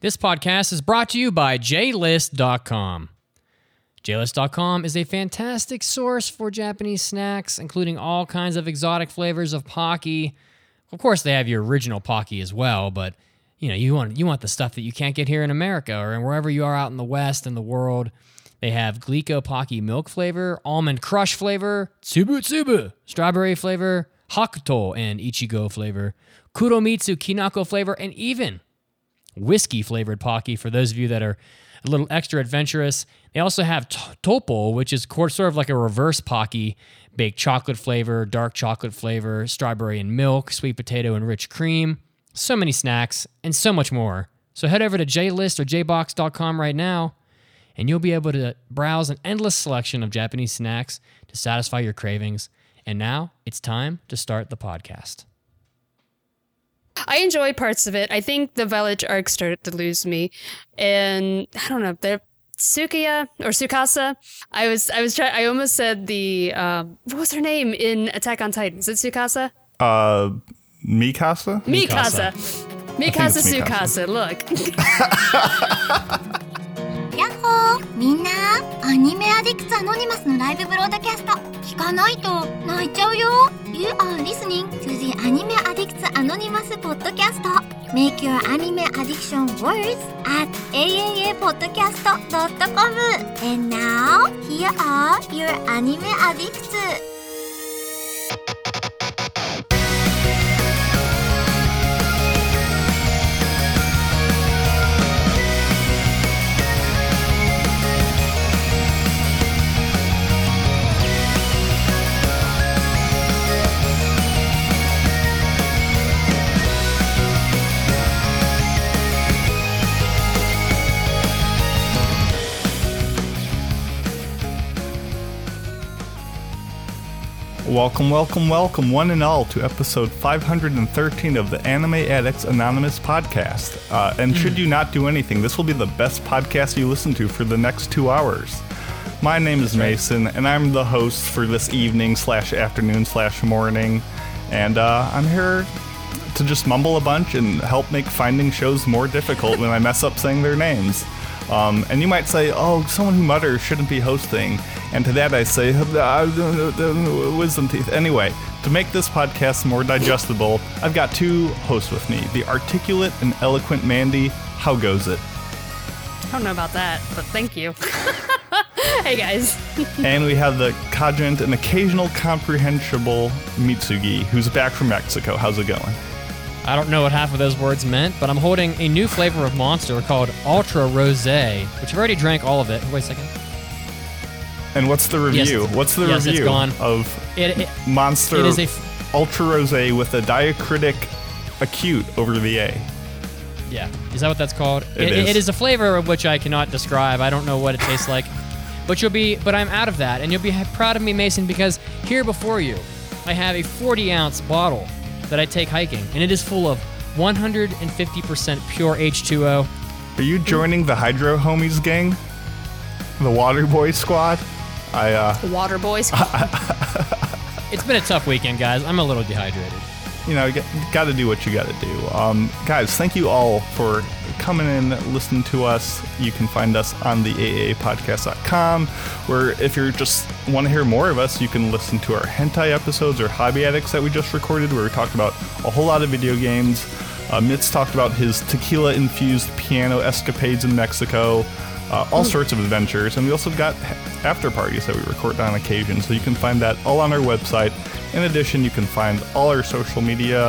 This podcast is brought to you by Jlist.com. Jlist.com is a fantastic source for Japanese snacks, including all kinds of exotic flavors of Pocky. Of course, they have your original Pocky as well, but you know, you want the stuff that you can't get here in America or wherever you are out in the West and the world. They have Glico Pocky milk flavor, almond crush flavor, tsubutsubu, strawberry flavor, Hakuto and Ichigo flavor, Kuromitsu Kinako flavor, and even whiskey-flavored Pocky for those of you that are a little extra adventurous. They also have Topo, which is sort of like a reverse Pocky, baked chocolate flavor, dark chocolate flavor, strawberry and milk, sweet potato and rich cream, so many snacks, and so much more. So head over to Jlist or jbox.com right now, and you'll be able to browse an endless selection of Japanese snacks to satisfy your cravings. And now it's time to start the podcast. I enjoyed parts of it. I think the village arc started to lose me. And I don't know, the Tsukiya or Tsukasa. I almost said the what was her name in Attack on Titan? Is it Tsukasa? Mikasa? Mikasa. Mikasa Tsukasa, look. Yahoo! みんな、 Anime Addicts Anonymous の live broadcast 聞かないと泣いちゃうよ。 You are listening to the Anime Addicts Anonymous podcast. Make your anime addiction worse at aaapodcast.com. And now, here are your anime addicts. Welcome, welcome, welcome, one and all, to episode 513 of the Anime Addicts Anonymous podcast. And should you not do anything, this will be the best podcast you listen to for the next 2 hours. My name is Mason, and I'm the host for this evening / afternoon / morning. And I'm here to just mumble a bunch and help make finding shows more difficult when I mess up saying their names. And you might say, oh, someone who mutters shouldn't be hosting. And to that I say, wisdom teeth. Anyway, to make this podcast more digestible, I've got 2 hosts with me, the articulate and eloquent Mandy. How goes it? I don't know about that, but thank you. Hey, guys. And we have the cogent and occasional comprehensible Mitsugi, who's back from Mexico. How's it going? I don't know what half of those words meant, but I'm holding a new flavor of Monster called Ultra Rosé, which I've already drank all of it. Wait a second. And what's the review? What's the review of Monster Ultra Rosé with a diacritic acute over the A? Yeah. Is that what that's called? It is a flavor of which I cannot describe. I don't know what it tastes like, but I'm out of that, and you'll be proud of me, Mason, because here before you, I have a 40-ounce bottle that I take hiking, and it is full of 150% pure H2O. Are you joining the Hydro Homies gang? The Water Boy Squad? The Water Boy Squad? It's been a tough weekend, guys. I'm a little dehydrated. You know, you gotta do what you gotta do. Guys, thank you all for coming in, listening to us. You can find us on the aaapodcast.com, where if you just want to hear more of us, you can listen to our hentai episodes or hobby addicts that we just recorded, where we talked about a whole lot of video games. Mitz talked about his tequila-infused piano escapades in Mexico, all sorts of adventures, and we also got after parties that we record on occasion, so you can find that all on our website. In addition, you can find all our social media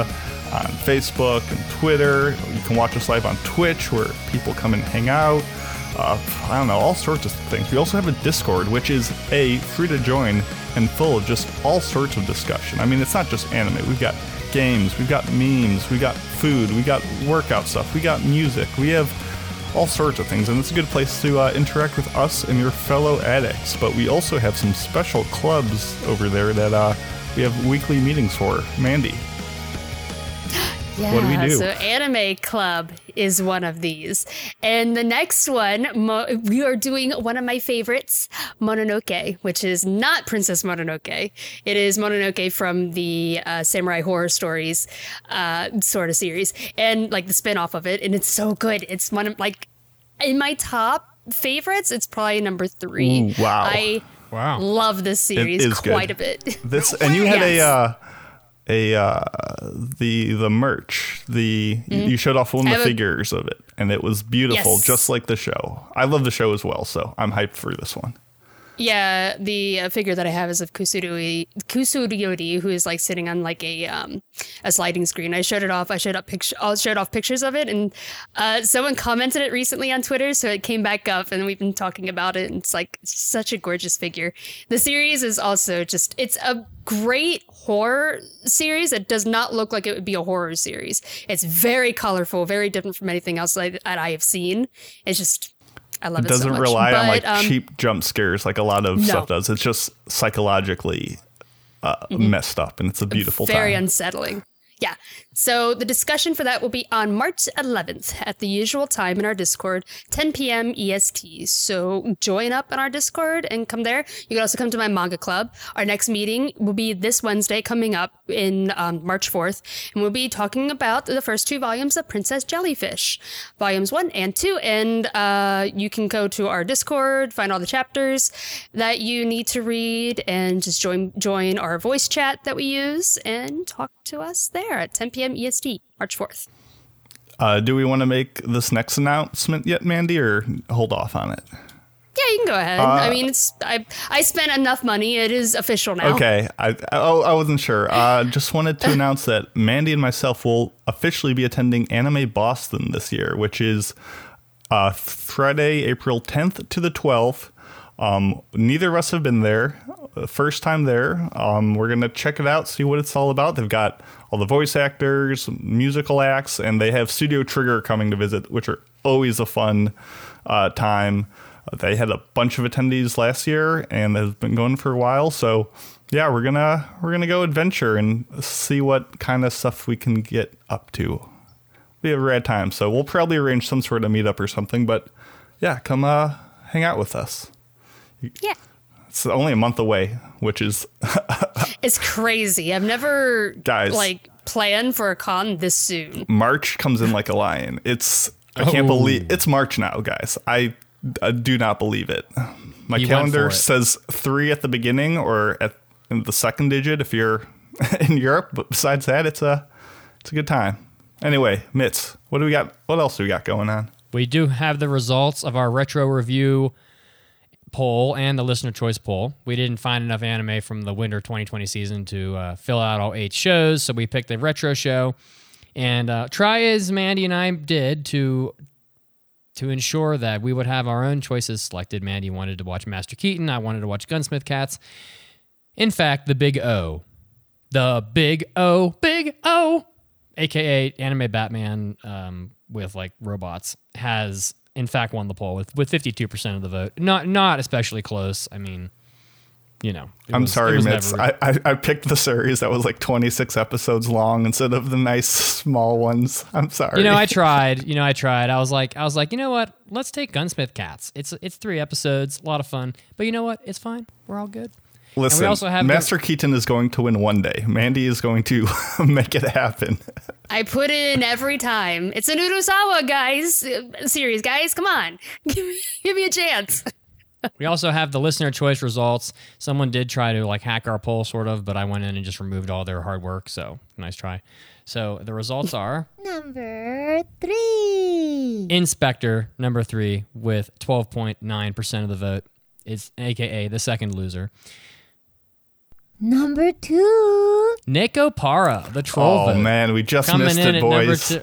on Facebook and Twitter. You can watch us live on Twitch, where people come and hang out. I don't know, all sorts of things. We also have a Discord, which is free to join and full of just all sorts of discussion. I mean, it's not just anime. We've got games, we've got memes, we've got food, we've got workout stuff, we got music, we have all sorts of things, and it's a good place to interact with us and your fellow addicts. But we also have some special clubs over there that we have weekly meetings for. Mandy. Yeah, what do we do? So Anime Club is one of these. And the next one, we are doing one of my favorites, Mononoke, which is not Princess Mononoke. It is Mononoke from the Samurai Horror Stories sort of series, and like the spinoff of it. And it's so good. It's one of, like, in my top favorites, it's probably number 3. Ooh, wow. I love this series quite good. A bit. This, and you had the merch, you showed off one of the figures of it, and it was beautiful, just like the show. I love the show as well, so I'm hyped for this one. Yeah, the figure that I have is of Kusuriyori, who is like sitting on like a sliding screen. I showed it off. I showed off pictures of it, and someone commented it recently on Twitter, so it came back up, and we've been talking about it. And it's like such a gorgeous figure. The series is also it's a great horror series. It does not look like it would be a horror series. It's very colorful, very different from anything else that I have seen. It's just. I love it. It doesn't rely on like cheap jump scares like a lot of stuff does. It's just psychologically messed up, and it's a beautiful very unsettling. Yeah. So the discussion for that will be on March 11th at the usual time in our Discord, 10 p.m. EST. So join up on our Discord and come there. You can also come to my manga club. Our next meeting will be this Wednesday coming up in March 4th. And we'll be talking about the first 2 volumes of Princess Jellyfish, volumes 1 and 2. And you can go to our Discord, find all the chapters that you need to read, and just join our voice chat that we use and talk to us there. At 10 p.m. EST, March 4th. Do we want to make this next announcement yet, Mandy, or hold off on it? Yeah, you can go ahead. I mean, I spent enough money. It is official now. Okay. I wasn't sure. Just wanted to announce that Mandy and myself will officially be attending Anime Boston this year, which is Friday, April 10th to the 12th. Neither of us have been there. First time there. We're going to check it out, see what it's all about. They've got all the voice actors, musical acts, and they have Studio Trigger coming to visit, which are always a fun time. They had a bunch of attendees last year, and they've been going for a while. So, yeah, we're gonna go adventure and see what kind of stuff we can get up to. We have a rad time, so we'll probably arrange some sort of meetup or something. But yeah, come hang out with us. Yeah. It's only a month away, which is it's crazy. I've never planned for a con this soon. March comes in like a lion. I can't believe it's March now, guys. I do not believe it. My calendar says 3 at the beginning or in the second digit if you're in Europe. But besides that, it's a good time. Anyway, Mitz, what do we got? What else do we got going on? We do have the results of our retro review poll and the listener choice poll. We didn't find enough anime from the winter 2020 season to fill out all 8 shows, so we picked the retro show. And try as Mandy and I did to ensure that we would have our own choices selected. Mandy wanted to watch Master Keaton. I wanted to watch Gunsmith Cats. In fact, the Big O, aka Anime Batman with like robots, has in fact won the poll with 52% of the vote. Not especially close. I mean, you know. Mitz. I picked the series that was like 26 episodes long instead of the nice small ones. I'm sorry. I tried. I was like, you know what? Let's take Gunsmith Cats. It's 3 episodes, a lot of fun. But you know what? It's fine. We're all good. Listen, we also have Master Keaton is going to win one day. Mandy is going to make it happen. I put in every time. It's an Urusawa series, guys. Come on. Give me a chance. We also have the listener choice results. Someone did try to like hack our poll, sort of, but I went in and just removed all their hard work. So nice try. So the results are number 3. Inspector number 3 with 12.9% of the vote. It's AKA the second loser. Number 2. Neko Para, the troll. Oh, vote. Man, we just coming missed it, boys.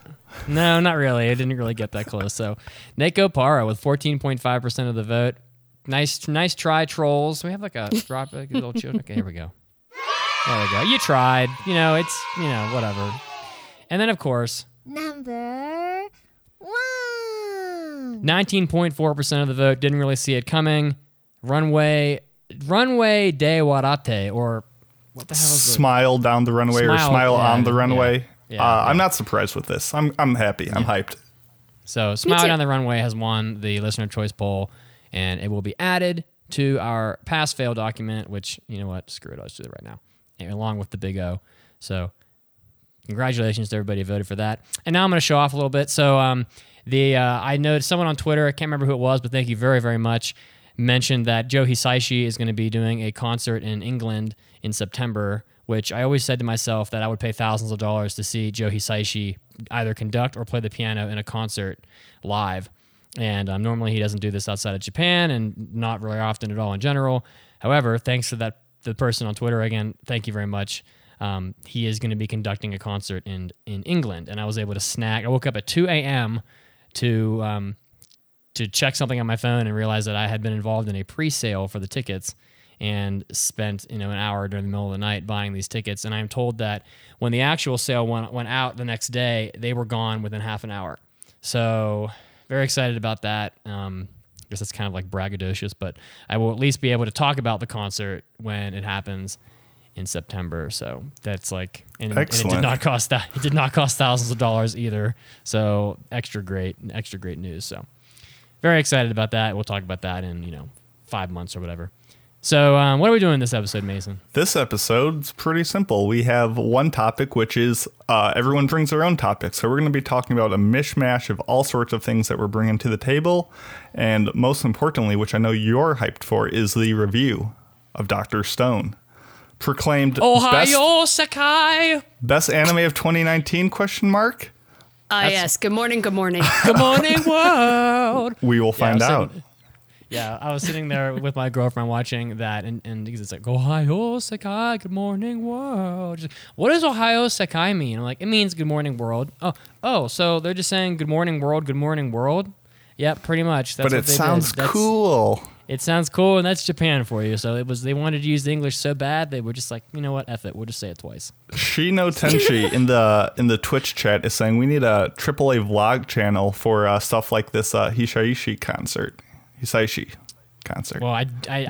No, not really. I didn't really get that close. So Neko Para with 14.5% of the vote. Nice try, trolls. We have like a drop. Like a little okay, here we go. There we go. You tried. You know, it's, you know, whatever. And then, of course, number 1. 19.4% of the vote. Didn't really see it coming. Runway de Warate, or what the hell is it? Smile down the runway, or smile on the runway. Yeah. I'm not surprised with this. I'm happy. I'm hyped. So Smile Down the Runway has won the listener choice poll, and it will be added to our pass-fail document, which, you know what, screw it, I'll just do it right now, and along with the Big O. So congratulations to everybody who voted for that. And now I'm going to show off a little bit. So I noticed someone on Twitter, I can't remember who it was, but thank you very, very much, mentioned that Joe Hisaishi is going to be doing a concert in England in September, which I always said to myself that I would pay thousands of dollars to see Joe Hisaishi either conduct or play the piano in a concert live. And normally he doesn't do this outside of Japan and not really often at all in general. However, thanks to the person on Twitter, again, thank you very much. He is going to be conducting a concert in England. And I was able to I woke up at 2 a.m. to check something on my phone and realize that I had been involved in a pre-sale for the tickets and spent an hour during the middle of the night buying these tickets. And I'm told that when the actual sale went out the next day, they were gone within half an hour. So very excited about that. I guess that's kind of like braggadocious, but I will at least be able to talk about the concert when it happens in September. So that's like, and it did not cost that. It did not cost thousands of dollars either. So extra great news. So very excited about that. We'll talk about that in 5 months or whatever. So what are we doing this episode, Mason? This episode's pretty simple. We have one topic, which is everyone brings their own topic. So we're going to be talking about a mishmash of all sorts of things that we're bringing to the table. And most importantly, which I know you're hyped for, is the review of Dr. Stone. Proclaimed Ohio Sakai best anime of 2019 ? Yes. Good morning. Good morning, world. We will find out. Yeah, I was sitting there with my girlfriend watching that, and it's like, Ohio Sakai, good morning, world. Like, what does Ohio Sakai mean? I'm like, it means good morning, world. Oh, so they're just saying good morning, world? Yeah, pretty much. That's what they did. But it sounds cool. It sounds cool, and that's Japan for you. So they wanted to use the English so bad, they were just like, you know what, F it, we'll just say it twice. Shino Tenshi in the Twitch chat is saying we need a AAA vlog channel for stuff like this Hisaishi concert. Well, I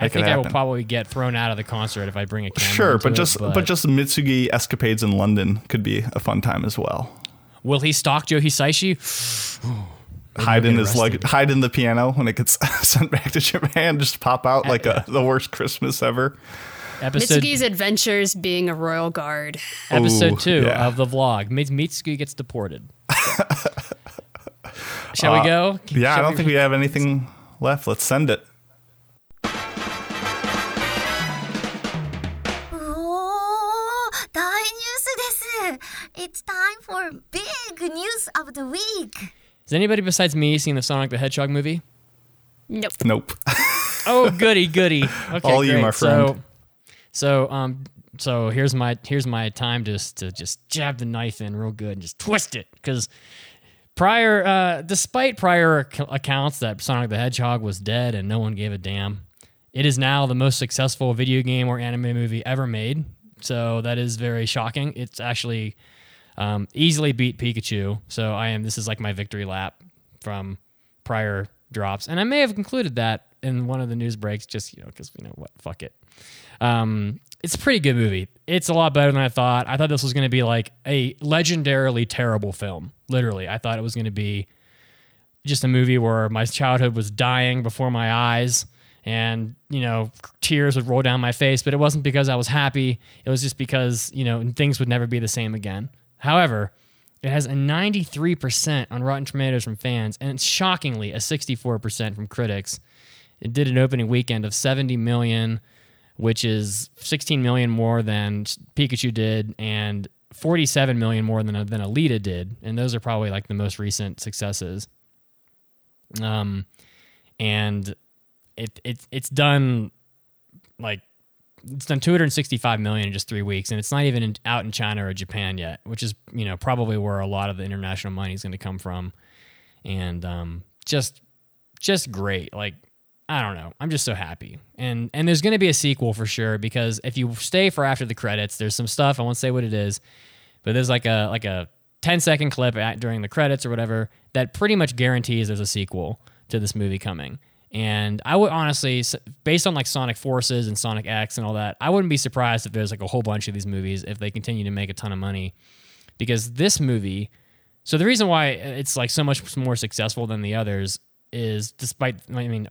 think I will probably get thrown out of the concert if I bring a camera. Sure, but just Mitsugi escapades in London could be a fun time as well. Will he stalk Joe Hisaishi? Hide in his luggage, hide in the piano when it gets sent back to Japan. Just pop out like the worst Christmas ever. Mitsugi's adventures being a royal guard. Episode 2 of the vlog. Mitsugi gets deported. Shall we go? Yeah, I don't think we have anything left. Let's send it. Oh, big news. It's time for big news of the week. Has anybody besides me seen the Sonic the Hedgehog movie? Nope. Oh, goody. Okay, all great. You, my friend. So here's my time to just jab the knife in real good and just twist it, because despite prior accounts that Sonic the Hedgehog was dead and no one gave a damn, it is now the most successful video game or anime movie ever made. So that is very shocking. It's actually easily beat Pikachu, so this is like my victory lap from prior drops, and I may have concluded that in one of the news breaks, just because what, fuck it. It's a pretty good movie. It's a lot better than I thought. I thought this was going to be like a legendarily terrible film. Literally, I thought it was going to be just a movie where my childhood was dying before my eyes, and tears would roll down my face. But it wasn't because I was happy. It was just because things would never be the same again. However, it has a 93% on Rotten Tomatoes from fans, and it's shockingly a 64% from critics. It did an opening weekend of 70 million, which is 16 million more than Pikachu did, and 47 million more than Alita did, and those are probably like the most recent successes. And it's done 265 million in just 3 weeks, and it's not even out in China or Japan yet, which is, probably where a lot of the international money is going to come from. And just great. Like, I don't know. I'm just so happy. And there's going to be a sequel for sure, because if you stay for after the credits, there's some stuff, I won't say what it is, but there's like a 10-second clip during the credits or whatever that pretty much guarantees there's a sequel to this movie coming. And I would honestly, based on like Sonic Forces and Sonic X and all that, I wouldn't be surprised if there's like a whole bunch of these movies if they continue to make a ton of money, because this movie, so the reason why it's like so much more successful than the others is, despite, I mean,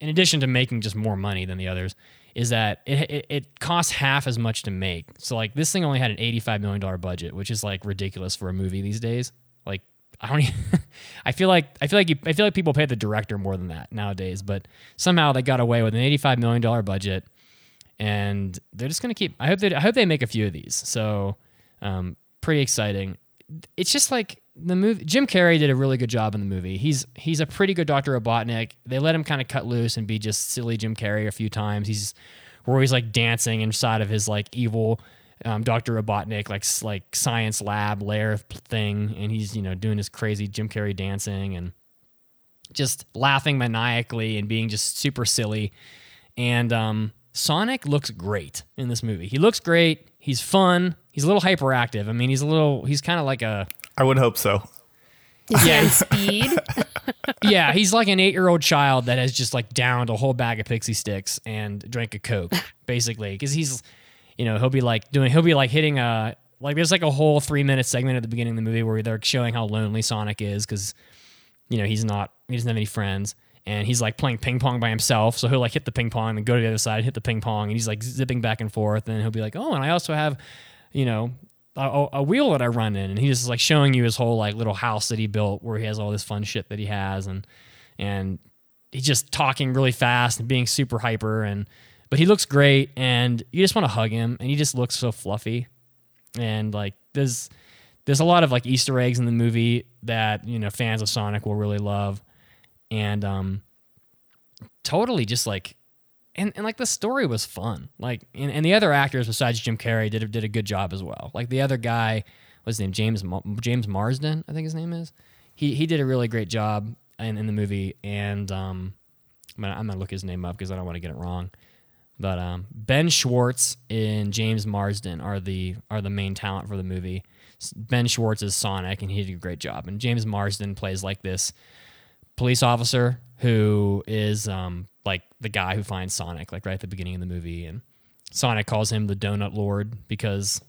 in addition to making just more money than the others, is that it costs half as much to make. So like this thing only had an $85 million budget, which is like ridiculous for a movie these days. Like I don't even, I feel like people pay the director more than that nowadays, but somehow they got away with an $85 million budget, and they're just going to keep, I hope they make a few of these. So pretty exciting. It's just like the movie, Jim Carrey did a really good job in the movie. He's a pretty good Dr. Robotnik. They let him kind of cut loose and be just silly Jim Carrey a few times. He's like dancing inside of his like evil Dr. Robotnik like science lab lair thing, and he's, you know, doing his crazy Jim Carrey dancing and just laughing maniacally and being just super silly. And Sonic looks great in this movie. He looks great. He's fun. He's a little hyperactive. I mean, he's kind of like a... I would hope so. Is he on speed? Yeah, he's like an 8-year-old child that has just like downed a whole bag of pixie sticks and drank a Coke, basically. Because he's, you know, he'll be like hitting a, like there's like a whole 3-minute segment at the beginning of the movie where they're showing how lonely Sonic is because, you know, he doesn't have any friends. And he's like playing ping pong by himself. So he'll like hit the ping pong and go to the other side, hit the ping pong. And he's like zipping back and forth. And he'll be like, oh, and I also have, you know, a wheel that I run in. And he's just like showing you his whole like little house that he built where he has all this fun shit that he has. And he's just talking really fast and being super hyper. But he looks great. And you just want to hug him. And he just looks so fluffy. And like there's a lot of like Easter eggs in the movie that, you know, fans of Sonic will really love. And totally just like, and like the story was fun. Like, and the other actors besides Jim Carrey did a good job as well. Like the other guy, what's his name? James Marsden, I think his name is. He did a really great job in the movie. And I'm gonna look his name up because I don't want to get it wrong. But Ben Schwartz and James Marsden are the main talent for the movie. Ben Schwartz is Sonic, and he did a great job. And James Marsden plays like this police officer who is like the guy who finds Sonic like right at the beginning of the movie, and Sonic calls him the Donut Lord because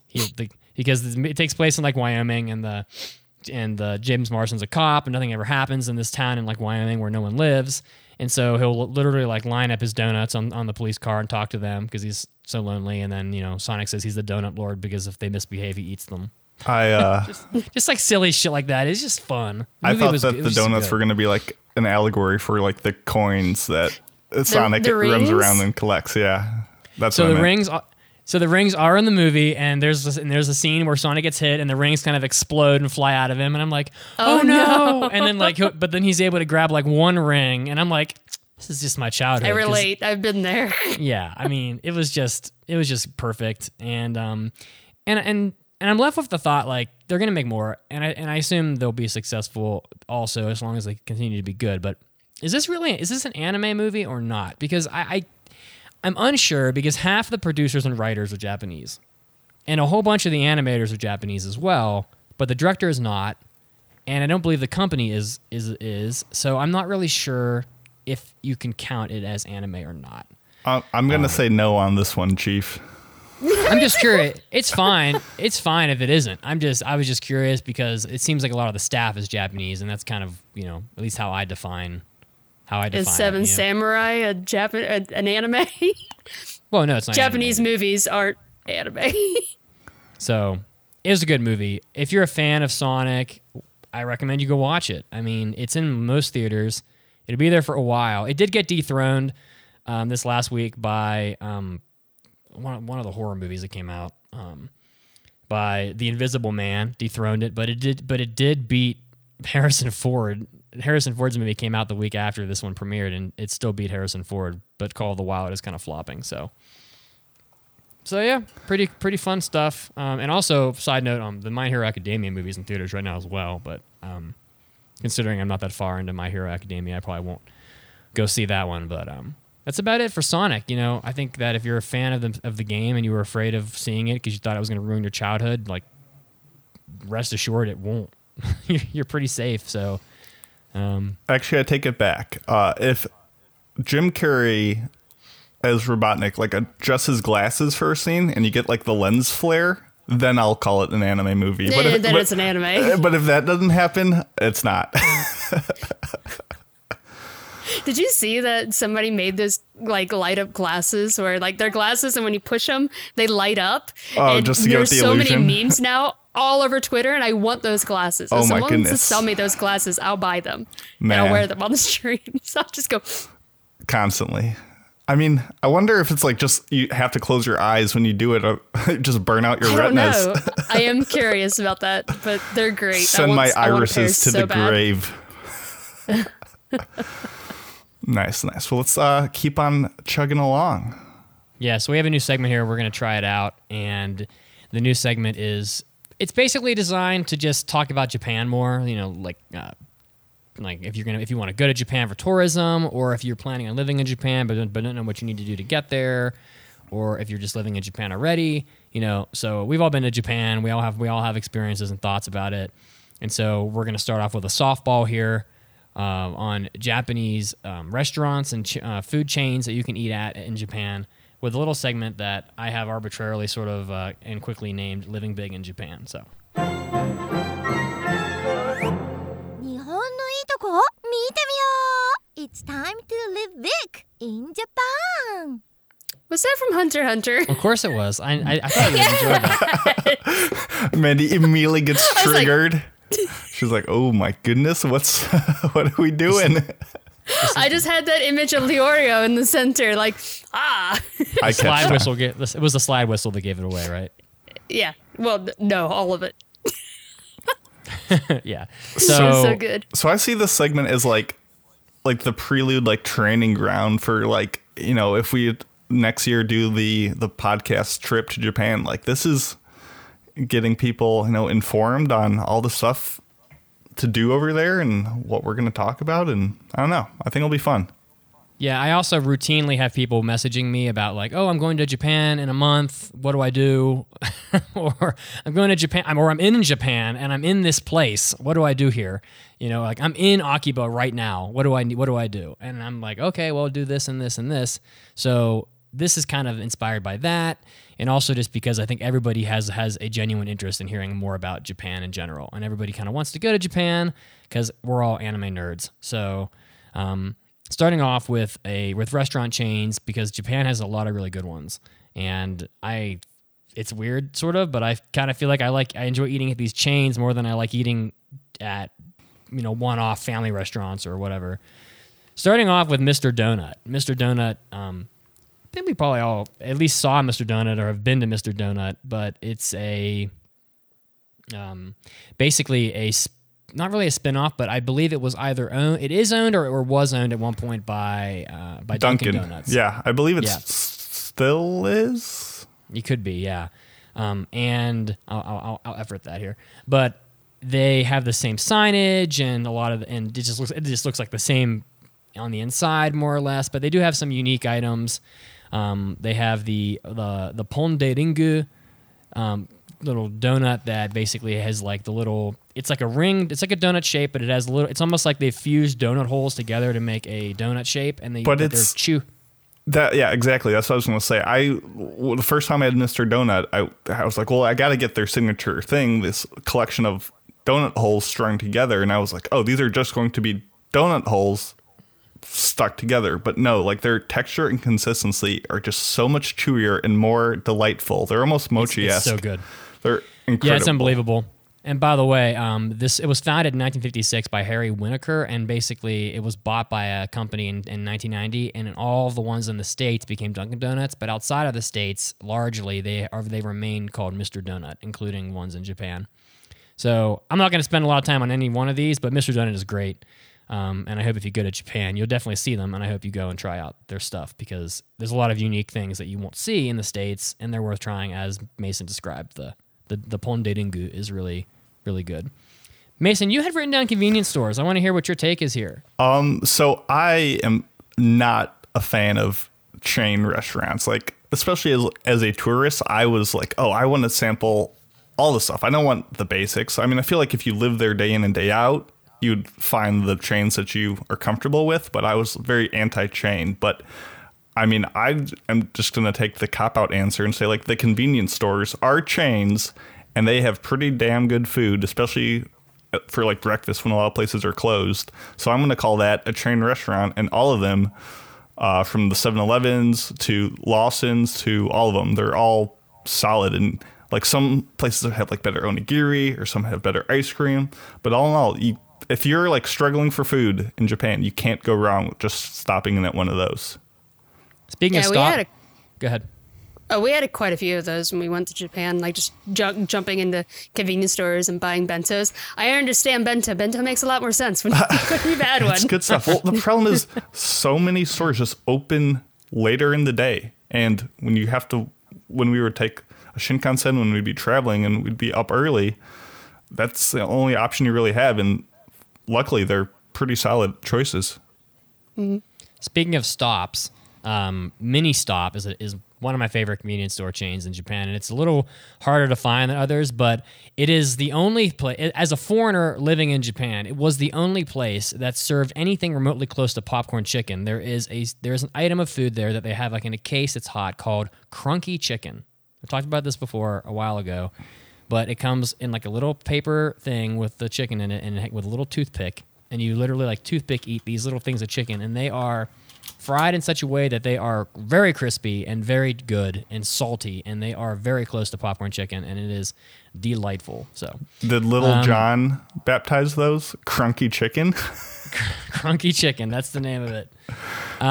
because it takes place in like Wyoming, and James Marsden's a cop and nothing ever happens in this town in like Wyoming where no one lives, and so he'll literally like line up his donuts on the police car and talk to them because he's so lonely. And then, you know, Sonic says he's the Donut Lord because if they misbehave he eats them. Just like silly shit like that. It's just fun. I thought that the donuts were going to be like an allegory for like the coins that Sonic runs around and collects. Yeah, that's so the rings. So the rings are in the movie, and there's a scene where Sonic gets hit, and the rings kind of explode and fly out of him, and I'm like, oh no! And then like, but then he's able to grab like one ring, and I'm like, this is just my childhood. I relate. I've been there. Yeah, I mean, it was just perfect, and I'm left with the thought, like, they're going to make more, and I assume they'll be successful also as long as they continue to be good. But is this an anime movie or not? Because I'm unsure, because half the producers and writers are Japanese, and a whole bunch of the animators are Japanese as well, but the director is not, and I don't believe the company is. So I'm not really sure if you can count it as anime or not. I'm going to say no on this one, Chief. I'm just curious. It's fine if it isn't. I was just curious because it seems like a lot of the staff is Japanese, and that's kind of, you know, at least how I define. Is Seven Samurai an anime? Well, no, it's not. Japanese movies aren't anime. So it was a good movie. If you're a fan of Sonic, I recommend you go watch it. I mean, it's in most theaters. It'll be there for a while. It did get dethroned this last week by. One of the horror movies that came out by The Invisible Man dethroned it, but it did beat Harrison Ford. Harrison Ford's movie came out the week after this one premiered, and it still beat Harrison Ford, but Call of the Wild is kind of flopping. So yeah, pretty fun stuff. And also, side note, the My Hero Academia movie's in theaters right now as well, but considering I'm not that far into My Hero Academia, I probably won't go see that one, but... That's about it for Sonic. You know, I think that if you're a fan of the game and you were afraid of seeing it because you thought it was going to ruin your childhood, like, rest assured it won't. You're pretty safe. So, actually, I take it back. If Jim Carrey as Robotnik, like, adjusts his glasses for a scene and you get like the lens flare, then I'll call it an anime movie. But if, then it's an anime. But if that doesn't happen, it's not. Did you see that somebody made this like light up glasses where like they're glasses and when you push them, they light up? Oh, and just to give it the illusion. There's so many memes now all over Twitter, and I want those glasses. Oh, if someone wants to sell me those glasses, I'll buy them. Man. And I'll wear them on the stream. So I'll just go constantly. I mean, I wonder if it's like just you have to close your eyes when you do it, or just burn out your retinas. Don't know. I am curious about that, but they're great. Send my irises to the grave. Nice, nice. Well, let's keep on chugging along. Yeah, so we have a new segment here. We're going to try it out. And the new segment is, it's basically designed to just talk about Japan more, you know, like if you want to go to Japan for tourism, or if you're planning on living in Japan but don't know what you need to do to get there, or if you're just living in Japan already, you know. So we've all been to Japan. We all have experiences and thoughts about it. And so we're going to start off with a softball here. On Japanese restaurants and food chains that you can eat at in Japan, with a little segment that I have arbitrarily sort of and quickly named Living Big in Japan. So, it's time to live big in Japan. Was that from Hunter x Hunter? Of course it was. I thought you enjoyed that. Mandy immediately gets triggered. She's like, oh my goodness, what are we doing? I just had that image of Leorio in the center, like, slide whistle. It was the slide whistle that gave it away, right? Yeah. Well, no, all of it. Yeah. So good. So I see this segment as like the prelude, like training ground for like, you know, if we next year do the podcast trip to Japan, like this is getting people, you know, informed on all the stuff to do over there and what we're going to talk about. And I don't know, I think it'll be fun. Yeah. I also routinely have people messaging me about like, oh, I'm going to Japan in a month. What do I do? Or I'm going to Japan or I'm in Japan and I'm in this place. What do I do here? You know, like I'm in Akiba right now. What do I do? And I'm like, okay, well do this and this and this. So this is kind of inspired by that. And also just because I think everybody has a genuine interest in hearing more about Japan in general. And everybody kind of wants to go to Japan because we're all anime nerds. So starting off with restaurant chains, because Japan has a lot of really good ones. And it's weird sort of, but I kind of feel like I enjoy eating at these chains more than I like eating at, you know, one-off family restaurants or whatever. Starting off with Mr. Donut. Mr. Donut, I think we probably all at least saw Mr. Donut or have been to Mr. Donut, but it's a basically not really a spinoff, but I believe it was owned or was owned at one point by Dunkin' Donuts. Yeah, I believe it still is. You could be, yeah. And I'll effort that here, but they have the same signage and a lot of, and it just looks like the same on the inside more or less, but they do have some unique items. They have the Pon de Ringu little donut that basically has like the little, it's like a ring, it's like a donut shape, but it has little, it's almost like they fused donut holes together to make a donut shape, and yeah, exactly. That's what I was going to say. The first time I had Mr. Donut, I was like, well, I got to get their signature thing, this collection of donut holes strung together, and I was like, oh, these are just going to be donut holes stuck together. But no, like their texture and consistency are just so much chewier and more delightful. They're almost mochi-esque. It's so good. They're incredible. Yeah, it's unbelievable. And by the way, it was founded in 1956 by Harry Winokur, and basically it was bought by a company in 1990, and all of the ones in the States became Dunkin' Donuts, but outside of the States, largely, they remain called Mr. Donut, including ones in Japan. So I'm not going to spend a lot of time on any one of these, but Mr. Donut is great. And I hope if you go to Japan, you'll definitely see them, and I hope you go and try out their stuff, because there's a lot of unique things that you won't see in the States, and they're worth trying, as Mason described. The Pon de Ringu is really, really good. Mason, you had written down convenience stores. I want to hear what your take is here. So I am not a fan of chain restaurants, like especially as a tourist. I was like, oh, I want to sample all the stuff. I don't want the basics. I mean, I feel like if you live there day in and day out, you'd find the chains that you are comfortable with, but I was very anti-chain. But I mean, I'm just going to take the cop-out answer and say, like, the convenience stores are chains, and they have pretty damn good food, especially for, like, breakfast when a lot of places are closed. So I'm going to call that a chain restaurant, and all of them, from the 7-Elevens to Lawson's to all of them, they're all solid. And, like, some places have, like, better onigiri, or some have better ice cream. But all in all, if you're, like, struggling for food in Japan, you can't go wrong with just stopping in at one of those. Speaking of stop, go ahead. Oh, we had quite a few of those when we went to Japan, like just jumping into convenience stores and buying bentos. I understand bento. Bento makes a lot more sense when you've had one. It's good stuff. Well, the problem is so many stores just open later in the day. And when you have to, when we would take a Shinkansen, when we'd be traveling and we'd be up early, that's the only option you really have. And luckily, they're pretty solid choices. Mm-hmm. Speaking of stops, Mini Stop is one of my favorite convenience store chains in Japan, and it's a little harder to find than others, but it is the only place, as a foreigner living in Japan, it was the only place that served anything remotely close to popcorn chicken. There is an item of food there that they have like in a case that's hot called Crunky Chicken. I talked about this before a while ago, but it comes in like a little paper thing with the chicken in it and with a little toothpick, and you literally like toothpick eat these little things of chicken, and they are fried in such a way that they are very crispy and very good and salty, and they are very close to popcorn chicken, and it is delightful. So did Little John baptize those? Crunky Chicken? Crunky Chicken, that's the name of it.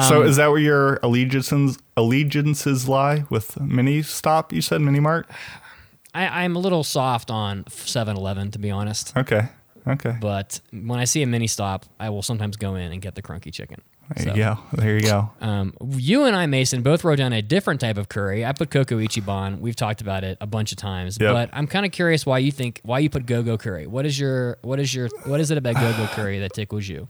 So is that where your allegiances lie with Mini Stop, you said, Mini Mart? I'm a little soft on 7-Eleven, to be honest. Okay. But when I see a Mini Stop, I will sometimes go in and get the Crunky Chicken. There you go. You and I, Mason, both wrote down a different type of curry. I put Koko Ichiban. We've talked about it a bunch of times, but I'm kind of curious why you put Go-Go curry. What is it about Go-Go curry that tickles you?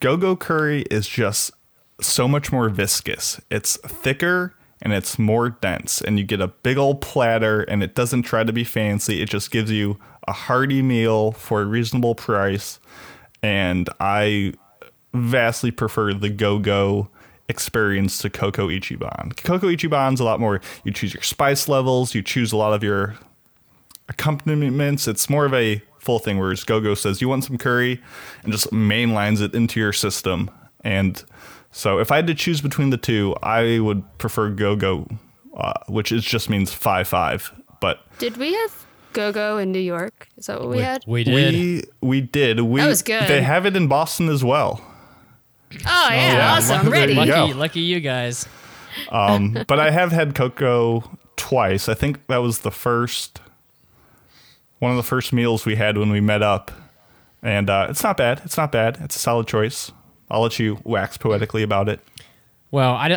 Go-Go curry is just so much more viscous. It's thicker and it's more dense, and you get a big old platter, and it doesn't try to be fancy. It just gives you a hearty meal for a reasonable price, and I vastly prefer the Go-Go experience to Koko Ichiban. Koko Ichiban's a lot more, you choose your spice levels, you choose a lot of your accompaniments. It's more of a full thing, whereas Go-Go says, you want some curry, and just mainlines it into your system. And so if I had to choose between the two, I would prefer Go-Go, which is just means 5-5. But did we have Go-Go in New York? Is that what we had? We did. That was good. They have it in Boston as well. Oh, yeah, awesome. Ready. Lucky you guys. But I have had Koko twice. I think that was one of the first meals we had when we met up. And it's not bad. It's a solid choice. I'll let you wax poetically about it. Well, I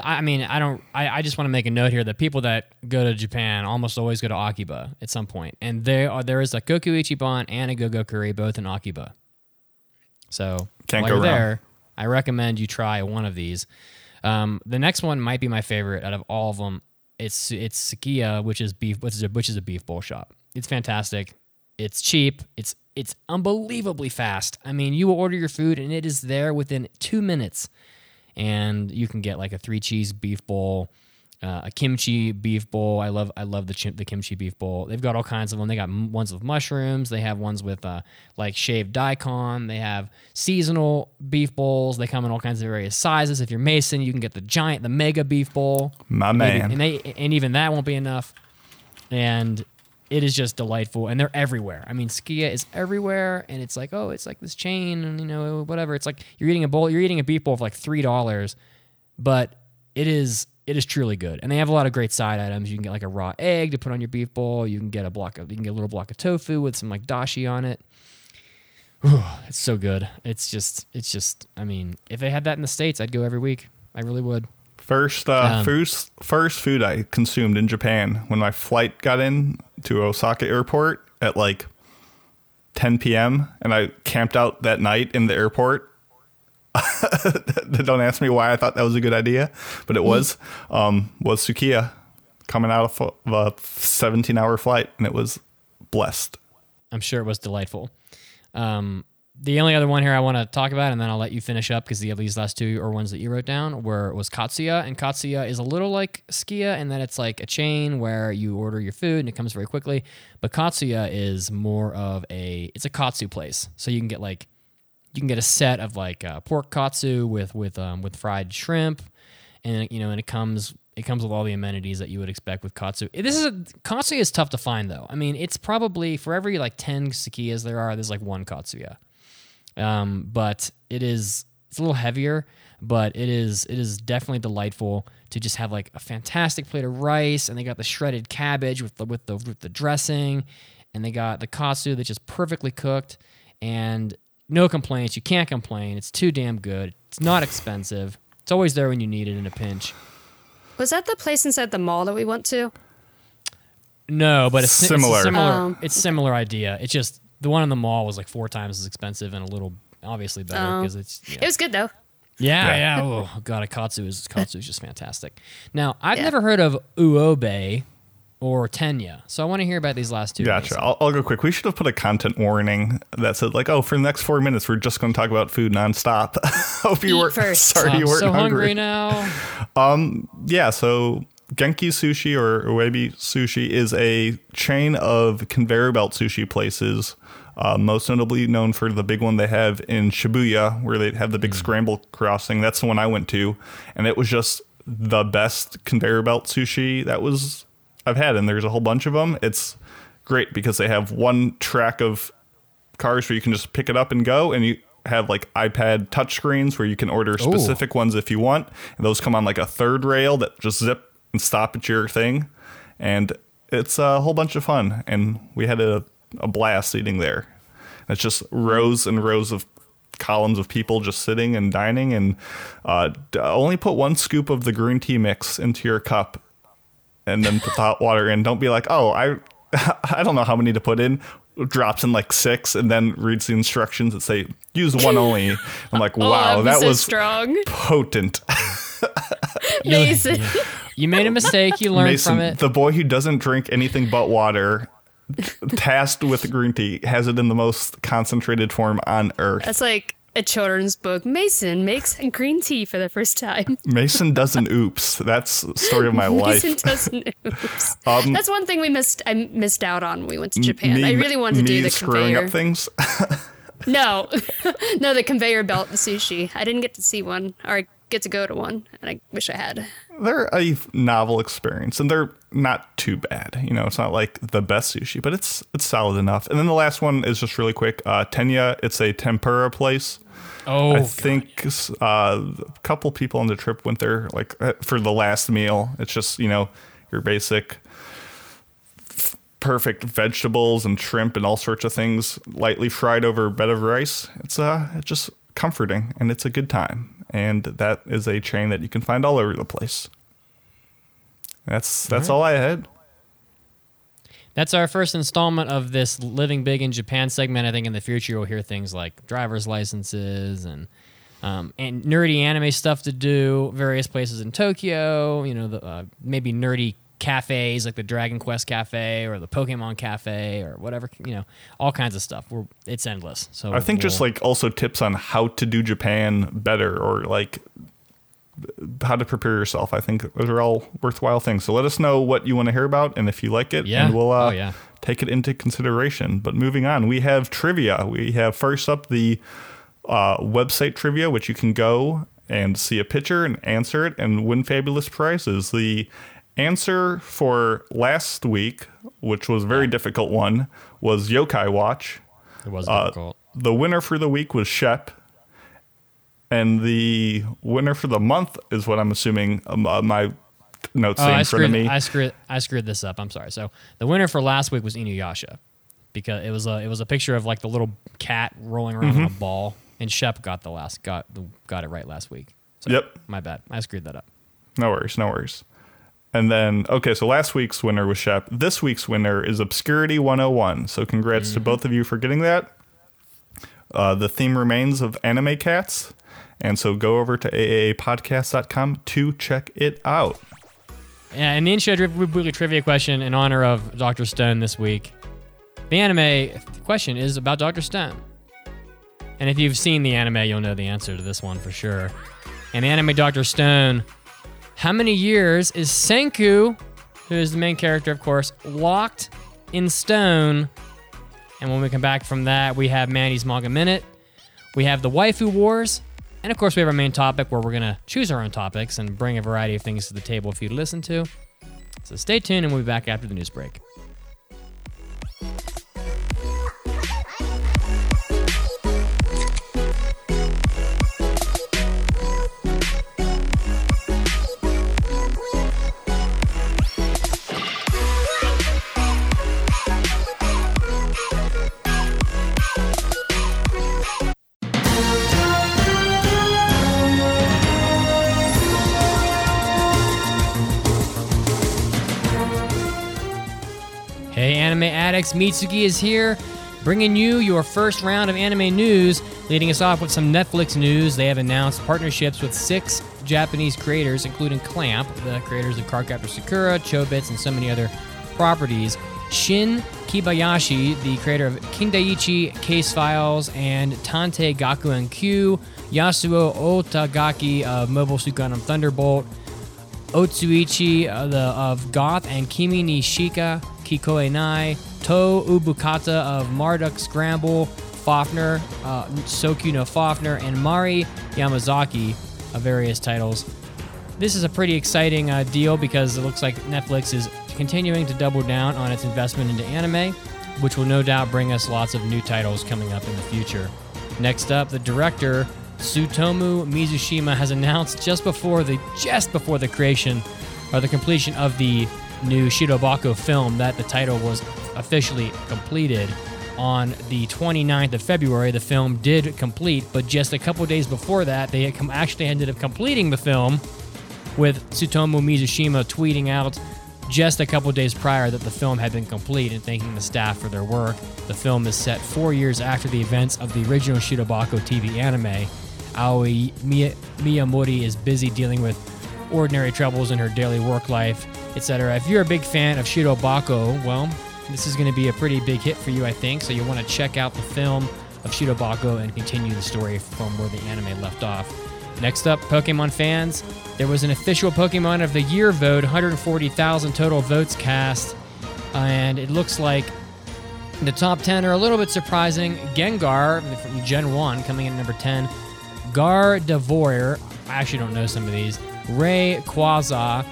just want to make a note here that people that go to Japan almost always go to Akiba at some point. And there is a Koko Ichiban and a Go-Go curry both in Akiba. So can't go wrong. There, I recommend you try one of these. The next one might be my favorite out of all of them. It's Sukiya, which is a beef bowl shop. It's fantastic. It's cheap. It's unbelievably fast. I mean, you order your food and it is there within 2 minutes. And you can get like a 3-cheese beef bowl, a kimchi beef bowl. I love the kimchi beef bowl. They've got all kinds of them. They got ones with mushrooms. They have ones with like shaved daikon. They have seasonal beef bowls. They come in all kinds of various sizes. If you're Mason, you can get the mega beef bowl. My man. And even that won't be enough. And it is just delightful, and they're everywhere. I mean, Sukiya is everywhere, and it's like, oh, it's like this chain, and you know, whatever. It's like you're eating a beef bowl for like $3, but it is truly good. And they have a lot of great side items. You can get like a raw egg to put on your beef bowl. You can get a little block of tofu with some like dashi on it. Whew, it's so good. It's just. I mean, if they had that in the States, I'd go every week. I really would. First food I consumed in Japan when my flight got in to Osaka airport at like 10 p.m. and I camped out that night in the airport. Don't ask me why I thought that was a good idea, but it was Sukiya coming out of a 17-hour flight, and it was blessed. I'm sure it was delightful. The only other one here I want to talk about, and then I'll let you finish up, because these last two are ones that you wrote down, was Katsuya. And Katsuya is a little like Skia in that it's like a chain where you order your food and it comes very quickly. But Katsuya is more of it's a katsu place. So you can get a set of pork katsu with fried shrimp, and it comes with all the amenities that you would expect with katsu. Katsuya is tough to find, though. I mean, it's probably for every 10 Sakiyas there's one Katsuya. But it's a little heavier, but it is definitely delightful to just have a fantastic plate of rice, and they got the shredded cabbage with the dressing, and they got the katsu that's just perfectly cooked, and no complaints. You can't complain. It's too damn good. It's not expensive. It's always there when you need it in a pinch. Was that the place inside the mall that we went to? No, but it's similar idea. It's just the one in the mall was 4 times as expensive and a little obviously better because It was good though. Yeah. Oh god, katsu is just fantastic. Now I've never heard of uobe or tenya, so I want to hear about these last two. Gotcha. I'll go quick. We should have put a content warning that said for the next 4 minutes we're just going to talk about food nonstop. Hope you weren't first. Sorry, you weren't so hungry now. So Genki Sushi or Uebi Sushi is a chain of conveyor belt sushi places, most notably known for the big one they have in Shibuya, where they have the big scramble crossing. That's the one I went to, and it was just the best conveyor belt sushi I've had, and there's a whole bunch of them. It's great because they have one track of cars where you can just pick it up and go, and you have iPad touchscreens where you can order specific ones if you want. And those come on a third rail that just zip and stop at your thing, and it's a whole bunch of fun, and we had a blast eating there. And it's just rows and rows of columns of people just sitting and dining, and only put 1 scoop of the green tea mix into your cup and then put the hot water in. Don't be I don't know how many to put in. Drops in 6 and then reads the instructions that say use one only. I'm wow, that was strong. Potent. Mason. You made a mistake. You learned Mason, from it. The boy who doesn't drink anything but water, tasked with green tea, has it in the most concentrated form on earth. That's a children's book. Mason makes green tea for the first time. Mason doesn't oops. That's the story of my life. Mason doesn't oops. That's one thing I missed out on when we went to Japan. I really wanted to do the screwing conveyor. Up things? No, the conveyor belt and sushi. I didn't get to see one, or I get to go to one, and I wish I had. They're a novel experience, and they're not too bad. It's not the best sushi, but it's solid enough. And then the last one is just really quick. Tenya, it's a tempura place. Oh, I think a couple people on the trip went there for the last meal. It's just, your basic perfect vegetables and shrimp and all sorts of things lightly fried over a bed of rice. It's just comforting, and it's a good time. And that is a chain that you can find all over the place. That's all I had. That's our first installment of this Living Big in Japan segment. I think in the future you'll hear things like driver's licenses and nerdy anime stuff to do, various places in Tokyo, maybe nerdy cafes like the Dragon Quest Cafe or the Pokemon Cafe or whatever, all kinds of stuff. It's endless. So I think just also tips on how to do Japan better or how to prepare yourself. I think those are all worthwhile things. So let us know what you want to hear about and if you like it, and we'll take it into consideration. But moving on, we have trivia. We have first up the website trivia, which you can go and see a picture and answer it and win fabulous prizes. The answer for last week, which was a very difficult one, was Yokai Watch. It was difficult. The winner for the week was Shep. And the winner for the month is what I'm assuming my notes say in front of me. I screwed this up. I'm sorry. So the winner for last week was Inuyasha, because it was a picture of the little cat rolling around on a ball, and Shep got it right last week. So, yep. My bad. I screwed that up. No worries. And then, okay, so last week's winner was Shep. This week's winner is Obscurity 101. So congrats to both of you for getting that. The theme remains of anime cats. And so go over to aaapodcast.com to check it out. And the intro weekly trivia question in honor of Dr. Stone this week. The anime question is about Dr. Stone. And if you've seen the anime, you'll know the answer to this one for sure. And anime Dr. Stone, how many years is Senku, who is the main character, of course, locked in stone? And when we come back from that, we have Mandy's Manga Minute, we have the Waifu Wars, and of course we have our main topic where we're going to choose our own topics and bring a variety of things to the table for you to listen to. So stay tuned and we'll be back after the news break. Anime Addicts, Mitsuki is here, bringing you your first round of anime news, leading us off with some Netflix news. They have announced partnerships with 6 Japanese creators, including Clamp, the creators of Cardcaptor Sakura, Chobits, and so many other properties. Shin Kibayashi, the creator of Kindaiichi, Case Files, and Tante Gakuen Q. Yasuo Otagaki of Mobile Suit Gundam Thunderbolt. Otsuichi of Goth and Kimi ni Shika. Kikoe Nai, To Ubukata of Marduk Scramble, Fafner, Sokyu no Fafner, and Mari Yamazaki of various titles. This is a pretty exciting deal because it looks like Netflix is continuing to double down on its investment into anime, which will no doubt bring us lots of new titles coming up in the future. Next up, the director Tsutomu Mizushima has announced just before the creation or the completion of the new Shirobako film that the title was officially completed on the 29th of February. The film did complete, but just a couple days before that, they had actually ended up completing the film with Tsutomu Mizushima tweeting out just a couple days prior that the film had been complete and thanking the staff for their work. The film is set 4 years after the events of the original Shirobako TV anime. Aoi Miyamori is busy dealing with ordinary troubles in her daily work life, etc. If you're a big fan of Shirobako, well, this is going to be a pretty big hit for you, I think, so you'll want to check out the film of Shirobako and continue the story from where the anime left off. Next up, Pokemon fans, there was an official Pokemon of the Year vote, 140,000 total votes cast, and it looks like the top 10 are a little bit surprising. Gengar from Gen 1 coming in at number 10, Gardevoir, I actually don't know some of these, Rayquaza,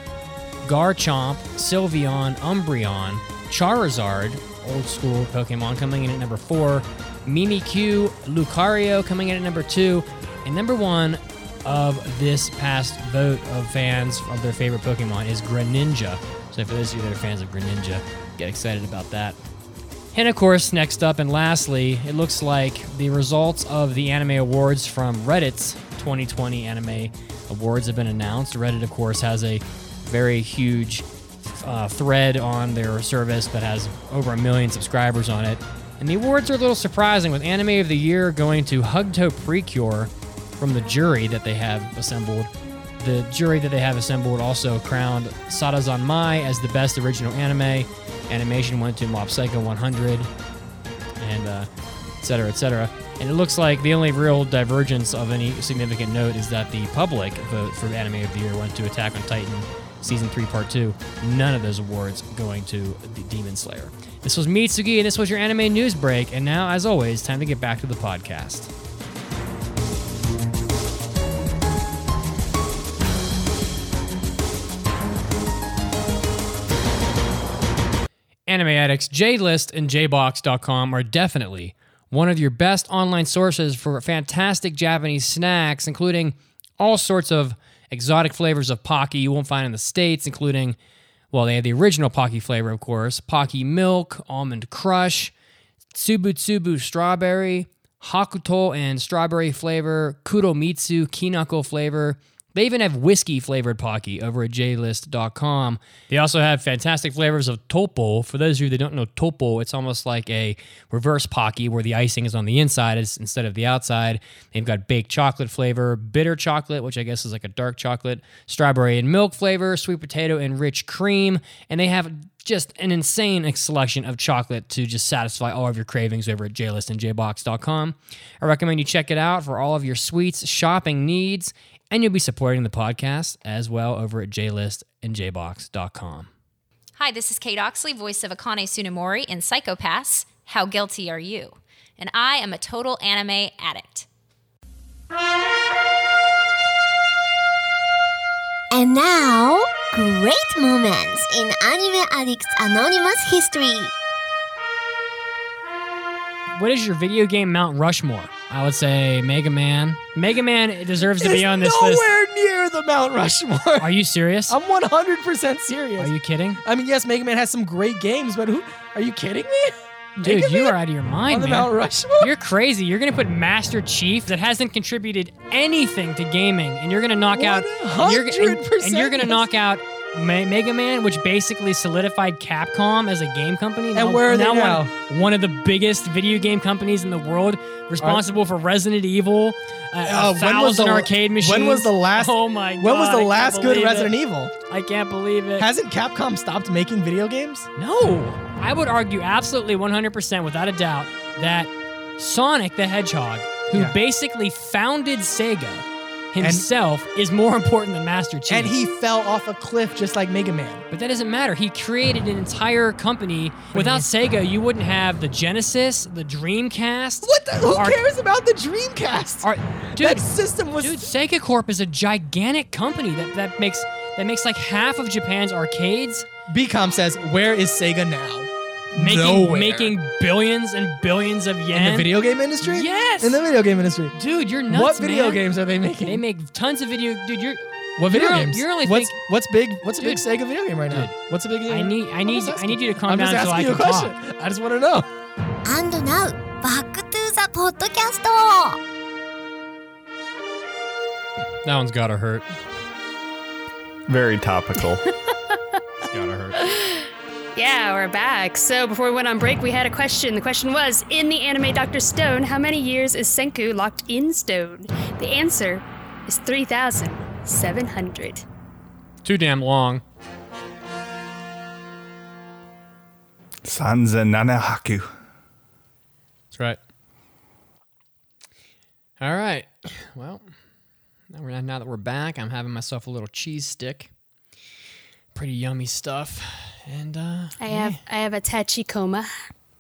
Garchomp, Sylveon, Umbreon, Charizard, old school Pokemon, coming in at number 4, Mimikyu, Lucario coming in at number 2, and number 1 of this past vote of fans of their favorite Pokemon is Greninja. So for those of you that are fans of Greninja, get excited about that. And of course, next up and lastly, it looks like the results of the anime awards from Reddit's 2020 anime awards have been announced. Reddit, of course, has a very huge thread on their service that has over 1 million subscribers on it. And the awards are a little surprising, with Anime of the Year going to Hugto Precure from the jury that they have assembled. The jury that they have assembled also crowned Sarazan Mai as the best original anime. Animation went to Mob Psycho 100, and etc., etc. And it looks like the only real divergence of any significant note is that the public vote for Anime of the Year went to Attack on Titan Season 3, Part 2. None of those awards going to the Demon Slayer. This was Mitsugi, and this was your anime news break. And now, as always, time to get back to the podcast. Anime Addicts, Jlist and Jbox.com are definitely one of your best online sources for fantastic Japanese snacks, including all sorts of exotic flavors of Pocky you won't find in the States, including, well, they have the original Pocky flavor, of course, Pocky Milk, Almond Crush, Tsubutsubu Strawberry, Hakuto and Strawberry flavor, Kuromitsu, Kinako flavor. They even have whiskey-flavored Pocky over at jlist.com. They also have fantastic flavors of Toppo. For those of you that don't know Toppo, it's almost like a reverse Pocky where the icing is on the inside instead of the outside. They've got baked chocolate flavor, bitter chocolate, which I guess is like a dark chocolate, strawberry and milk flavor, sweet potato and rich cream, and they have just an insane selection of chocolate to just satisfy all of your cravings over at Jlist and jbox.com. I recommend you check it out for all of your sweets, shopping needs, and you'll be supporting the podcast as well over at Jlist and jbox.com. Hi, this is Kate Oxley, voice of Akane Tsunamori in Psychopaths. How guilty are you? And I am a total anime addict. And now, great moments in Anime Addicts Anonymous history. What is your video game Mount Rushmore? I would say Mega Man. Mega Man deserves to be on this list. It's nowhere near the Mount Rushmore. Are you serious? I'm 100% serious. Are you kidding? I mean, yes, Mega Man has some great games, but who? Are you kidding me? Dude, you are out of your mind, man. You're crazy. You're going to put Master Chief that hasn't contributed anything to gaming, and you're going to knock out... 100%. And you're going to knock out Mega Man, which basically solidified Capcom as a game company. And now, where are they now? One of the biggest video game companies in the world, responsible for Resident Evil, 1,000 arcade machines. When was the last... Oh, my God. When was the last good Resident Evil? I can't believe it. Hasn't Capcom stopped making video games? No. I would argue absolutely 100% without a doubt that Sonic the Hedgehog, who basically founded Sega himself, is more important than Master Chief. And he fell off a cliff just like Mega Man. But that doesn't matter. He created an entire company. Without Sega, you wouldn't have the Genesis, the Dreamcast. What the? Who cares about the Dreamcast? That system was... Dude, Sega Corp is a gigantic company that makes like half of Japan's arcades. BCOM says, where is Sega now? Making billions and billions of yen. In the video game industry? Yes. In the video game industry. Dude, you're nuts, What video games are they making? They make tons of video... Dude, you're... What video games? You're only what's a big Sega video game right now? Dude, what's a big... I need you to calm down so I can talk. I just want to know. And now, back to the podcast. That one's gotta hurt. Very topical. It's gotta hurt. Yeah, we're back. So before we went on break, we had a question. The question was, in the anime Dr. Stone, how many years is Senku locked in stone? The answer is 3,700. Too damn long. Sanzananahaku. That's right. All right. Well, now that we're back, I'm having myself a little cheese stick. Pretty yummy stuff. And I have a tachikoma.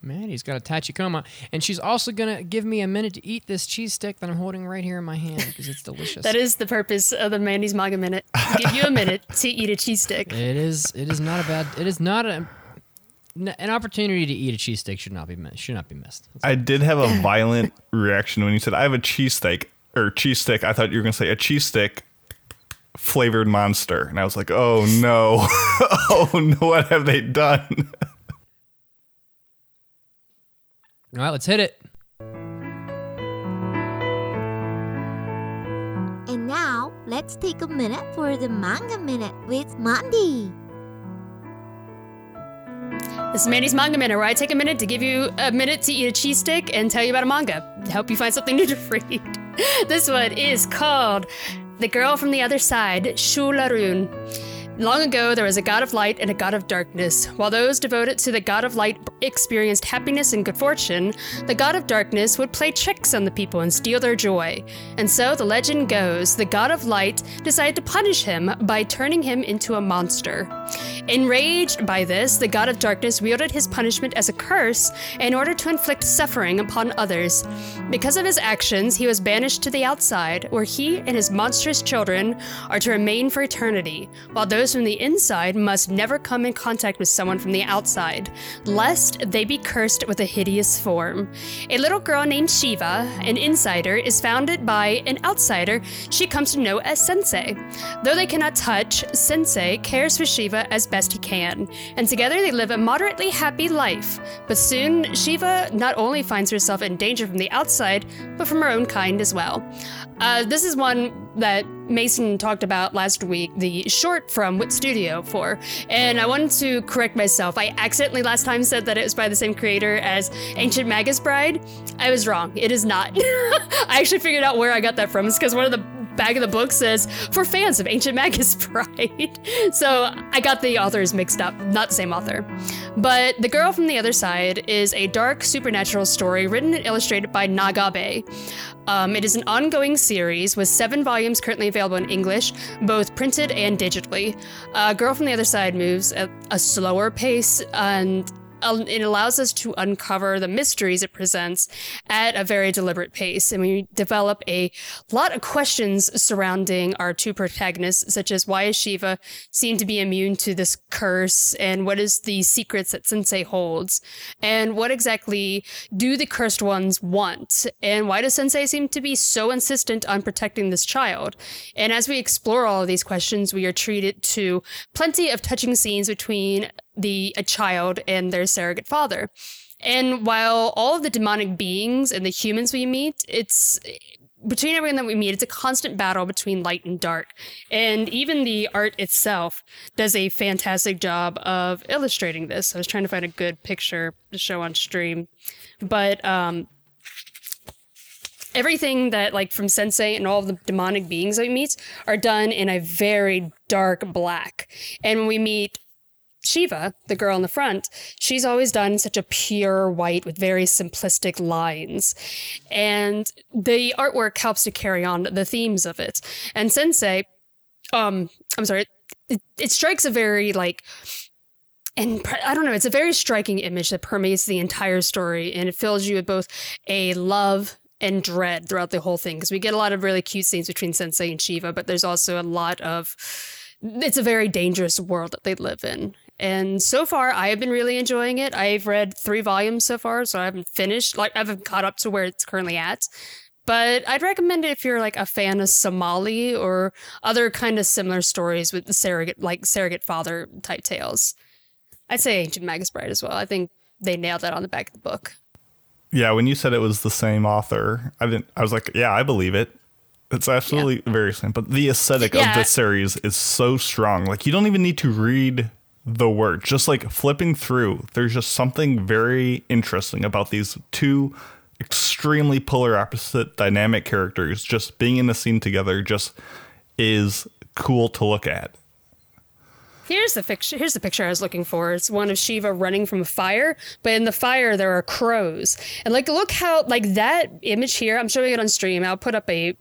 Maddie's got a tachikoma. And she's also going to give me a minute to eat this cheese stick that I'm holding right here in my hand because it's delicious. That is the purpose of the Mandy's Maga Minute. Give you a minute to eat a cheese stick. An opportunity to eat a cheese stick should not be missed. I did have a violent reaction when you said, I have a cheese steak or cheese stick. I thought you were going to say a cheese stick flavored monster, and I was like, oh no. Oh no, what have they done? All right, let's hit it. And now let's take a minute for the Manga Minute with Mandy. This is Mandy's Manga Minute, where I take a minute to give you a minute to eat a cheese stick and tell you about a manga to help you find something new to read. This one is called The Girl from the Other Side, Shularun. Long ago, there was a god of light and a god of darkness. While those devoted to the god of light experienced happiness and good fortune, the god of darkness would play tricks on the people and steal their joy. And so, the legend goes, the god of light decided to punish him by turning him into a monster. Enraged by this, the god of darkness wielded his punishment as a curse in order to inflict suffering upon others. Because of his actions, he was banished to the outside, where he and his monstrous children are to remain for eternity, while those from the inside must never come in contact with someone from the outside, lest they be cursed with a hideous form. A little girl named Shiva, an insider, is founded by an outsider she comes to know as Sensei. Though they cannot touch, Sensei cares for Shiva as best he can, and together they live a moderately happy life. But soon, Shiva not only finds herself in danger from the outside, but from her own kind as well. This is one that Mason talked about last week, the short from Wit Studio for, and I wanted to correct myself. I accidentally last time said that it was by the same creator as Ancient Magus Bride. I was wrong. It is not. I actually figured out where I got that from. It's because one of the back of the book says, for fans of Ancient Magus Pride. So I got the authors mixed up, not the same author. But The Girl from the Other Side is a dark supernatural story written and illustrated by Nagabe. It is an ongoing series with 7 volumes currently available in English, both printed and digitally. Girl from the Other Side moves at a slower pace, and it allows us to uncover the mysteries it presents at a very deliberate pace. And we develop a lot of questions surrounding our two protagonists, such as why is Shiva seem to be immune to this curse, and what is the secrets that Sensei holds, and what exactly do the cursed ones want, and why does Sensei seem to be so insistent on protecting this child? And as we explore all of these questions, we are treated to plenty of touching scenes between a child and their surrogate father. And while all of the demonic beings and the humans we meet, between everyone that we meet, it's a constant battle between light and dark. And even the art itself does a fantastic job of illustrating this. I was trying to find a good picture to show on stream. But everything that, like, from Sensei and all the demonic beings that we meet are done in a very dark black. And when we meet Shiva, the girl in the front, she's always done such a pure white with very simplistic lines. And the artwork helps to carry on the themes of it. And Sensei, it strikes a very, like, and I don't know, it's a very striking image that permeates the entire story, and it fills you with both a love and dread throughout the whole thing, because we get a lot of really cute scenes between Sensei and Shiva, but there's also a lot of, it's a very dangerous world that they live in. And so far, I have been really enjoying it. I've read 3 volumes so far, so I haven't finished. Like, I haven't caught up to where it's currently at. But I'd recommend it if you're, like, a fan of Somali or other kind of similar stories with the surrogate father type tales. I'd say Ancient Magus Bride as well. I think they nailed that on the back of the book. Yeah, when you said it was the same author, I was like, yeah, I believe it. It's absolutely very simple. The aesthetic of this series is so strong. Like, you don't even need to read the word, just like flipping through, there's just something very interesting about these two extremely polar opposite dynamic characters just being in the scene together. Just is cool to look at. Here's the picture I was looking for. It's one of Shiva running from a fire, but in the fire there are crows. And look how that image here. I'm showing it on stream. I'll put up a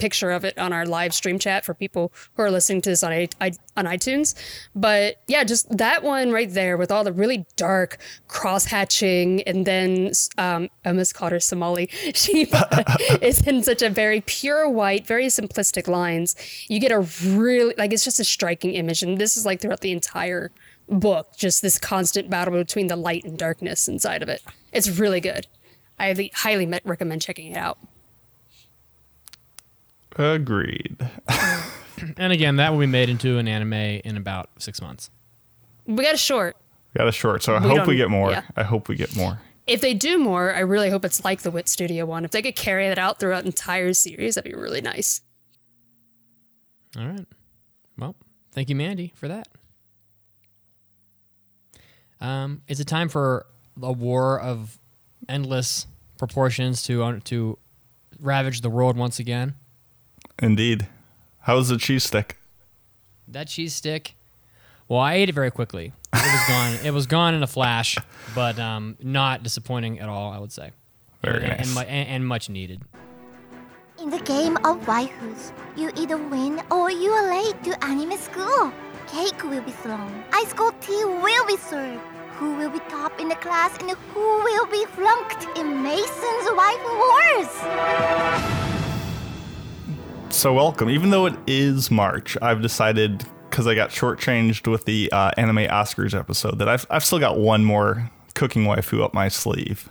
picture of it on our live stream chat for people who are listening to this on iTunes. But yeah, just that one right there with all the really dark cross hatching, and then I almost called her Somali. She is in such a very pure white, very simplistic lines. You get a really, it's just a striking image, and this is throughout the entire book, just this constant battle between the light and darkness inside of it. It's really good. I highly recommend checking it out. Agreed. And again, that will be made into an anime in about 6 months. We got a short. So I hope we get more. Yeah. I hope we get more. If they do more, I really hope it's like the WIT Studio one. If they could carry that out throughout entire series, that'd be really nice. All right. Well, thank you, Mandy, for that. Is it time for a war of endless proportions to ravage the world once again? Indeed. How was the cheese stick? That cheese stick? Well, I ate it very quickly. It was gone. It was gone in a flash, but not disappointing at all, I would say. Very nice. And much needed. In the game of waifus, you either win or you are late to anime school. Cake will be thrown. Ice cold tea will be served. Who will be top in the class and who will be flunked in Mason's Waifu Wars? So welcome. Even though it is March, I've decided, because I got shortchanged with the anime Oscars episode, that I've still got one more cooking waifu up my sleeve.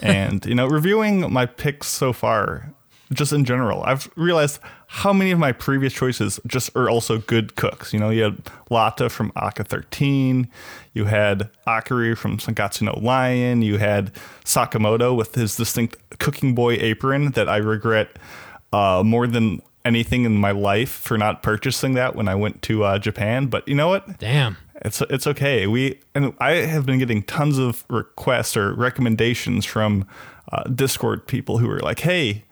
And, reviewing my picks so far, just in general, I've realized how many of my previous choices just are also good cooks. You had Lata from Aka 13. You had Akari from Sangatsu no Lion. You had Sakamoto with his distinct cooking boy apron that I regret more than anything in my life for not purchasing that when I went to Japan. But you know what? Damn. It's okay. I have been getting tons of requests or recommendations from Discord people who are like, hey,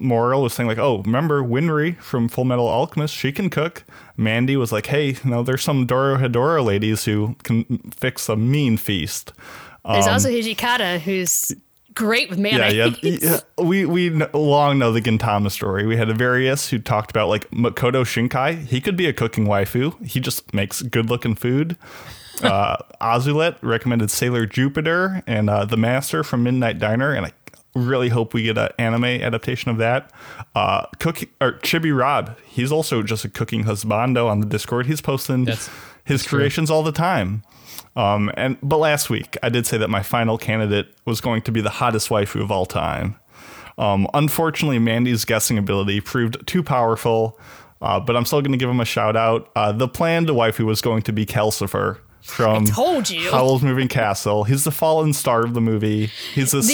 Moriel was saying like, oh, remember Winry from Full Metal Alchemist? She can cook. Mandy was like, hey, you know, there's some Dorohedoro ladies who can fix a mean feast. There's also Hijikata, who's great with mayonnaise. Yeah. We long know the Gintama story. We had a Various who talked about like Makoto Shinkai. He could be a cooking waifu. He just makes good looking food. Azulet recommended Sailor Jupiter and The Master from Midnight Diner, and I really hope we get an anime adaptation of that. Chibi Rob, he's also just a cooking husbando on the Discord. He's posting his creations all the time. But last week I did say that my final candidate was going to be the hottest waifu of all time. Unfortunately, Mandy's guessing ability proved too powerful, but I'm still going to give him a shout out. The planned waifu was going to be Calcifer from Howl's Moving Castle. He's the fallen star of the movie. He's this.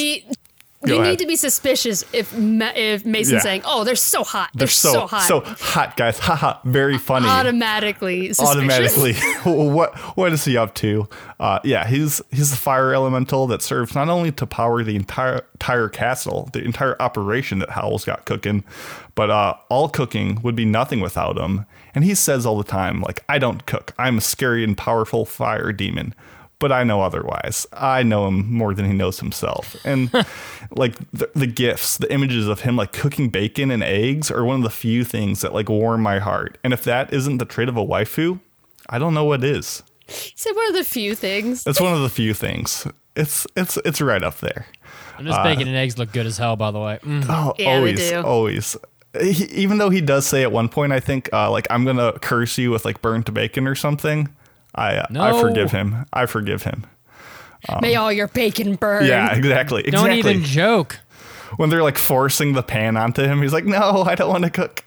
You need to be suspicious if Mason's saying, oh, they're so hot. They're so hot. So hot, guys. Haha. Very funny. Automatically suspicious. What is he up to? He's the fire elemental that serves not only to power the entire castle, the entire operation that Howl's got cooking, but all cooking would be nothing without him. And he says all the time, like, I don't cook. I'm a scary and powerful fire demon. But I know otherwise. I know him more than he knows himself. And like the gifs, the images of him like cooking bacon and eggs are one of the few things that like warm my heart. And if that isn't the trait of a waifu, I don't know what is. Is it one of the few things? It's one of the few things. It's right up there. And his bacon and eggs look good as hell, by the way. Mm. Oh, yeah, always. He, even though he does say at one point, I think like I'm going to curse you with like burnt bacon or something. I forgive him. May all your bacon burn. Yeah, exactly. Don't even joke. When they're like forcing the pan onto him, he's like, no, I don't want to cook.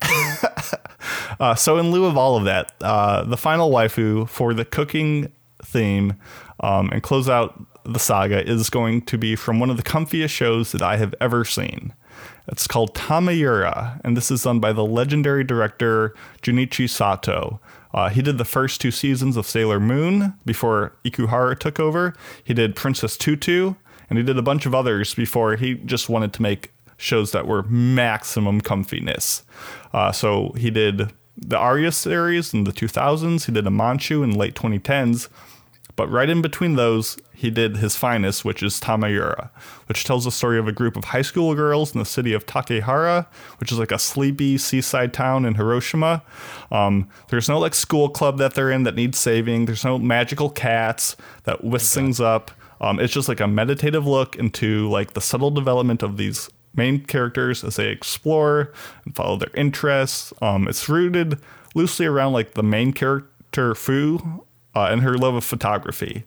So in lieu of all of that, the final waifu for the cooking theme and close out the saga is going to be from one of the comfiest shows that I have ever seen. It's called Tamayura, and this is done by the legendary director Junichi Sato. He did the first two seasons of Sailor Moon before Ikuhara took over. He did Princess Tutu, and he did a bunch of others before he just wanted to make shows that were maximum comfiness. So he did the Arya series in the 2000s. He did a Manchu in the late 2010s. But right in between those, he did his finest, which is Tamayura, which tells the story of a group of high school girls in the city of Takehara, which is like a sleepy seaside town in Hiroshima. There's no like school club that they're in that needs saving. There's no magical cats that whisk things up. It's just like a meditative look into like the subtle development of these main characters as they explore and follow their interests. It's rooted loosely around like the main character Fu, and her love of photography.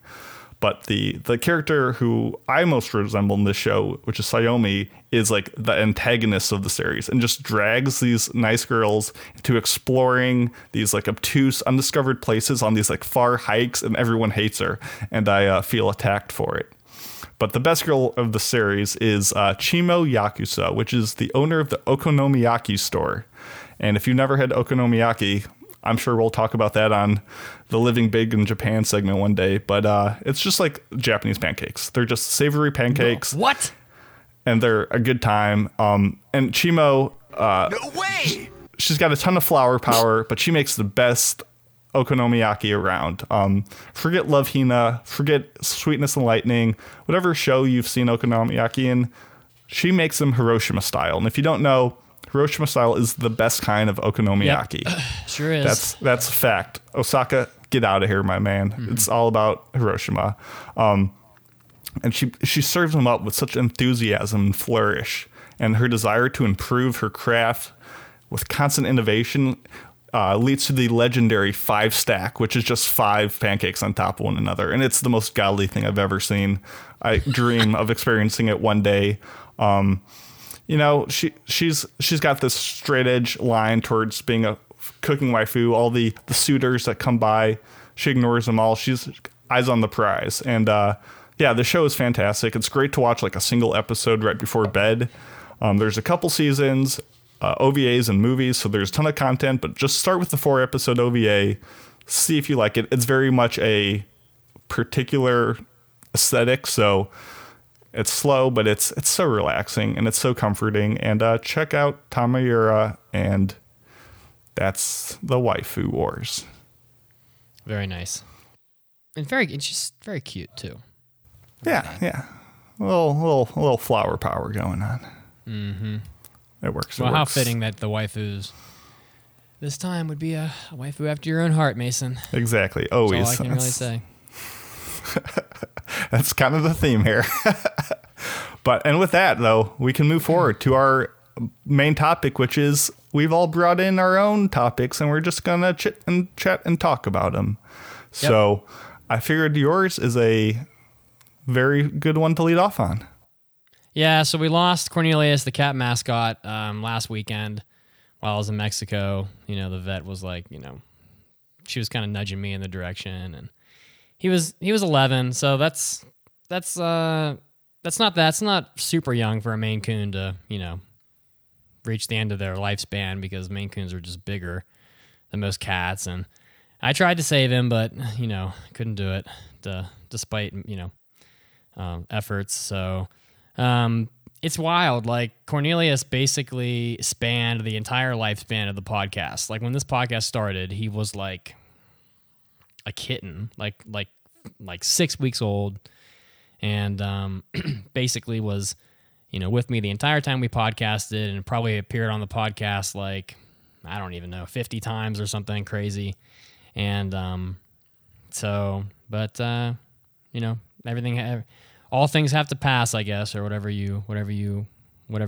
But the character who I most resemble in this show, which is Sayomi, is like the antagonist of the series and just drags these nice girls into exploring these like obtuse, undiscovered places on these like far hikes, and everyone hates her. And I feel attacked for it. But the best girl of the series is Chimo Yakusa, which is the owner of the Okonomiyaki store. And if you've never had Okonomiyaki, I'm sure we'll talk about that on the Living Big in Japan segment one day. But it's just like Japanese pancakes. They're just savory pancakes. No. What? And they're a good time. And Chimo... no way! She's got a ton of flour power, but she makes the best okonomiyaki around. Forget Love Hina. Forget Sweetness and Lightning. Whatever show you've seen okonomiyaki in, she makes them Hiroshima style. And if you don't know... Hiroshima style is the best kind of okonomiyaki. Yep. Sure is. That's a fact. Osaka, get out of here, my man. Mm-hmm. It's all about Hiroshima. And she serves them up with such enthusiasm and flourish, and her desire to improve her craft with constant innovation leads to the legendary 5-stack, which is just 5 pancakes on top of one another. And it's the most godly thing I've ever seen. I dream of experiencing it one day. You know, she's got this straight edge line towards being a cooking waifu. All the suitors that come by, she ignores them all. She's eyes on the prize. And the show is fantastic. It's great to watch like a single episode right before bed. There's a couple seasons, OVAs and movies. So there's a ton of content, but just start with the 4-episode OVA. See if you like it. It's very much a particular aesthetic. So It's slow, but it's so relaxing and it's so comforting. And check out Tamayura, and that's the Waifu Wars. Very nice. And it's just very cute too. Yeah. A little flower power going on. Mm-hmm. It works. Well, how fitting that the waifus this time would be a waifu after your own heart, Mason. Exactly. Always. That's all I can really say. That's kind of the theme here. And with that, though, we can move forward to our main topic, which is we've all brought in our own topics, and we're just going to chat and talk about them. Yep. So I figured yours is a very good one to lead off on. Yeah, so we lost Cornelius, the cat mascot, last weekend while I was in Mexico. You know, the vet was like, you know, she was kind of nudging me in the direction, and he was 11, so that's not super young for a Maine Coon to, you know, reach the end of their lifespan, because Maine Coons are just bigger than most cats. And I tried to save him, but, you know, couldn't do it despite, you know, efforts. So it's wild. Like, Cornelius basically spanned the entire lifespan of the podcast. Like, when this podcast started, he was like a kitten, like 6 weeks old, and basically was, you know, with me the entire time we podcasted, and probably appeared on the podcast like, I don't even know, 50 times or something crazy. And so, you know, everything, all things have to pass, I guess, or whatever you want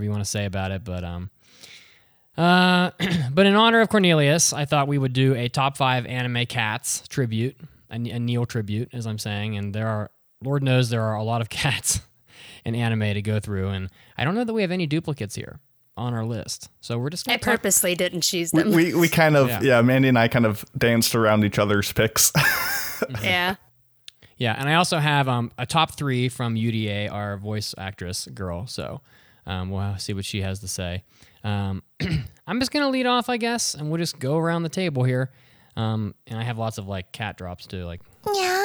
to say about it. But but in honor of Cornelius, I thought we would do a top 5 anime cats tribute, a Neil tribute, as I'm saying. And Lord knows there are a lot of cats in anime to go through, and I don't know that we have any duplicates here on our list. So we're just going to purposely didn't choose them. We kind of, yeah, Mandy and I kind of danced around each other's picks. Yeah. Yeah, and I also have a top 3 from UDA, our voice actress girl, so we'll see what she has to say. I'm just going to lead off, I guess, and we'll just go around the table here. And I have lots of, like, cat drops, too. Like, yeah.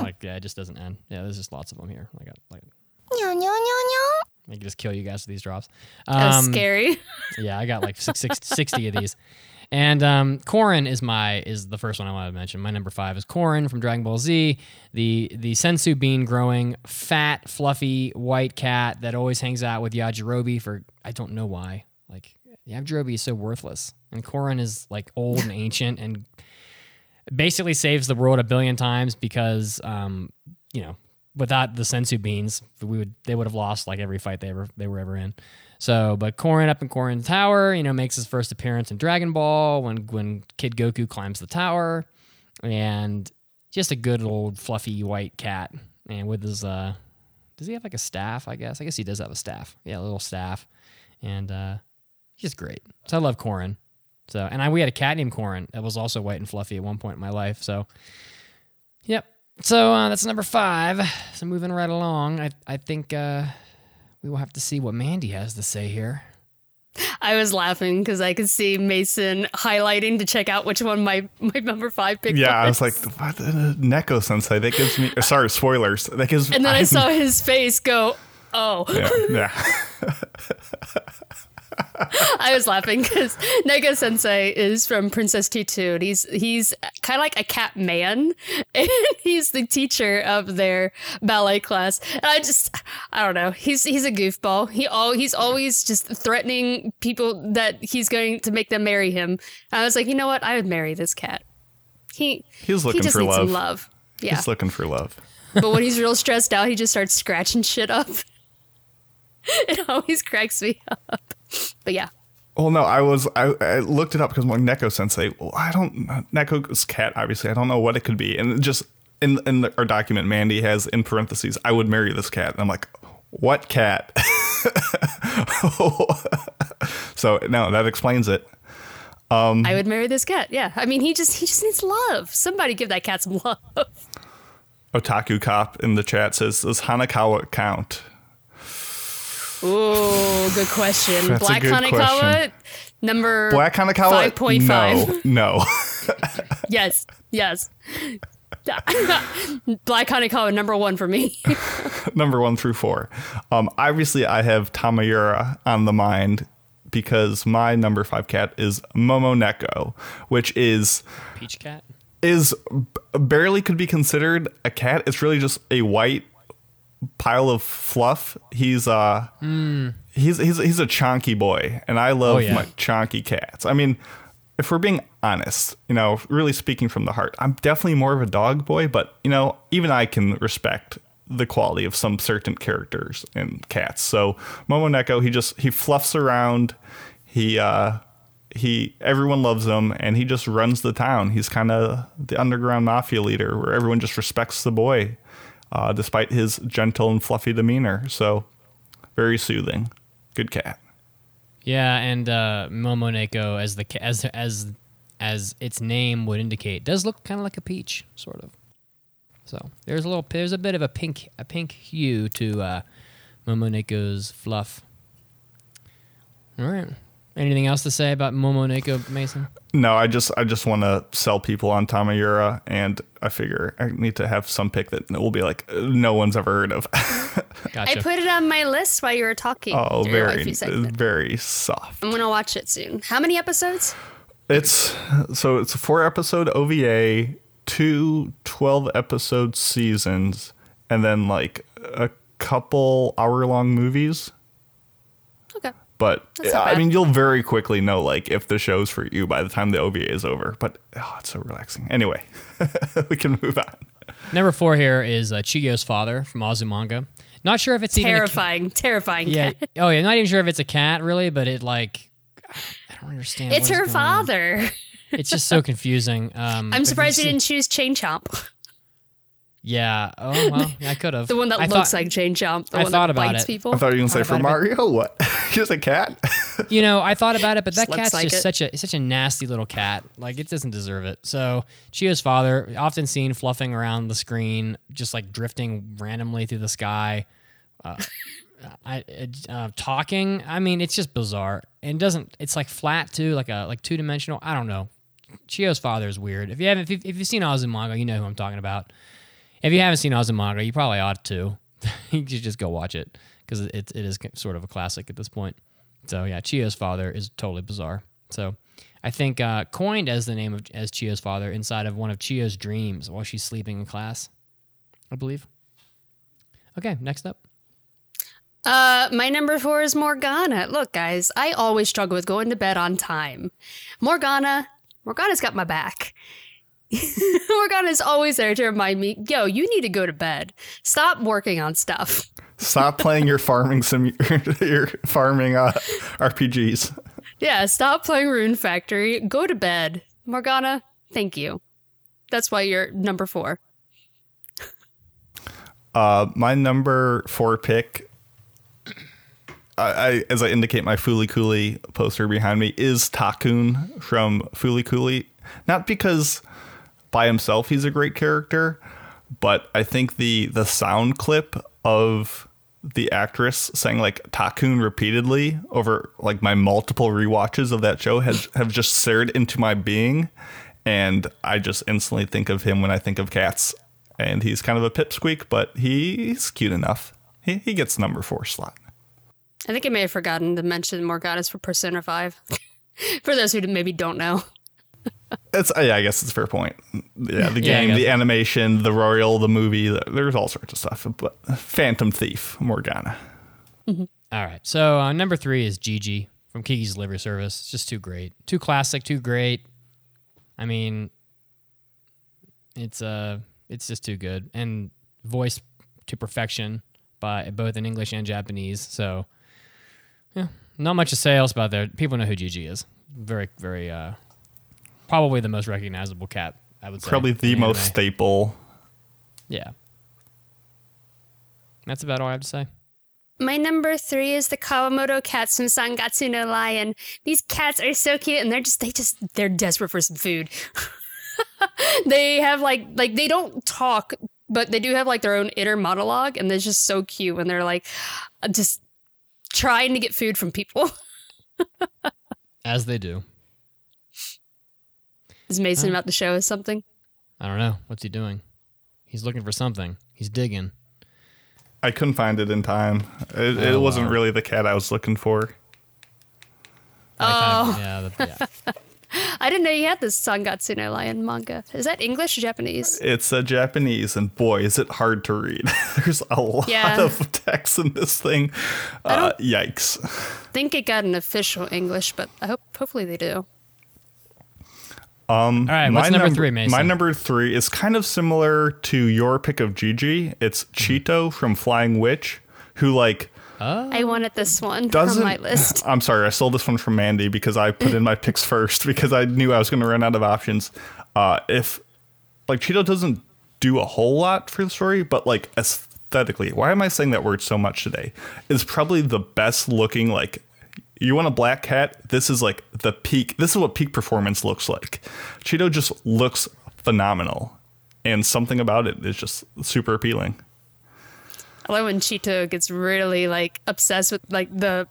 Like, yeah, it just doesn't end. Yeah, there's just lots of them here. I got, like, nyo, nyo, nyo, nyo. I can just kill you guys with these drops. That was scary. Yeah, I got, like, 60 of these. And Korin is the first one I wanted to mention. My number 5 is Korin from Dragon Ball Z, the sensu bean growing, fat, fluffy, white cat that always hangs out with Yajirobe for, I don't know why. Like, Yajirobe is so worthless, and Korin is like old and ancient, and basically saves the world a billion times because, you know, without the sensu beans, they would have lost like every fight they were ever in. So, but Korin up in Korin's tower, you know, makes his first appearance in Dragon Ball when Kid Goku climbs the tower, and just a good old fluffy white cat. And with his, does he have like a staff? I guess he does have a staff. Yeah, a little staff, and just great. So I love Korin. So, and we had a cat named Korin that was also white and fluffy at one point in my life. So, yep. So that's number 5. So moving right along, I think we will have to see what Mandy has to say here. I was laughing because I could see Mason highlighting to check out which one my number 5 picked. Yeah, was. I was like, what? Neko-sensei, that gives me... Sorry, spoilers. That gives. And then I saw his face go, oh. Yeah. I was laughing because Nega-sensei is from Princess T2. And he's kind of like a cat man, and he's the teacher of their ballet class. And I don't know. He's a goofball. He's always just threatening people that he's going to make them marry him. And I was like, you know what? I would marry this cat. He's looking for love. Some love. Yeah. He's looking for love. But when he's real stressed out, he just starts scratching shit up. It always cracks me up. But yeah. Well, no, I looked it up because I'm like, Neko-sensei. Well, Neko's cat, obviously. I don't know what it could be. And just in our document, Mandy has in parentheses, I would marry this cat. And I'm like, what cat? So no, that explains it. I would marry this cat. Yeah. I mean, he just needs love. Somebody give that cat some love. Otaku Cop in the chat says, does Hanakawa count? Ooh, good question. That's Black Hanakawa, number 5.5. No. Yes. Black Hanakawa, number 1 for me. number 1 through 4. Obviously, I have Tamayura on the mind because my number 5 cat is Momoneko, which is Peach Cat. Is barely could be considered a cat. It's really just a white pile of fluff. He's a chonky boy, and I love my chonky cats. I mean, if we're being honest, you know, really speaking from the heart, I'm definitely more of a dog boy, but you know, even I can respect the quality of some certain characters and cats. So Momoneko, he fluffs around. Everyone loves him, and he just runs the town. He's kind of the underground mafia leader where everyone just respects the boy, despite his gentle and fluffy demeanor. So very soothing, good cat. Yeah, and Momoneko, as its name would indicate, does look kind of like a peach, sort of. So there's a bit of a pink hue to Momoneko's fluff. All right. Anything else to say about Momoneko, Mason? No, I just want to sell people on Tamayura, and I figure I need to have some pick that will be like no one's ever heard of. Gotcha. I put it on my list while you were talking. Oh, very soft. I'm gonna watch it soon. How many episodes? It's a 4-episode OVA, 2 12-episode seasons, and then like a couple hour-long movies. Okay. But I mean, you'll very quickly know like if the show's for you by the time the OVA is over. But it's so relaxing. Anyway, we can move on. Number 4 here is Chiyo's father from Azumanga. Not sure if it's terrifying, even terrifying. Yeah. Cat. Oh yeah, not even sure if it's a cat really, but it like I don't understand. It's her father. It's just so confusing. I'm surprised you didn't choose Chain Chomp. Yeah. Oh, well, I could have. The one that looks like Chain Chomp. The one that bites people. I thought you were going to say for Mario, what? He's a cat? You know, I thought about it, but that cat's just such a nasty little cat. Like, it doesn't deserve it. So, Chiyo's father, often seen fluffing around the screen, just like drifting randomly through the sky, talking. I mean, it's just bizarre. And it's like flat too, like two-dimensional. I don't know. Chiyo's father is weird. If you've seen Azumanga, you know who I'm talking about. If you haven't seen Azumanga, you probably ought to. You should just go watch it because it is sort of a classic at this point. So yeah, Chiyo's father is totally bizarre. So I think coined as the name as Chiyo's father inside of one of Chiyo's dreams while she's sleeping in class, I believe. Okay, next up. My number 4 is Morgana. Look, guys, I always struggle with going to bed on time. Morgana's got my back. Morgana's always there to remind me, yo, you need to go to bed. Stop working on stuff. Stop playing your farming RPGs. Yeah, stop playing Rune Factory. Go to bed. Morgana, thank you. That's why you're number 4. My number 4 pick, as I indicate my Fooly Cooly poster behind me, is Takun from Fooly Cooly. Not because by himself he's a great character, but I think the sound clip of the actress saying like Takun repeatedly over like my multiple rewatches of that show have just seared into my being, and I just instantly think of him when I think of cats. And he's kind of a pipsqueak, but he's cute enough. He gets number 4 slot. I think I may have forgotten to mention Morgana's for Persona 5 for those who maybe don't know. I guess it's a fair point. Yeah, the game, the animation, the royal, the movie, there's all sorts of stuff. But Phantom Thief, Morgana. Mm-hmm. All right, so number 3 is Gigi from Kiki's Delivery Service. It's just too great. Too classic, too great. I mean, it's just too good. And voiced to perfection by both in English and Japanese. So, yeah, not much to say else about that. People know who Gigi is. Very, very... probably the most recognizable cat, I would say. Probably the most staple. Yeah. That's about all I have to say. My number 3 is the Kawamoto cats from Sangatsu no Lion. These cats are so cute, and they're desperate for some food. They have like they don't talk, but they do have like their own inner monologue, and they're just so cute when they're like just trying to get food from people. As they do. Is Mason about to show us something? I don't know. What's he doing? He's looking for something. He's digging. I couldn't find it in time. It wasn't really the cat I was looking for. Oh. Yeah. I didn't know you had this Sangatsu no Lion manga. Is that English or Japanese? It's Japanese, and boy, is it hard to read. There's a lot of text in this thing. Yikes. Think it got an official English, but hopefully they do. All right, what's number three, Mason? My number three is kind of similar to your pick of Gigi. It's Cheeto from Flying Witch, who I wanted this one from my list. I'm sorry, I stole this one from Mandy because I put in my picks first because I knew I was going to run out of options. If Cheeto doesn't do a whole lot for the story, but aesthetically, why am I saying that word so much today? Is probably the best looking, you want a black cat? This is the peak. This is what peak performance looks like. Cheeto just looks phenomenal, and something about it is just super appealing. I love when Cheeto gets really obsessed with the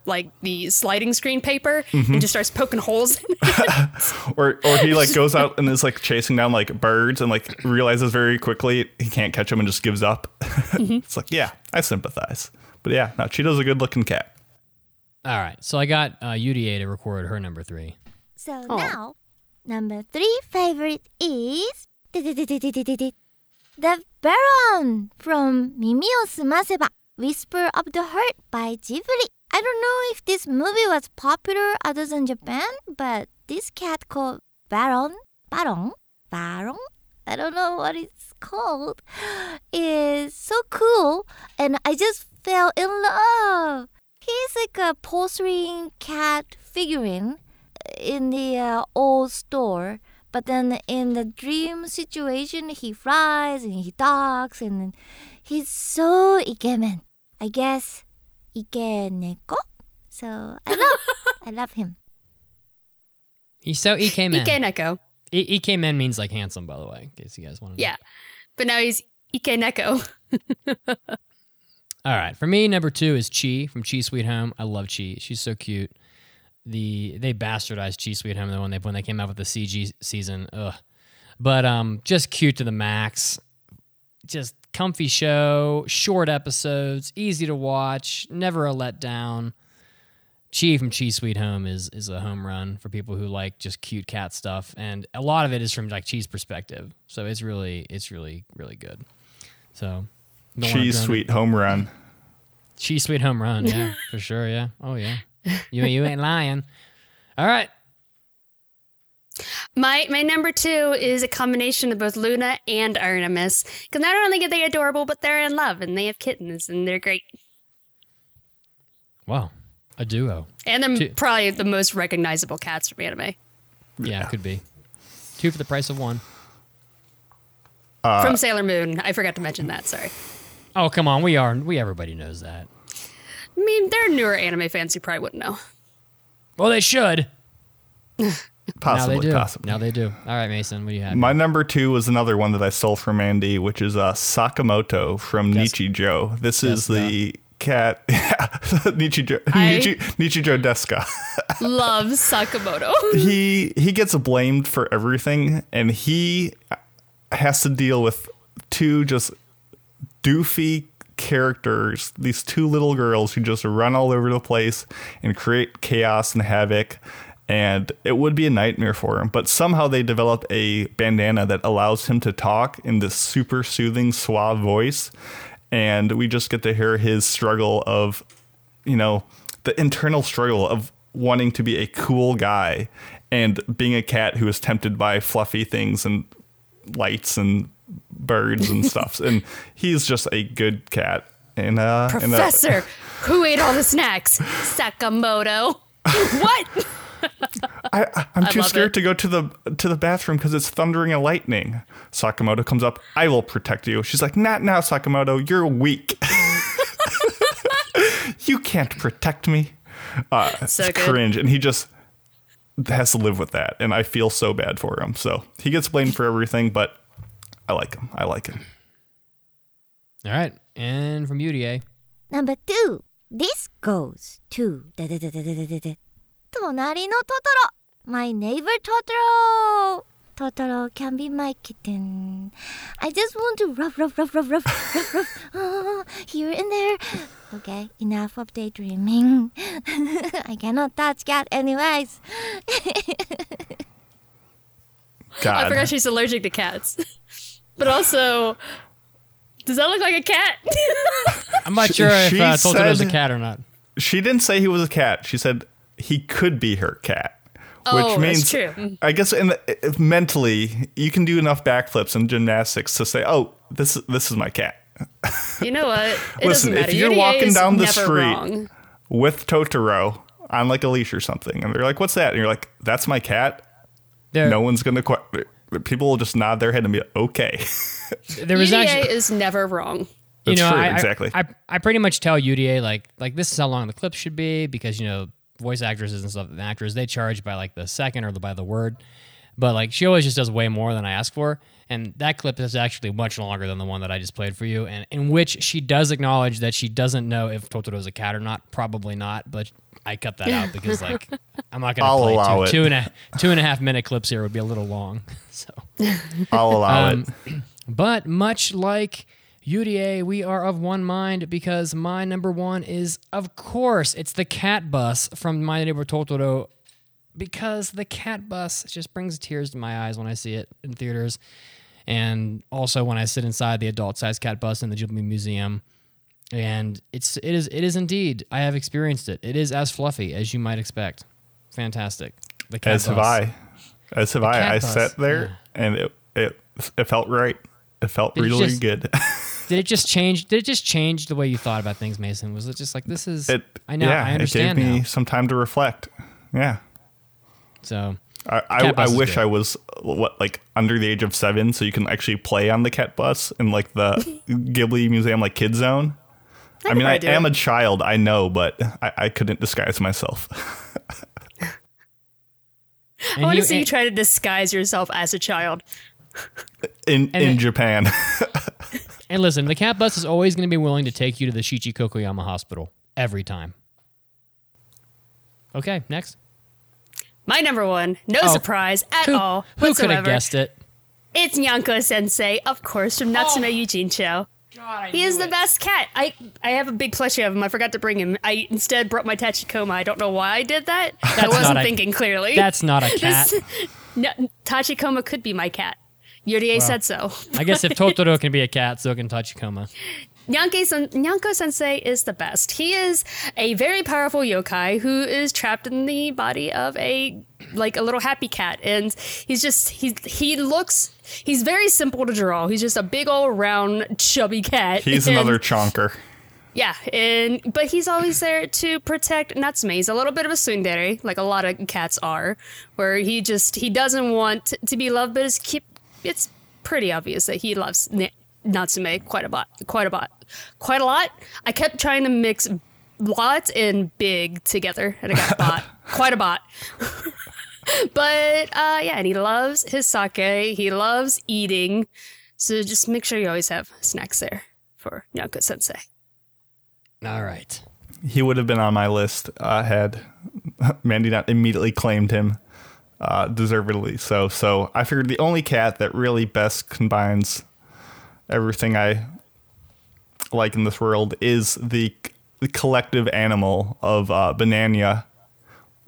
sliding screen paper and just starts poking holes in it. or he goes out and is chasing down birds and realizes very quickly he can't catch them and just gives up. Mm-hmm. It's I sympathize. But yeah, no, Cheeto's a good looking cat. All right, so I got UDA to record her number three. So now, number three favorite is The Baron from Mimi o Sumaseba, Whisper of the Heart by Ghibli. I don't know if this movie was popular other than Japan, but this cat called Baron, I don't know what it's called, is so cool, and I just fell in love. He's a porcelain cat figurine in the old store. But then in the dream situation, he flies and he talks and he's so ikemen. I guess ikeneko. So I love him. He's so ikemen. Ikeneko. Ikemen means handsome, by the way, in case you guys want to know. Yeah, but now he's ikeneko. All right, for me, number two is Chi from Chi Sweet Home. I love Chi. She's so cute. They bastardized Chi Sweet Home when they came out with the CG season. Ugh. But just cute to the max. Just comfy show, short episodes, easy to watch, never a letdown. Chi from Chi Sweet Home is a home run for people who like just cute cat stuff, and a lot of it is from Chi's perspective. So it's really good. So Chi Sweet Home Run. Chi Sweet Home Run, yeah, for sure, yeah. Oh yeah. You ain't lying. All right. My number two is a combination of both Luna and Artemis. Because not only are they adorable, but they're in love and they have kittens and they're great. Wow. A duo. And they're probably the most recognizable cats from anime. Yeah, it could be. Two for the price of one. From Sailor Moon. I forgot to mention that, sorry. Oh, come on. Everybody knows that. I mean, they're newer anime fans who probably wouldn't know. Well, they should. Possibly. Now they do. All right, Mason, what do you have? My number two was another one that I stole from Andy, which is Sakamoto from Nichijou. This is the cat. Nichijou Deska. Love Sakamoto. He gets blamed for everything, and he has to deal with two just doofy characters, these two little girls who just run all over the place and create chaos and havoc, and it would be a nightmare for him, but somehow they develop a bandana that allows him to talk in this super soothing, suave voice, and we just get to hear his struggle of, the internal struggle of wanting to be a cool guy and being a cat who is tempted by fluffy things and lights and birds and stuff, and he's just a good cat. And Professor, who ate all the snacks? Sakamoto. What? I'm too scared to go to the bathroom because it's thundering and lightning. Sakamoto comes up. I will protect you. She's like, not now, Sakamoto. You're weak. You can't protect me. So cringe, and he just has to live with that. And I feel so bad for him. So he gets blamed for everything, but. I like him. All right. And from UDA. Number two. This goes to Tonari no Totoro. My Neighbor Totoro. Totoro can be my kitten. I just want to rub here and there. Okay, enough of daydreaming. I cannot touch cat anyways. God. I forgot she's allergic to cats. But also, does that look like a cat? I'm not sure if Totoro was a cat or not. She didn't say he was a cat. She said he could be her cat. Which means, that's true. I guess if mentally, you can do enough backflips and gymnastics to say, oh, this is my cat. You know what? It Listen, if you're walking down the street wrong. With Totoro on like a leash or something, and they're like, what's that? And you're like, that's my cat? Yeah. No one's going to... people will just nod their head and be like, okay. UDA is never wrong. That's true, exactly. I pretty much tell UDA, like this is how long the clip should be, because, you know, voice actresses and stuff, and actors, they charge by like the second or by the word. But like she always just does way more than I ask for. And that clip is actually much longer than the one that I just played for you, and in which she does acknowledge that she doesn't know if Totoro's a cat or not. Probably not, but I cut that out because like I'm not going to play two and a half minute clips here. It would be a little long. So I'll allow it. But much like UDA, we are of one mind because my number one is, of course, it's the cat bus from My Neighbor Totoro, because the cat bus just brings tears to my eyes when I see it in theaters, and also when I sit inside the adult-sized cat bus in the Ghibli Museum. And it is indeed, I have experienced it. It is as fluffy as you might expect. Fantastic. The cat bus. As have I. I sat there and it felt right. It felt really good. Did it just change the way you thought about things, Mason? Was it just like, this is... I understand now. It gave me some time to reflect. Yeah. So... I wish I was under the age of 7, so you can actually play on the cat bus in like the Ghibli Museum like Kid Zone. I am a child, I know, but I couldn't disguise myself. I want to see you try to disguise yourself as a child in Japan. And listen, the cat bus is always going to be willing to take you to the Shichi Kokoyama Hospital every time. Okay, next. My number one, no surprise at all whatsoever. Who could have guessed it? It's Nyanko-sensei, of course, from Natsume Yuujincho. God, he is the best cat. I have a big plushie of him. I forgot to bring him. I instead brought my Tachikoma. I don't know why I did that. I wasn't thinking clearly. That's not a cat. Tachikoma could be my cat. Yurie said so. I guess if Totoro can be a cat, so can Tachikoma. Nyanko-sensei is the best. He is a very powerful yokai who is trapped in the body of a little happy cat. And he's just, he's very simple to draw. He's just a big old round chubby cat. He's another chonker. Yeah, but he's always there to protect Natsume. He's a little bit of a tsundere, like a lot of cats are, where he doesn't want to be loved, but it's pretty obvious that he loves Natsume quite a lot. I kept trying to mix lot and big together, and I got bot. Quite a bot. But and he loves his sake. He loves eating. So just make sure you always have snacks there for Nyanko-sensei. All right. He would have been on my list had Mandy not immediately claimed him, deservedly. So I figured the only cat that really best combines everything I like in this world is the collective animal of Banania.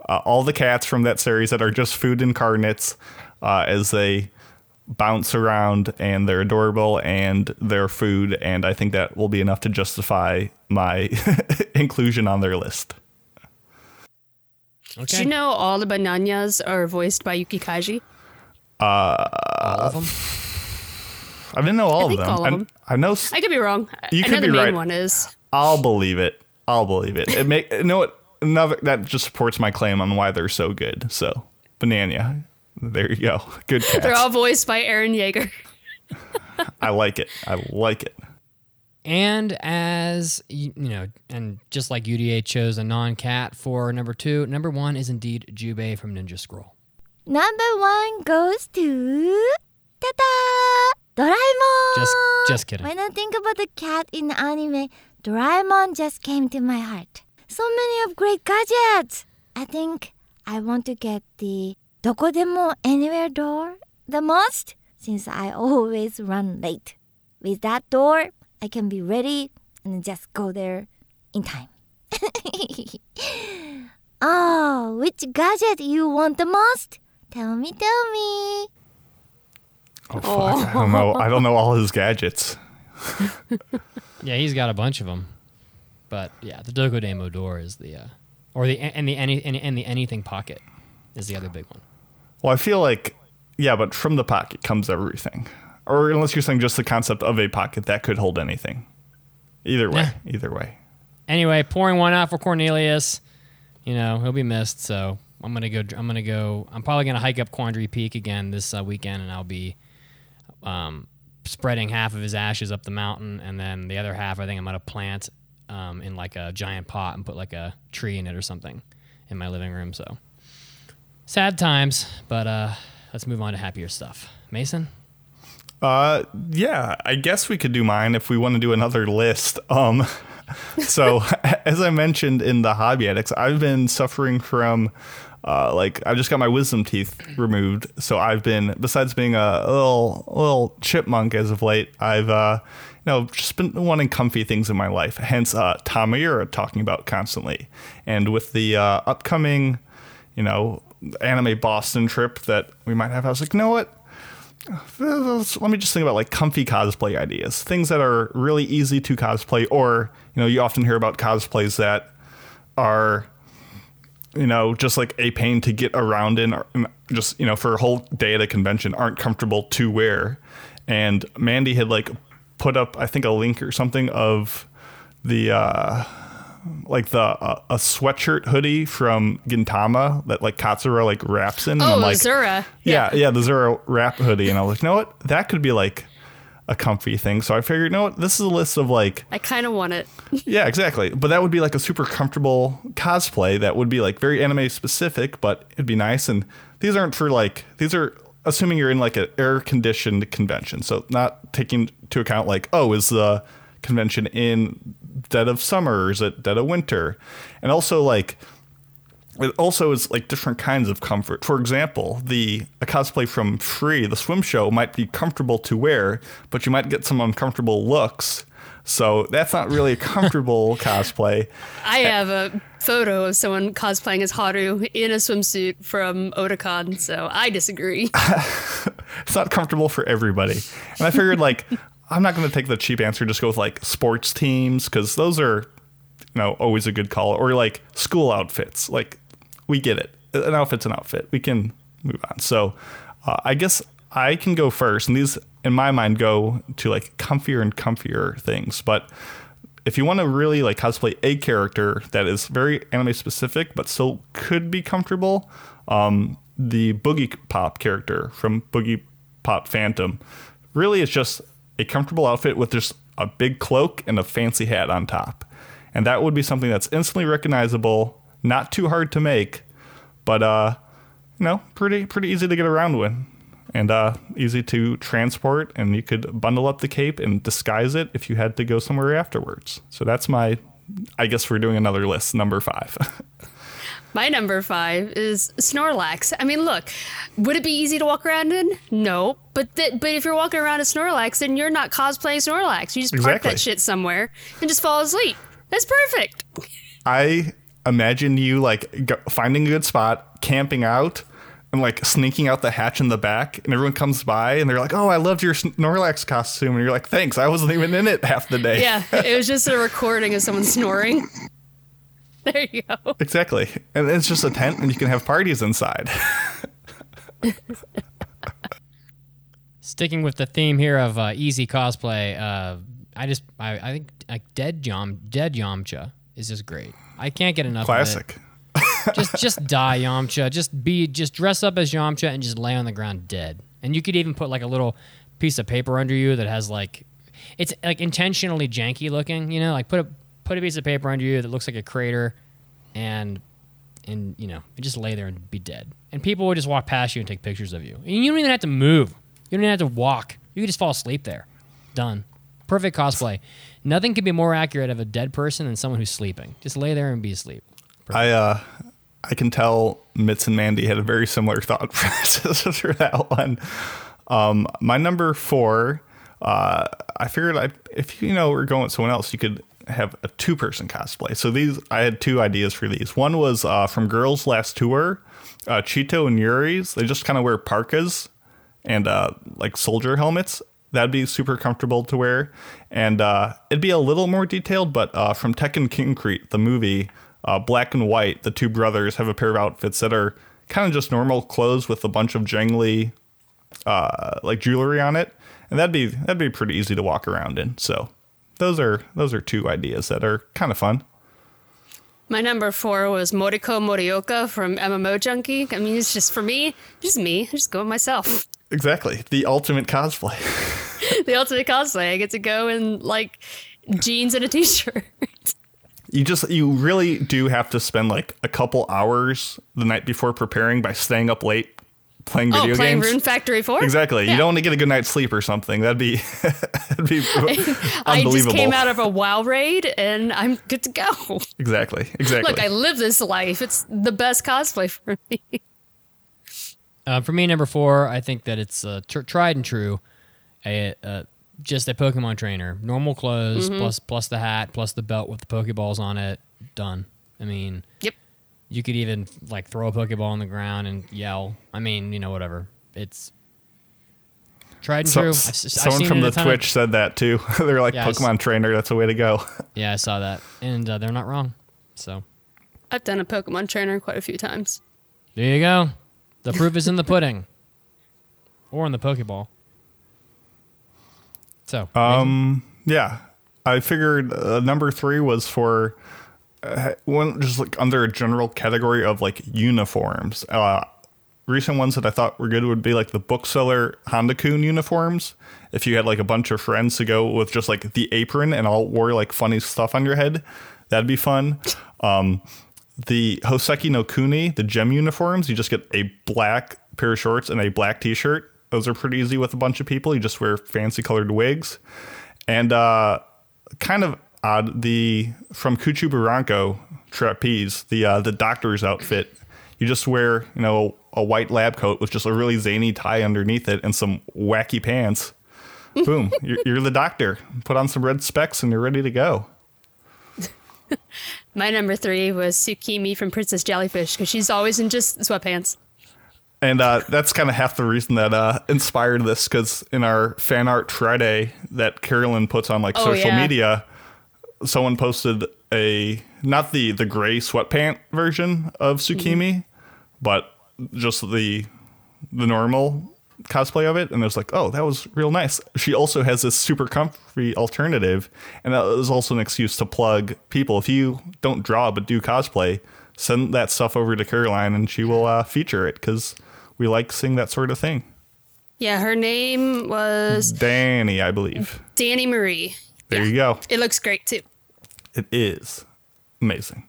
All the cats from that series that are just food incarnates as they bounce around, and they're adorable and they're food. And I think that will be enough to justify my inclusion on their list. Okay. Did you know all the Bananias are voiced by Yuki Kaji? All of them? I didn't know all of them. I know. I could be wrong. You could be right. I know the main one is. I'll believe it. That just supports my claim on why they're so good. So, Banania, there you go. Good cats. They're all voiced by Aaron Yeager. I like it. And as you know, and just like UDA chose a non-cat for number two, number one is indeed Jubei from Ninja Scroll. Number one goes to ta-da! Doraemon! Just kidding. When I think about the cat in the anime, Doraemon just came to my heart. So many of great gadgets! I think I want to get the Dokodemo Anywhere door the most since I always run late. With that door, I can be ready and just go there in time. Oh, which gadget you want the most? Tell me, tell me. Oh, fuck. Oh. I don't know. I don't know all his gadgets. Yeah, he's got a bunch of them. But yeah, the Dokodemo door is the... Or the anything pocket is the other big one. Well, I feel like, yeah, but from the pocket comes everything. Or unless you're saying just the concept of a pocket that could hold anything. Either way. Anyway, pouring one out for Cornelius. You know, he'll be missed, so I'm going to go. I'm probably going to hike up Quandary Peak again this weekend, and I'll be spreading half of his ashes up the mountain, and then the other half I think I'm going to plant in like a giant pot and put like a tree in it or something in my living room. So sad times, but let's move on to happier stuff. Mason? Yeah, I guess we could do mine if we want to do another list. So as I mentioned in the Hobby Addicts, I've been suffering from I just got my wisdom teeth removed. So I've been, besides being a little chipmunk as of late, I've just been wanting comfy things in my life. Hence Tamayura talking about constantly. And with the upcoming, Anime Boston trip that we might have, I was like, you know what? Let me just think about comfy cosplay ideas, things that are really easy to cosplay, or you often hear about cosplays that are just like a pain to get around in, or just for a whole day at a convention aren't comfortable to wear. And Mandy had put up I think a link or something of the a sweatshirt hoodie from Gintama that Katsura wraps in. And oh, Zura. Yeah, the Zura wrap hoodie. And I was like, you know what? That could be a comfy thing. So I figured, you know what? This is a list of I kind of want it. Yeah, exactly. But that would be a super comfortable cosplay that would be very anime specific, but it'd be nice. And these aren't for these are assuming you're in an air conditioned convention. So not taking into account is the convention in dead of summer, or is it dead of winter? And also it also is different kinds of comfort. For example, a cosplay from Free, the swim show, might be comfortable to wear, but you might get some uncomfortable looks. So that's not really a comfortable cosplay. I have a photo of someone cosplaying as Haru in a swimsuit from Otakon, so I disagree. It's not comfortable for everybody. And I figured I'm not going to take the cheap answer. Just go with sports teams, because those are, always a good call. Or school outfits. We get it. An outfit's an outfit. We can move on. So I guess I can go first. And these, in my mind, go to comfier and comfier things. But if you want to really cosplay a character that is very anime specific, but still could be comfortable, the Boogie Pop character from Boogie Pop Phantom really is just a comfortable outfit with just a big cloak and a fancy hat on top. And that would be something that's instantly recognizable, not too hard to make, but pretty easy to get around with, and easy to transport, and you could bundle up the cape and disguise it if you had to go somewhere afterwards. So that's my, I guess we're doing another list, number 5. My number 5 is Snorlax. I mean, look, would it be easy to walk around in? No. But if you're walking around as Snorlax, then you're not cosplaying Snorlax. You just park that shit somewhere and just fall asleep. That's perfect. I imagine you, finding a good spot, camping out, and, sneaking out the hatch in the back, and everyone comes by, and they're like, oh, I loved your Snorlax costume. And you're like, thanks, I wasn't even in it half the day. Yeah, it was just a recording of someone snoring. There you go. Exactly. And it's just a tent, and you can have parties inside. Sticking with the theme here of easy cosplay, I think Dead Yamcha is just great. I can't get enough classic. Of it. Just die Yamcha. Just dress up as Yamcha and just lay on the ground dead. And you could even put a little piece of paper under you that has it's intentionally janky looking, put a piece of paper under you that looks like a crater and just lay there and be dead. And people would just walk past you and take pictures of you. And you don't even have to move. You don't even have to walk. You can just fall asleep there. Done. Perfect cosplay. Nothing could be more accurate of a dead person than someone who's sleeping. Just lay there and be asleep. Perfect. I I can tell Mitz and Mandy had a very similar thought process for that one. My number four, I figured if we're going with someone else, you could have a two-person cosplay. So these, I had two ideas for these. One was from Girls Last Tour, Cheeto and Yuri's. They just kind of wear parkas and like soldier helmets. That'd be super comfortable to wear. And it'd be a little more detailed, but from Tekken Concrete, the movie, Black and White, the two brothers have a pair of outfits that are kind of just normal clothes with a bunch of jangly like jewelry on it. And that'd be pretty easy to walk around in. So those are two ideas that are kind of fun. My number four was Moriko Morioka from MMO Junkie. I mean, it's just for me. I just go with myself. Exactly. The ultimate cosplay. The ultimate cosplay. I get to go in like jeans and a t-shirt. You really do have to spend like a couple hours the night before preparing by staying up late playing video games. Playing Rune Factory 4? Exactly. Yeah. You don't want to get a good night's sleep or something. That'd be unbelievable. I just came out of a WoW raid and I'm good to go. Exactly. Look, I live this life. It's the best cosplay for me. For me, number four, I think that it's tried and true. Just a Pokemon trainer. Normal clothes, mm-hmm. plus the hat, plus the belt with the Pokeballs on it. Done. I mean... Yep. You could even like throw a Pokeball on the ground and yell. I mean, whatever. It's tried and true. Someone from the Twitch said that too. They're like, yeah, Pokemon trainer. That's the way to go. Yeah, I saw that, and they're not wrong. So, I've done a Pokemon trainer quite a few times. There you go. The proof is in the pudding, or in the Pokeball. So, yeah, I figured number three was for. One just like under a general category of like uniforms. Recent ones that I thought were good would be like the bookseller Honda-kun uniforms. If you had like a bunch of friends to go with just like the apron and all wore like funny stuff on your head, that'd be fun. The Hoseki no Kuni, the gem uniforms, you just get a black pair of shorts and a black t-shirt. Those are pretty easy with a bunch of people. You just wear fancy colored wigs. And kind of odd, the from Cuchu Barranco Trapeze, the doctor's outfit. You just wear a white lab coat with just a really zany tie underneath it and some wacky pants. Boom, you're the doctor. Put on some red specs and you're ready to go. My number three was Tsukimi from Princess Jellyfish, because she's always in just sweatpants. And that's kind of half the reason that inspired this, because in our Fan Art Friday that Carolyn puts on social media, someone posted not the gray sweatpant version of Tsukimi, but just the normal cosplay of it. And it was like, oh, that was real nice. She also has this super comfy alternative. And that was also an excuse to plug people. If you don't draw but do cosplay, send that stuff over to Caroline and she will feature it, because we like seeing that sort of thing. Yeah, her name was... Danny, I believe. Danny Marie. There you go. It looks great, too. It is amazing.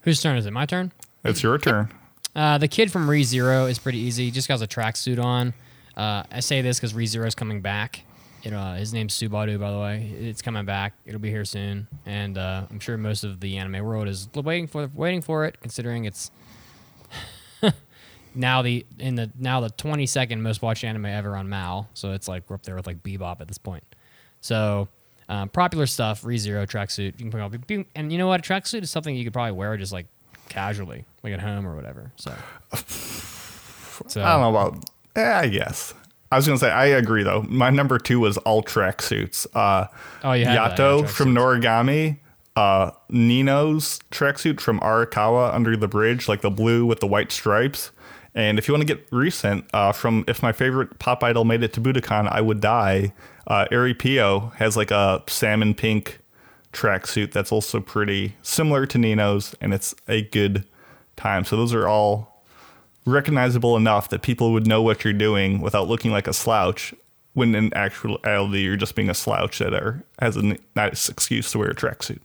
Whose turn is it? My turn? It's your turn. The kid from ReZero is pretty easy. He just got a tracksuit on. I say this because ReZero is coming back. His name's Subaru, by the way. It's coming back. It'll be here soon. And I'm sure most of the anime world is waiting for it, considering it's now the 22nd most watched anime ever on MAL. So it's like we're up there with like Bebop at this point. So popular stuff, ReZero, tracksuit. You can put on, and you know what? A tracksuit is something you could probably wear just like casually, like at home or whatever. So I don't know about. I guess I was gonna say I agree though. My number two was all tracksuits. Yato from Noragami. Nino's tracksuit from Arakawa Under the Bridge, like the blue with the white stripes. And if you want to get recent, from If My Favorite Pop Idol Made It to Budokan, I Would Die, Eri Pio has like a salmon pink tracksuit that's also pretty similar to Nino's, and it's a good time. So those are all recognizable enough that people would know what you're doing without looking like a slouch, when in actuality you're just being a slouch that has a nice excuse to wear a tracksuit.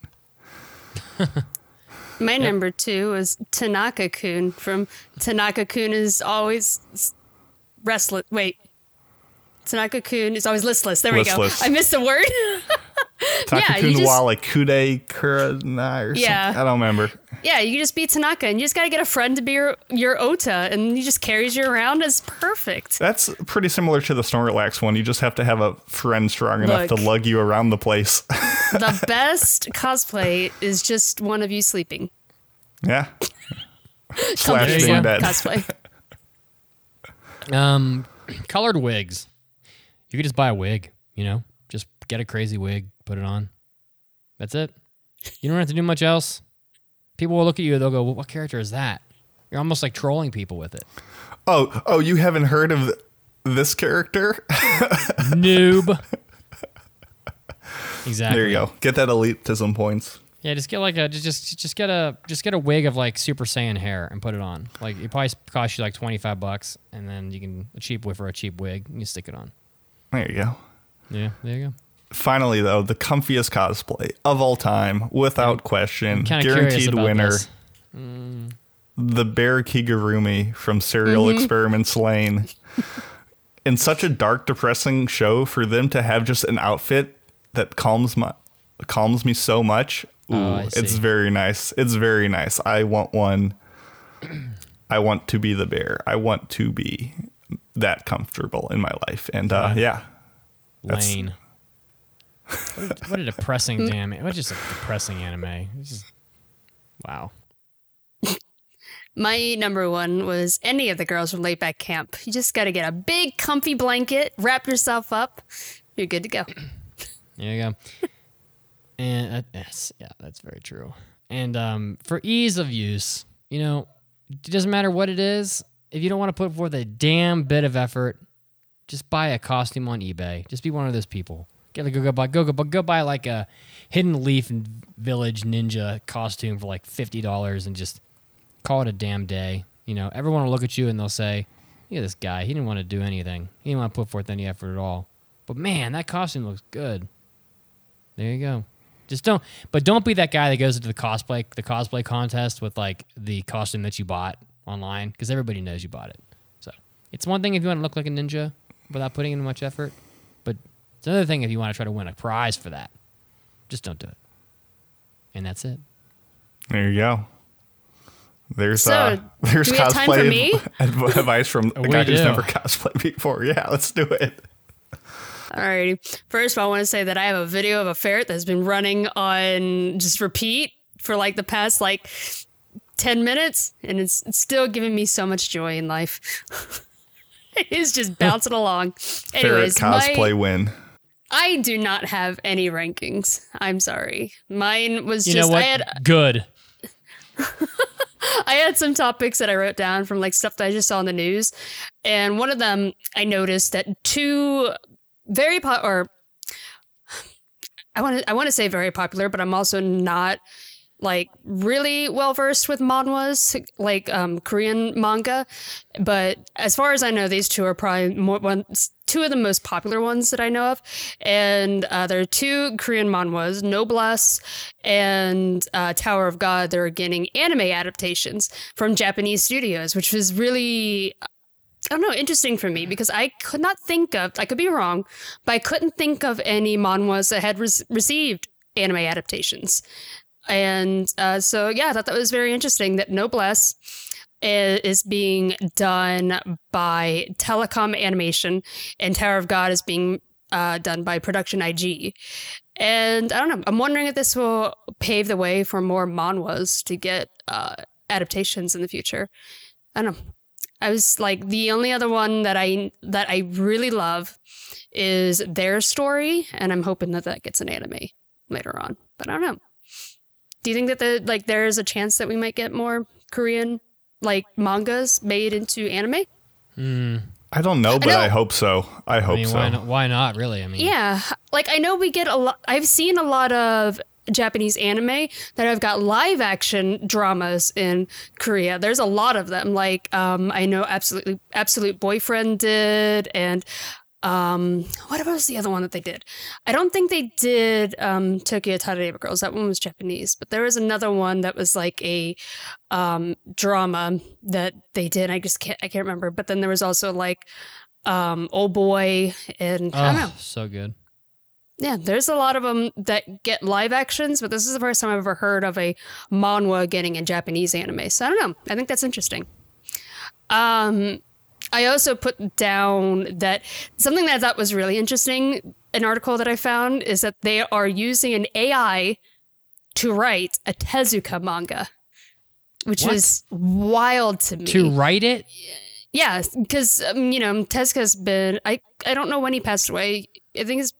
My number two was Tanaka-kun from Tanaka-kun is always restless. Wait. Tanaka-kun is always listless. There we go. I missed the word. Takakunawala Kudekura or something. I don't remember. Yeah, you just be Tanaka, and you just got to get a friend to be your Ota, and he just carries you around. It's perfect. That's pretty similar to the Snorlax one. You just have to have a friend strong enough to lug you around the place. The best cosplay is just one of you sleeping. Yeah. Slash being dead. Cosplay. Colored wigs. You could just buy a wig, you know? Just get a crazy wig, put it on. That's it. You don't have to do much else. People will look at you and they'll go, well, what character is that? You're almost like trolling people with it. Oh, you haven't heard of this character? Noob. Exactly. There you go. Get that elitism points. Yeah, just get like a just get a wig of like Super Saiyan hair and put it on. Like it probably costs you like $25, and then you can a cheap wig and you stick it on. There you go. Yeah, there you go. Finally, though, the comfiest cosplay of all time, without question, guaranteed winner. The Bear Kigurumi from Serial Experiments Lane. In such a dark, depressing show, for them to have just an outfit that calms me so much. Ooh, it's very nice. It's very nice. I want one. I want to be the bear. I want to be that comfortable in my life. And Lane. What a depressing damn it. What just a depressing anime. Just, wow. My number one was any of the girls from Late Back Camp. You just got to get a big comfy blanket, wrap yourself up. You're good to go. There you go. And that's very true. And for ease of use, you know, it doesn't matter what it is. If you don't want to put forth a damn bit of effort, just buy a costume on eBay. Just be one of those people. Go buy like a Hidden Leaf Village ninja costume for like $50 and just call it a damn day. You know, everyone will look at you and they'll say, "Look at this guy. He didn't want to do anything. He didn't want to put forth any effort at all. But man, that costume looks good." There you go. Don't be that guy that goes into the cosplay contest with like the costume that you bought online, because everybody knows you bought it. So it's one thing if you want to look like a ninja without putting in much effort, but it's another thing if you want to try to win a prize for that. Just don't do it. And that's it. There you go. There's there's cosplay advice from a guy who's never cosplayed before. Yeah, let's do it. Alrighty. First of all, I want to say that I have a video of a ferret that's been running on just repeat for like the past like 10 minutes, and it's still giving me so much joy in life. It's just bouncing along. Anyways, ferret cosplay win. I do not have any rankings. I'm sorry. Mine was just... You know what? Good. I had some topics that I wrote down from like stuff that I just saw in the news, and one of them I noticed that I want to say very popular, but I'm also not like really well versed with manhwas, like Korean manga. But as far as I know, these two are probably two of the most popular ones that I know of. And there are two Korean manhwas, Noblesse and Tower of God. They're getting anime adaptations from Japanese studios, which was really... I don't know, interesting for me, because I could not think of, I could be wrong, but I couldn't think of any manhwas that had received anime adaptations. And I thought that was very interesting that Noblesse is being done by Telecom Animation and Tower of God is being done by Production IG. And I don't know, I'm wondering if this will pave the way for more manhwas to get adaptations in the future. I don't know. I was like, the only other one that I really love is Their Story, and I'm hoping that gets an anime later on. But I don't know. Do you think that there is a chance that we might get more Korean like mangas made into anime? I don't know, but I hope so. Why not? Really? I mean, yeah. Like I know we get a lot. I've seen a lot of Japanese anime that have got live action dramas in Korea. There's a lot of them. Like I know Absolute Boyfriend did, and what was the other one that they did? I don't think they did Tokyo Tarareba Girls. That one was Japanese, but there was another one that was like a drama that they did. I can't remember. But then there was also like Old Boy and I don't know. So good. Yeah, there's a lot of them that get live actions, but this is the first time I've ever heard of a manhwa getting a Japanese anime. So I don't know. I think that's interesting. I also put down that something that I thought was really interesting, an article that I found, is that they are using an AI to write a Tezuka manga, which is wild to me. To write it? Yeah, because, you know, Tezuka's been... I don't know when he passed away. I think it's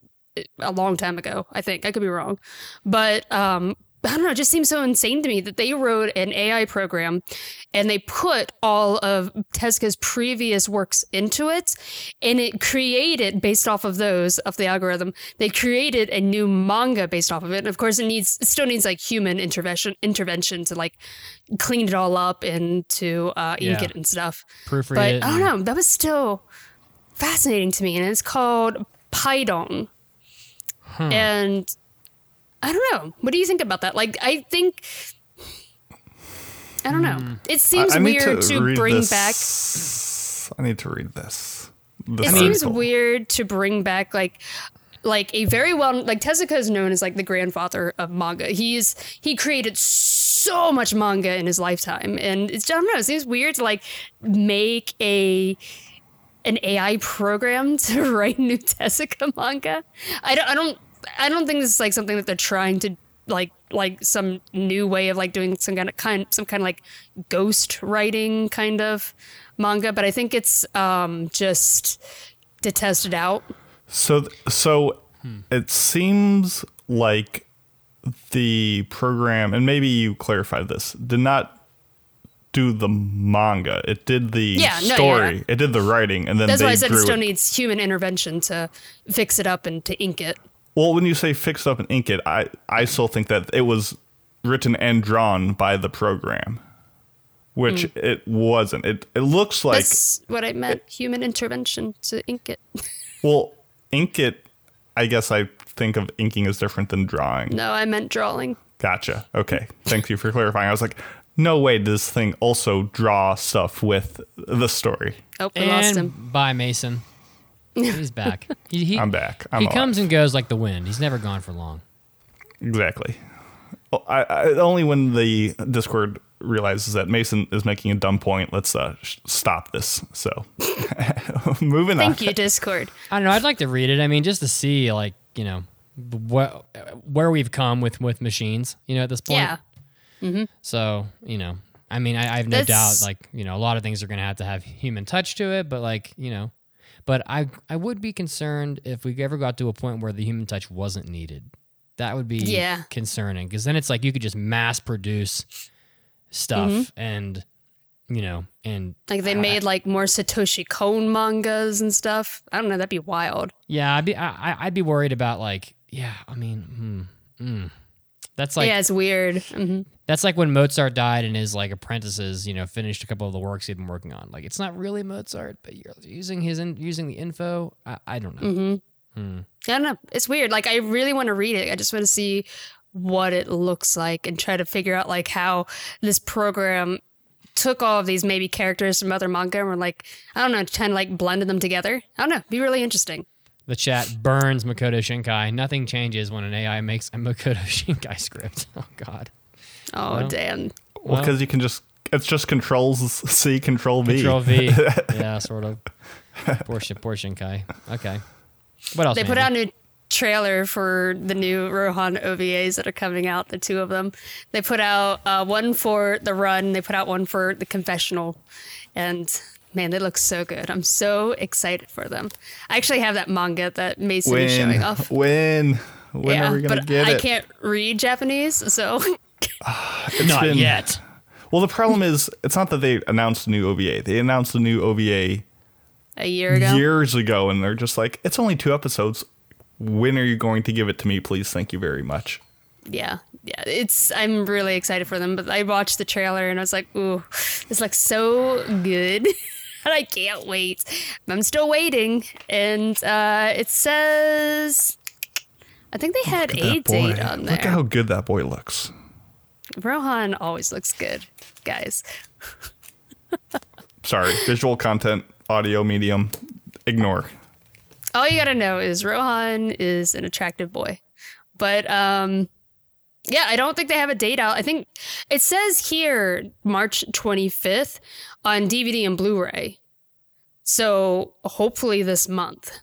a long time ago, I think. I could be wrong. But I don't know, it just seems so insane to me that they wrote an AI program and they put all of Tezuka's previous works into it, and it created, based off of those, of the algorithm, they created a new manga based off of it. And of course, it still needs like human intervention to like clean it all up and to ink it and stuff. Proofread but it. I don't know, that was still fascinating to me. And it's called Paidon. Huh. And I don't know. What do you think about that? Like, I don't know. It seems weird to bring back. I need to read this. It seems weird to bring back like a very well, like Tezuka is known as like the grandfather of manga. He created so much manga in his lifetime, and it's, I don't know. It seems weird to like make an AI program to write new Tezuka manga. I don't think this is like something that they're trying to like some new way of like doing some kind of like ghost writing kind of manga, but I think it's just to test it out. So it seems like the program, and maybe you clarified this, did not do the manga. It did the story. Yeah. It did the writing, and then that's why I said it still needs human intervention to fix it up and to ink it. Well, when you say fix up and ink it, I still think that it was written and drawn by the program, which it wasn't. It looks like... That's what I meant, human intervention to ink it. Well, ink it, I guess I think of inking as different than drawing. No, I meant drawing. Gotcha. Okay. Thank you for clarifying. I was like, no way did this thing also draw stuff with the story. Oh, we lost him. Bye, Mason. He's back. I'm back. He comes and goes like the wind. He's never gone for long. Exactly. Well, only when the Discord realizes that Mason is making a dumb point, let's stop this. So moving on. Thank you, Discord. I don't know. I'd like to read it. I mean, just to see, like, you know, where we've come with machines, you know, at this point. Yeah. Mm-hmm. So, you know, I mean, I have no doubt, like, you know, a lot of things are going to have human touch to it, but like, you know. But I would be concerned if we ever got to a point where the human touch wasn't needed. That would be concerning, because then it's like you could just mass produce stuff and, you know, and... Like they made like more Satoshi Kon mangas and stuff. I don't know. That'd be wild. Yeah, I'd be worried about like, that's like... Yeah, it's weird. Mm-hmm. That's like when Mozart died and his like apprentices, you know, finished a couple of the works he'd been working on. Like, it's not really Mozart, but you're using using the info. I don't know. Mm-hmm. I don't know. It's weird. Like, I really want to read it. I just want to see what it looks like and try to figure out like how this program took all of these maybe characters from other manga and were like, I don't know, trying to like blended them together. I don't know. It'd be really interesting. The chat burns Makoto Shinkai. Nothing changes when an AI makes a Makoto Shinkai script. Oh, God. Oh, well, damn. Well, because you can just... It's just Control-C, Control-V. Control-V. Yeah, sort of. Poor Shinkai. Okay. What else, They put out a new trailer for the new Rohan OVAs that are coming out, the two of them. They put out one for The Run. They put out one for The Confessional. And... Man, they look so good. I'm so excited for them. I actually have that manga that Mason is showing off. When are we going to get it? I can't read Japanese, so... Not yet. Well, the problem is, it's not that they announced a new OVA. They announced a new OVA... A year ago? Years ago, and they're just like, it's only 2 episodes. When are you going to give it to me, please? Thank you very much. Yeah. I'm really excited for them, but I watched the trailer, and I was like, ooh, this looks so good. And I can't wait. I'm still waiting. And it says, I think they had a date on there. Look how good that boy looks. Rohan always looks good, guys. Sorry. Visual content, audio medium, ignore. all you got to know is Rohan is an attractive boy. But yeah, I don't think they have a date out. I think it says here March 25th on DVD and Blu-ray. So hopefully this month.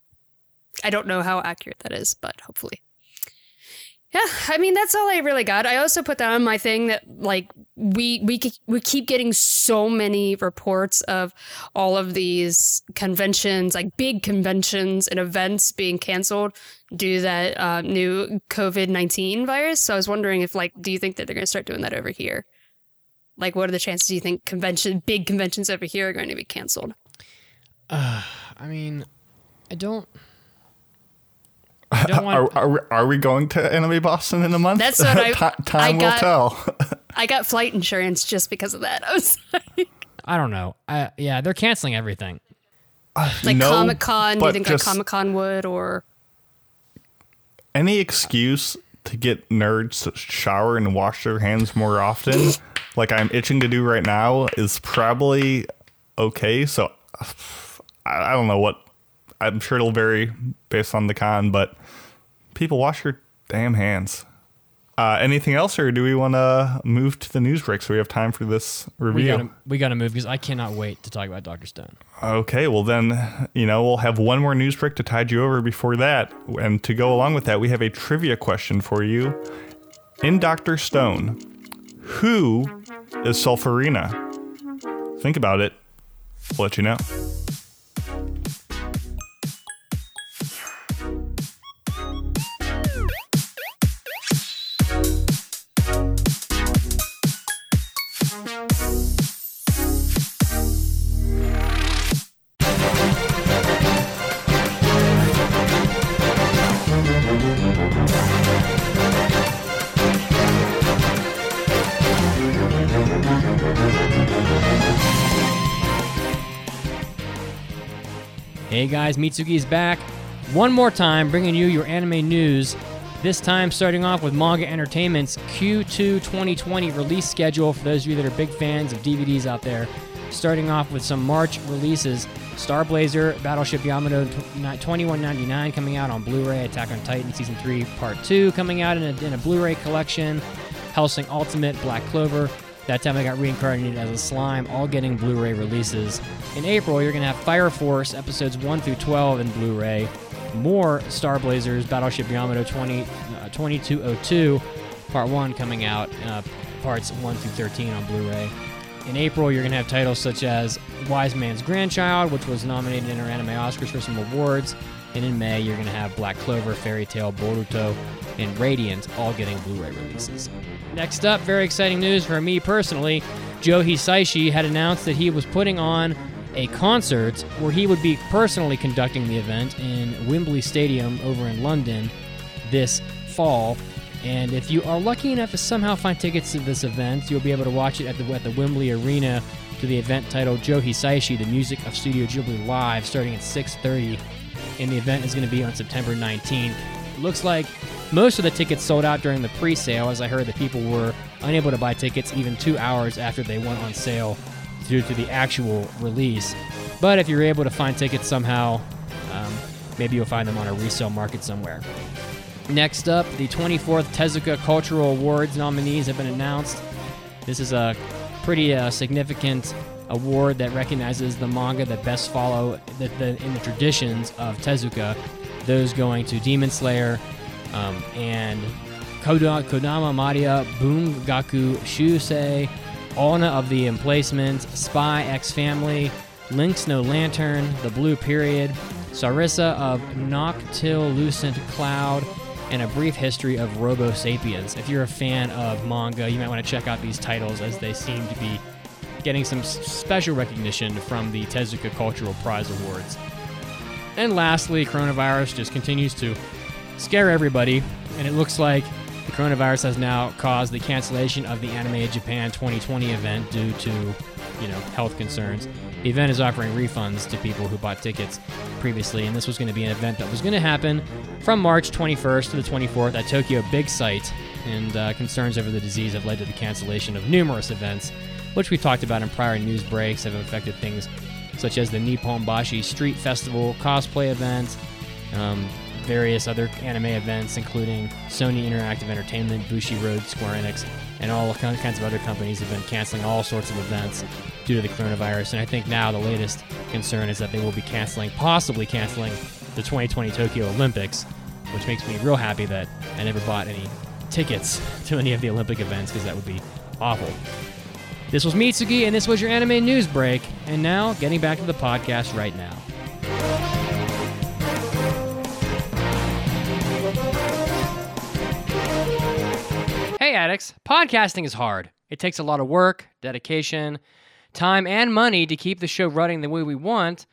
I don't know how accurate that is, but hopefully. Yeah, I mean, that's all I really got. I also put that on my thing that, like, we keep getting so many reports of all of these conventions, like big conventions and events being canceled due to that new COVID-19 virus. So I was wondering if, like, do you think that they're going to start doing that over here? Like, what are the chances you think big conventions over here are going to be canceled? I mean, Are we going to Anime Boston in a month? That's what I... Time will tell. I got flight insurance just because of that. I was like... I don't know. Yeah, they're canceling everything. Like no, Comic-Con, do you think like Comic-Con would, or... Any excuse to get nerds to shower and wash their hands more often, like I'm itching to do right now, is probably okay. So I don't know what... I'm sure it'll vary based on the con, but people, wash your damn hands. Anything else, or do we want to move to the news break so we have time for this review? We gotta move because I cannot wait to talk about Dr. Stone. Okay, well then, you know, we'll have one more news break to tide you over before that. And to go along with that, we have a trivia question for you. In Dr. Stone, who is Solferina? Think about it. We'll let you know. Hey guys, Mitsuki is back one more time, bringing you your anime news, this time starting off with Manga Entertainment's Q2 2020 release schedule for those of you that are big fans of DVDs out there. Starting off with some March releases, Star Blazer, Battleship Yamato $21.99 coming out on Blu-ray, Attack on Titan Season 3 Part 2 coming out in a Blu-ray collection, Hellsing Ultimate, Black Clover, That Time I Got Reincarnated as a Slime, all getting Blu-ray releases. In April, you're going to have Fire Force, episodes 1 through 12 in Blu-ray. More Star Blazers, Battleship Yamato 2202, Part 1 coming out, parts 1 through 13 on Blu-ray. In April, you're going to have titles such as Wise Man's Grandchild, which was nominated in our anime Oscars for some awards. And in May, you're going to have Black Clover, Fairy Tail, Boruto, and Radiant, all getting Blu-ray releases. Next up, very exciting news for me personally. Joe Hisaishi had announced that he was putting on a concert where he would be personally conducting the event in Wembley Stadium over in London this fall. And if you are lucky enough to somehow find tickets to this event, you'll be able to watch it at the Wembley Arena to the event titled Joe Hisaishi, The Music of Studio Ghibli Live, starting at 6:30. And the event is going to be on September 19th. Looks like most of the tickets sold out during the pre-sale, as I heard that people were unable to buy tickets even 2 hours after they went on sale due to the actual release. But if you're able to find tickets somehow, maybe you'll find them on a resale market somewhere. Next up, the 24th Tezuka Cultural Awards nominees have been announced. This is a pretty significant award that recognizes the manga that best follow in the traditions of Tezuka, those going to Demon Slayer and Kodama Maria, Bungaku Shusei, Alna of the Emplacement, Spy X Family, Link's No Lantern, The Blue Period, Sarissa of Noctilucent Cloud, and A Brief History of Robo Sapiens. If you're a fan of manga, you might want to check out these titles as they seem to be getting some special recognition from the Tezuka Cultural Prize Awards. And lastly, coronavirus just continues to scare everybody, and it looks like the coronavirus has now caused the cancellation of the Anime Japan 2020 event due to, health concerns. The event is offering refunds to people who bought tickets previously, and this was going to be an event that was going to happen from March 21st to the 24th at Tokyo Big Sight, and concerns over the disease have led to the cancellation of numerous events, which we talked about in prior news breaks, have affected things such as the Nipponbashi Street Festival cosplay event, various other anime events, including Sony Interactive Entertainment, Bushiroad, Square Enix, and all kinds of other companies have been canceling all sorts of events due to the coronavirus. And I think now the latest concern is that they will be possibly canceling the 2020 Tokyo Olympics, which makes me real happy that I never bought any tickets to any of the Olympic events, because that would be awful. This was Mitsugi, and this was your anime news break. And now, getting back to the podcast right now. Hey addicts, podcasting is hard. It takes a lot of work, dedication, time, and money to keep the show running the way we want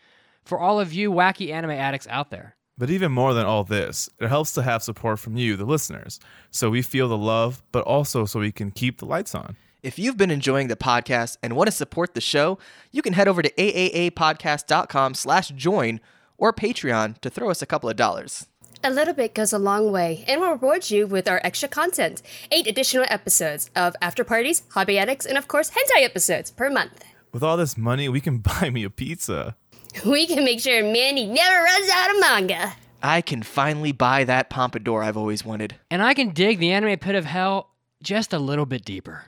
for all of you wacky anime addicts out there. But even more than all this, it helps to have support from you, the listeners, so we feel the love, but also so we can keep the lights on. If you've been enjoying the podcast and want to support the show, you can head over to aaapodcast.com/join or Patreon to throw us a couple of dollars. A little bit goes a long way, and we'll reward you with our extra content. 8 additional episodes of After Parties, Hobby Addicts, and of course, hentai episodes per month. With all this money, we can buy me a pizza. We can make sure Manny never runs out of manga. I can finally buy that pompadour I've always wanted. And I can dig the anime pit of hell just a little bit deeper.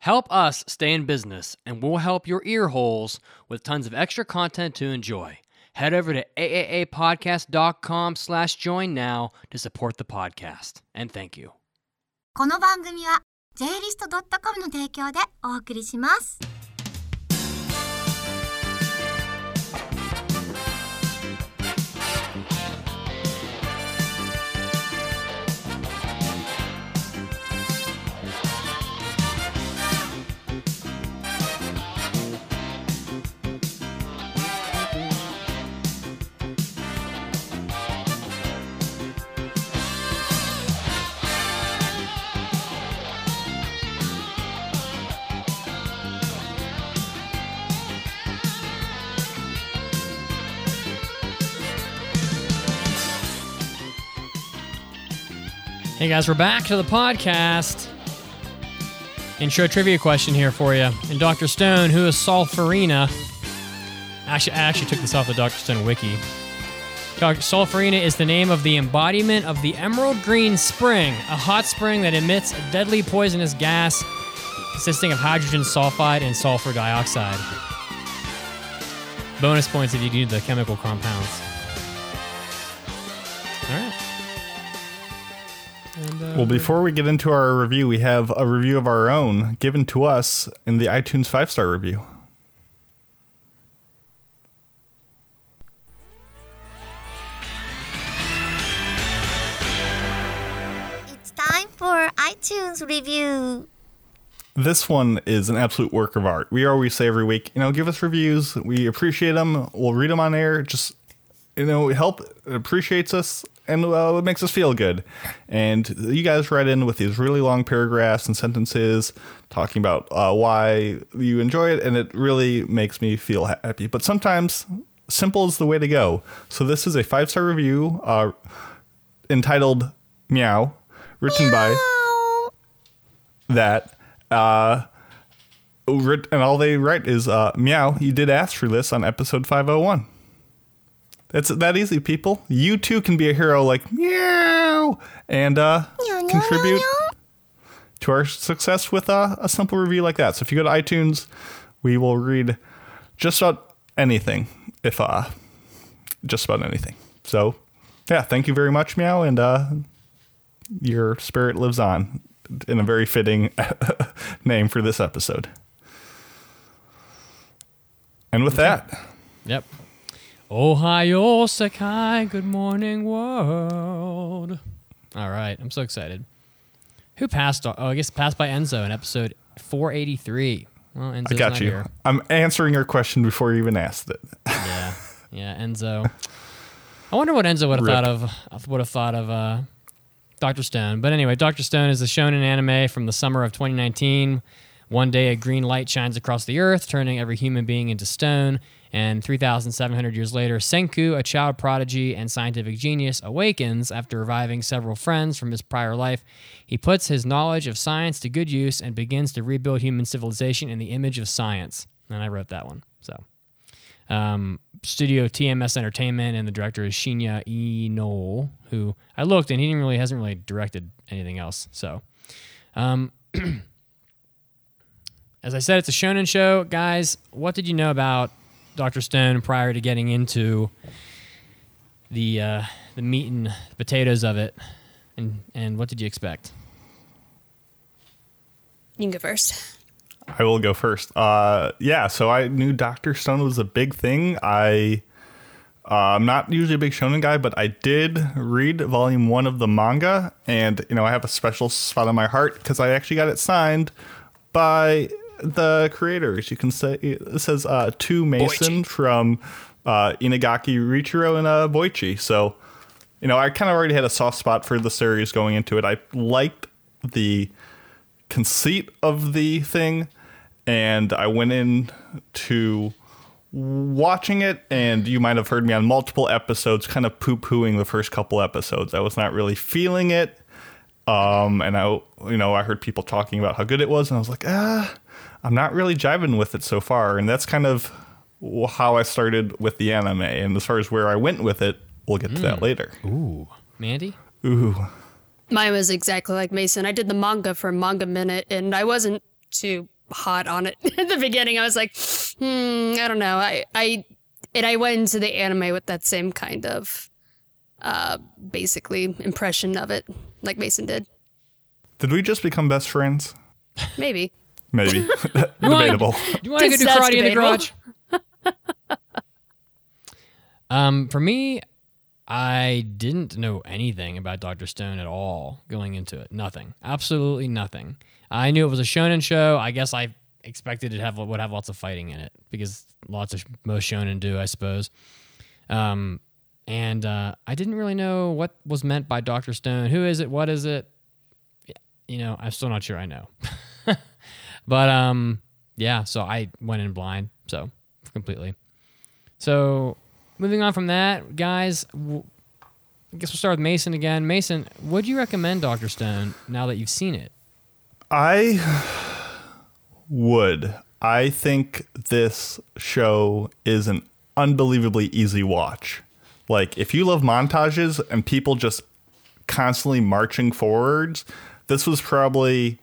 Help us stay in business, and we'll help your ear holes with tons of extra content to enjoy. Head over to aaapodcast.com/join now to support the podcast. And thank you. この番組は Jlist.com の提供でお送りします。Hey guys, we're back to the podcast. Intro trivia question here for you. And Dr. Stone, who is Solferina? I actually took this off the Dr. Stone wiki. Solferina is the name of the embodiment of the emerald green spring, a hot spring that emits a deadly poisonous gas consisting of hydrogen sulfide and sulfur dioxide. Bonus points if you do the chemical compounds. All right. And, well, before we get into our review, we have a review of our own given to us in the iTunes 5-star review. It's time for iTunes review. This one is an absolute work of art. We always say every week, give us reviews. We appreciate them. We'll read them on air. Just, help. It appreciates us. And it makes us feel good. And you guys write in with these really long paragraphs and sentences talking about why you enjoy it. And it really makes me feel happy. But sometimes simple is the way to go. So this is a 5-star review entitled Meow, written by that. And all they write is, Meow, you did ask for this on episode 501. It's that easy, people. You too can be a hero like Meow and contribute to our success with a simple review like that. So if you go to iTunes, we will read just about anything, just about anything. So yeah, thank you very much, Meow, and your spirit lives on in a very fitting name for this episode. And with that. Yep. Ohio Sakai, good morning world. All right, I'm so excited. Who passed? Oh, I guess passed by Enzo in episode 483. Well, Enzo's I got not you. Here. I'm answering your question before you even asked it. Yeah, Enzo. I wonder what Enzo would have thought of Dr. Stone. But anyway, Dr. Stone is a shonen anime from the summer of 2019. One day, a green light shines across the earth, turning every human being into stone. And 3,700 years later, Senku, a child prodigy and scientific genius, awakens after reviving several friends from his prior life. He puts his knowledge of science to good use and begins to rebuild human civilization in the image of science. And I wrote that one. So Studio TMS Entertainment, and the director is Shinya Ino, who I looked and he hasn't really directed anything else. So, as I said, it's a shonen show. Guys, what did you know about Dr. Stone prior to getting into the meat and the potatoes of it? And what did you expect? You can go first. I will go first. So I knew Dr. Stone was a big thing. I'm not usually a big shonen guy, but I did read volume 1 of the manga, and I have a special spot in my heart because I actually got it signed by the creators. You can say it says to Mason Boichi from Inagaki Richiro and Boichi. So, I kind of already had a soft spot for the series going into it. I liked the conceit of the thing, and I went in to watching it, and you might have heard me on multiple episodes kind of poo-pooing the first couple episodes. I was not really feeling it, and I heard people talking about how good it was, and I was like, I'm not really jiving with it so far. And that's kind of how I started with the anime, and as far as where I went with it, we'll get to that later. Ooh, Mandy? Ooh. Mine was exactly like Mason. I did the manga for Manga Minute, and I wasn't too hot on it at the beginning. I was like, I don't know. I went into the anime with that same kind of basically impression of it, like Mason did. Did we just become best friends? Maybe. Debatable. Do you want to go do karate in the garage? For me, I didn't know anything about Dr. Stone at all going into it. Nothing. Absolutely nothing. I knew it was a shonen show. I guess I expected it would have lots of fighting in it, because most shonen do, I suppose. And I didn't really know what was meant by Dr. Stone. Who is it? What is it? I'm still not sure I know. But, so I went in blind. So, completely. So, moving on from that, guys, I guess we'll start with Mason again. Mason, would you recommend Dr. Stone now that you've seen it? I would. I think this show is an unbelievably easy watch. Like, if you love montages and people just constantly marching forwards, this was probably,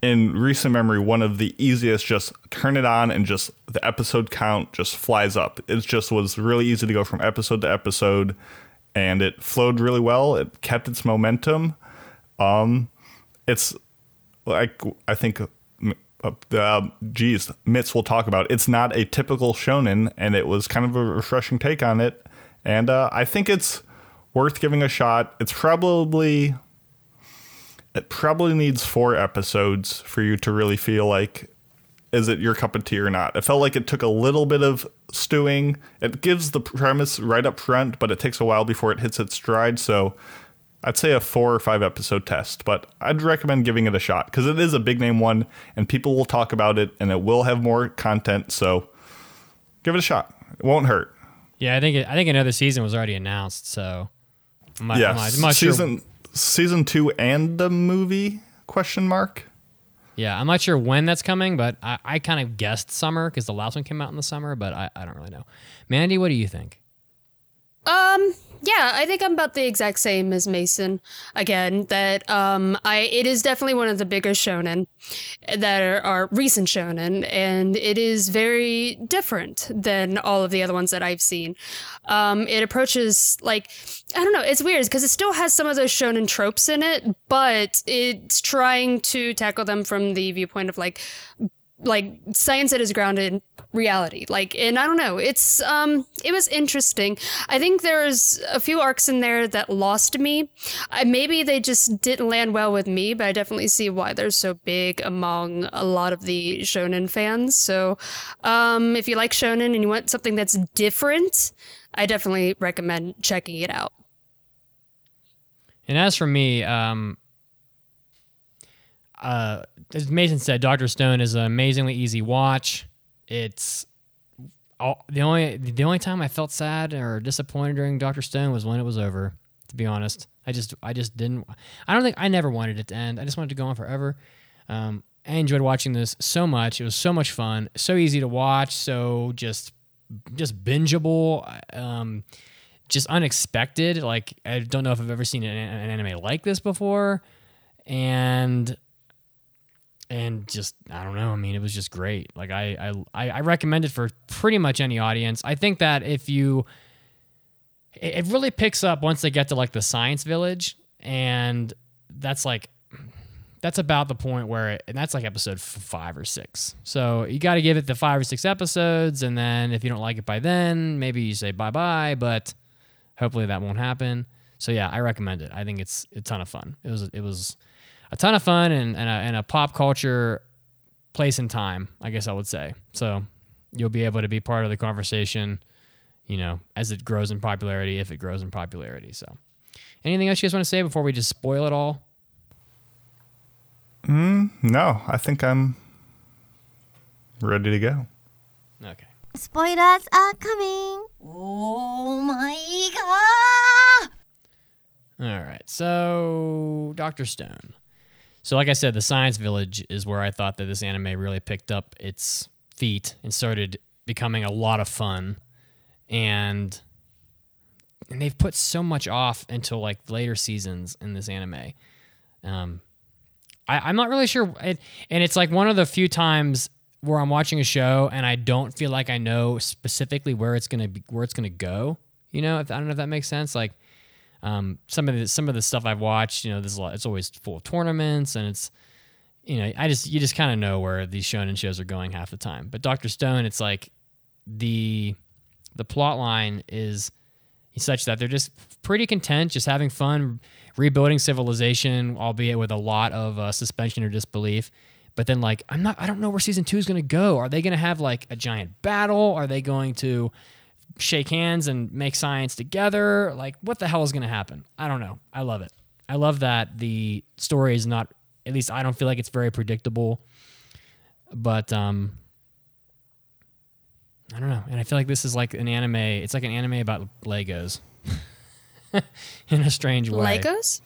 in recent memory, one of the easiest. Just turn it on and just the episode count just flies up. It just was really easy to go from episode to episode, and it flowed really well. It kept its momentum. It's like, I think Mitz will talk about it. It's not a typical shonen, and it was kind of a refreshing take on it, and I think it's worth giving a shot. It probably needs 4 episodes for you to really feel like, is it your cup of tea or not? It felt like it took a little bit of stewing. It gives the premise right up front, but it takes a while before it hits its stride. So I'd say a 4 or 5 episode test, but I'd recommend giving it a shot because it is a big name one and people will talk about it and it will have more content. So give it a shot. It won't hurt. Yeah, I think another season was already announced. So I'm not season. Sure. Season 2 and the movie, ? Yeah, I'm not sure when that's coming, but I kind of guessed summer because the last one came out in the summer, but I don't really know. Mandy, what do you think? Yeah, I think I'm about the exact same as Mason. Again, that it is definitely one of the bigger shonen that are recent shonen, and it is very different than all of the other ones that I've seen. It approaches, like, I don't know, it's weird because it still has some of those shonen tropes in it, but it's trying to tackle them from the viewpoint of like science that is grounded in reality, and I don't know, it's it was interesting. I think there's a few arcs in there that lost me. Maybe they just didn't land well with me, but I definitely see why they're so big among a lot of the shonen fans. So if you like shonen and you want something that's different, I definitely recommend checking it out. And as for me, as Mason said, Dr. Stone is an amazingly easy watch. It's the only time I felt sad or disappointed during Dr. Stone was when it was over. To be honest, I just didn't. I don't think I never wanted it to end. I just wanted it to go on forever. I enjoyed watching this so much. It was so much fun, so easy to watch, so just just bingeable, just unexpected. Like, I don't know if I've ever seen an anime like this before. And just, I don't know. I mean, it was just great. Like, I recommend it for pretty much any audience. I think that if you, it really picks up once they get to like the science village, and that's about the point where and that's like episode 5 or 6. So you got to give it the 5 or 6 episodes. And then if you don't like it by then, maybe you say bye-bye, but hopefully that won't happen. So yeah, I recommend it. I think it's a ton of fun. It was a ton of fun and a pop culture place and time, I guess I would say. So you'll be able to be part of the conversation, you know, as it grows in popularity, if it grows in popularity. So anything else you guys want to say before we just spoil it all? No, I think I'm ready to go. Okay. Spoilers are coming. Oh my God. All right. So Dr. Stone. So like I said, the science village is where I thought that this anime really picked up its feet and started becoming a lot of fun. And they've put so much off until like later seasons in this anime. I'm not really sure. And it's like one of the few times where I'm watching a show and I don't feel like I know specifically where it's going to be, where it's going to go. You know, I don't know if that makes sense. Like, some of the stuff I've watched, you know, there's a lot, it's always full of tournaments, and it's, you know, you just kind of know where these shonen shows are going half the time. But Dr. Stone, it's like the plot line is such that they're just pretty content, just having fun, rebuilding civilization, albeit with a lot of suspension or disbelief. But then, like, I don't know where season 2 is going to go. Are they going to have like a giant battle? Are they going to shake hands and make science together? Like, what the hell is going to happen? I don't know. I love it. I love that the story is not, at least I don't feel like it's very predictable. But I don't know. And I feel like this is like an anime. It's like an anime about Legos. In a strange way. Legos?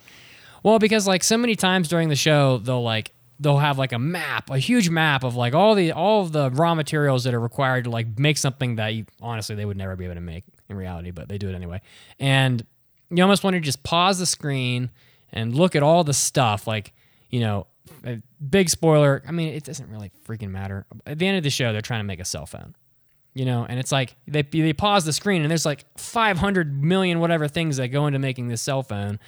Well, because like so many times during the show, they'll have like a map, a huge map of like all of the raw materials that are required to like make something that honestly they would never be able to make in reality, but they do it anyway. And you almost want to just pause the screen and look at all the stuff. Like, you know, a big spoiler. I mean, it doesn't really freaking matter. At the end of the show, they're trying to make a cell phone. You know, and it's like they pause the screen and there's like 500 million whatever things that go into making this cell phone,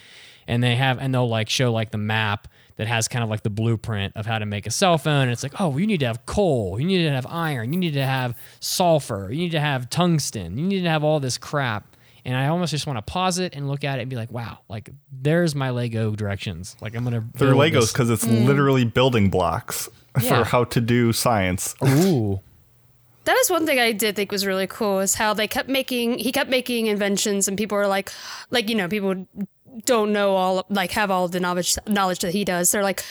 and they'll like show like the map that has kind of like the blueprint of how to make a cell phone, and it's like, oh, you need to have coal, you need to have iron, you need to have sulfur, you need to have tungsten, you need to have all this crap, and I almost just want to pause it and look at it and be like, wow, like there's my Lego directions. Like I'm gonna they're Legos because it's literally building blocks for how to do science. Ooh. That was one thing I did think was really cool, is how he kept making inventions, and people were like, you know, people don't know all, like have all the knowledge that he does. They're like,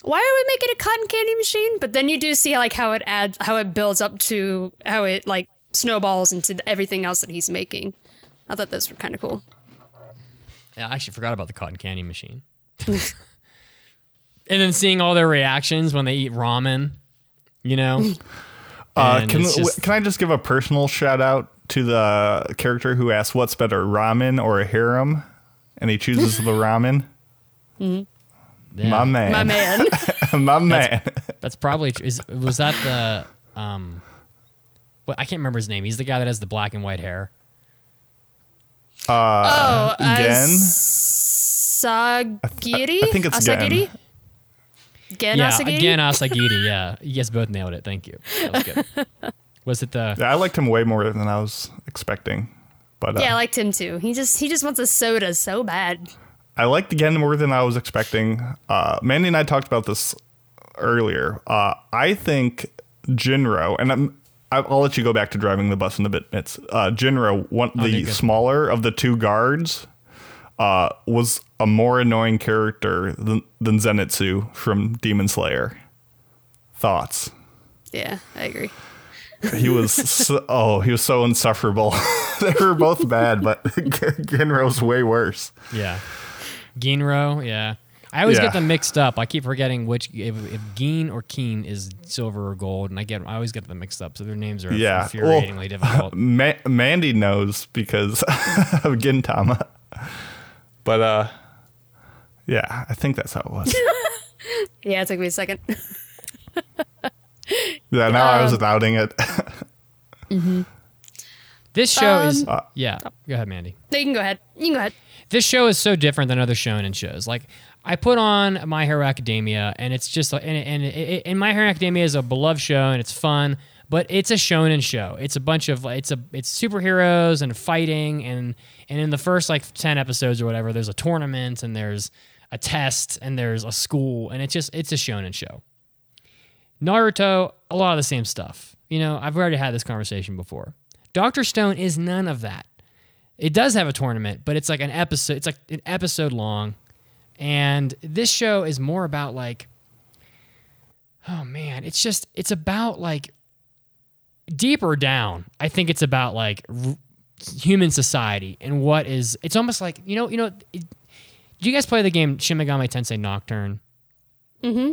why are we making a cotton candy machine? But then you do see like how it builds up to how it like snowballs into everything else that he's making. I thought those were kind of cool. Yeah, I actually forgot about the cotton candy machine. And then seeing all their reactions when they eat ramen, you know? Can I just give a personal shout out to the character who asks what's better, ramen or a harem? And he chooses the ramen. Mm-hmm. Yeah. My man. My man. That's probably true. Was that the... I can't remember his name. He's the guy that has the black and white hair. Gen? Asagiri? I think it's Asagiri? Gen. Asagiri, yeah. You guys both nailed it. Thank you. That was good. Was it the... Yeah, I liked him way more than I was expecting. But yeah, I liked him too. He just wants a soda so bad. I liked Gen more than I was expecting. Mandy and I talked about this earlier. I think Jinro, and I'll let you go back to driving the bus in a bit. It's Jinro, the smaller of the two guards, was a more annoying character than Zenitsu from Demon Slayer. Thoughts? Yeah, I agree. He was so insufferable. They were both bad, but Ginro's way worse. Yeah. Ginro, yeah. I always get them mixed up. I keep forgetting which if Geen or Keen is silver or gold, and I always get them mixed up. So their names are infuriatingly difficult. Mandy knows because of Gintama, but yeah, I think that's how it was. Yeah, it took me a second. Yeah, now I was doubting it. Mm-hmm. This show is... yeah, go ahead, Mandy. You can go ahead. This show is so different than other shonen shows. Like, I put on My Hero Academia, and it's just... And My Hero Academia is a beloved show, and it's fun, but it's a shonen show. It's a bunch of... It's superheroes and fighting, and in the first, 10 episodes or whatever, there's a tournament, and there's a test, and there's a school, and it's a shonen show. Naruto, a lot of the same stuff. You know, I've already had this conversation before. Dr. Stone is none of that. It does have a tournament, but it's like an episode. It's like an episode long, and this show is more about it's about deeper down. I think it's about human society and what is. It's almost like you know. Do you guys play the game Shin Megami Tensei Nocturne? Mm-hmm.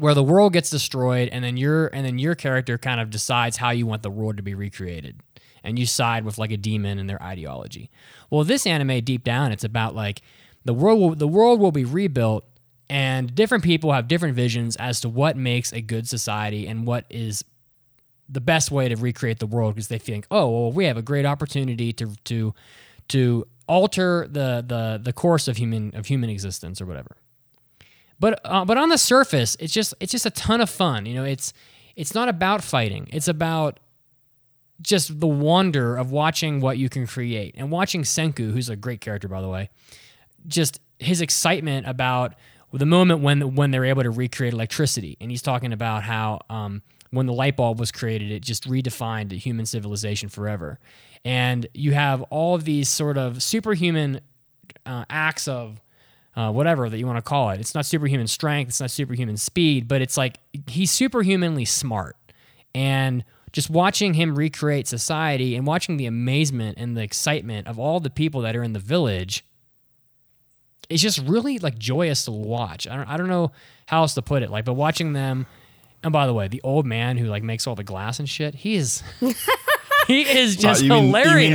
Where the world gets destroyed, and then your character kind of decides how you want the world to be recreated, and you side with a demon and their ideology. Well, this anime, deep down, it's about the world will be rebuilt, and different people have different visions as to what makes a good society and what is the best way to recreate the world, because they think, we have a great opportunity to alter the course of human existence or whatever. But on the surface, it's just a ton of fun. You know, it's not about fighting. It's about just the wonder of watching what you can create and watching Senku, who's a great character, by the way. Just his excitement about the moment when they're able to recreate electricity, and he's talking about how when the light bulb was created, it just redefined human civilization forever. And you have all of these sort of superhuman acts of whatever that you want to call it. It's not superhuman strength. It's not superhuman speed, but it's he's superhumanly smart. And just watching him recreate society and watching the amazement and the excitement of all the people that are in the village is just really joyous to watch. I don't know how else to put it. But watching them, and by the way, the old man who makes all the glass and shit, he is just hilarious. You mean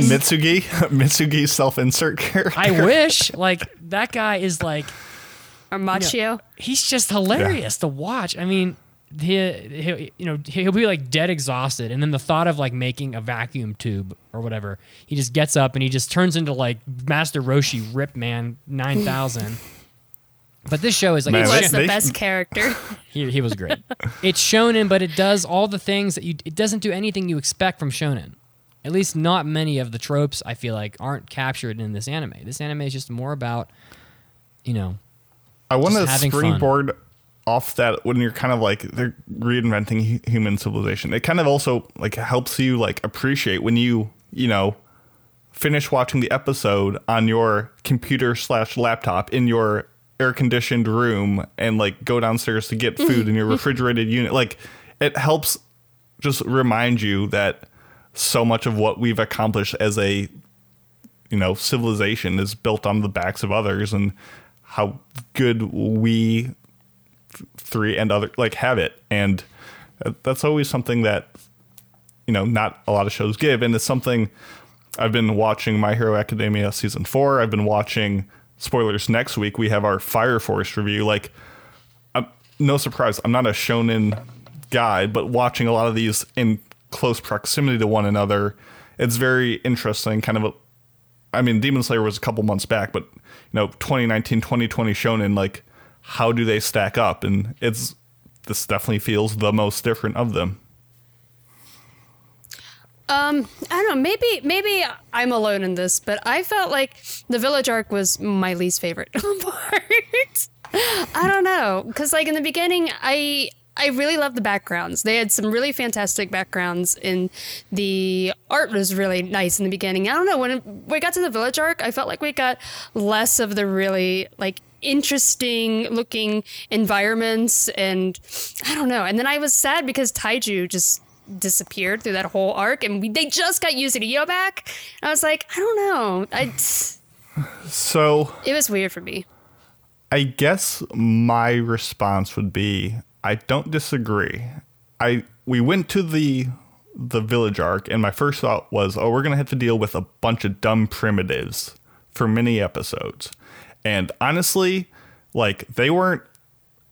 Mitsugi self-insert character. I wish. That guy is Armachio. He's just hilarious to watch. I mean, he'll be dead exhausted, and then the thought of making a vacuum tube or whatever, he just gets up and he just turns into Master Roshi Rip Man 9000. But this show is the best character. He was great. It's shonen, but it does all the things it doesn't do anything you expect from shonen. At least not many of the tropes, I feel aren't captured in this anime. This anime is just more about, I want to springboard off that when you're kind of they're reinventing human civilization. It kind of also helps you appreciate when you finish watching the episode on your computer / laptop in your air-conditioned room and go downstairs to get food in your refrigerated unit. It helps just remind you that so much of what we've accomplished as a civilization is built on the backs of others, and how good we three and other have it. And that's always something that not a lot of shows give, and it's something I've been watching. My Hero Academia season 4, I've been watching. Spoilers, next week we have our Fire Force review. No surprise, I'm not a shonen guy, but watching a lot of these in close proximity to one another, it's very interesting. Demon Slayer was a couple months back, but 2019, 2020 shonen, how do they stack up? And this definitely feels the most different of them. I don't know, maybe I'm alone in this, but I felt the village arc was my least favorite part. I don't know, because in the beginning, I really loved the backgrounds. They had some really fantastic backgrounds, and the art was really nice in the beginning. I don't know, when we got to the village arc, I felt we got less of the really, interesting looking environments, and I don't know. And then I was sad because Taiju just disappeared through that whole arc, and they just got Yuzuriyo back. I was I don't know. It was weird for me. I guess my response would be, I don't disagree. We went to the village arc, and my first thought was, oh, we're going to have to deal with a bunch of dumb primitives for many episodes. And honestly, like, they weren't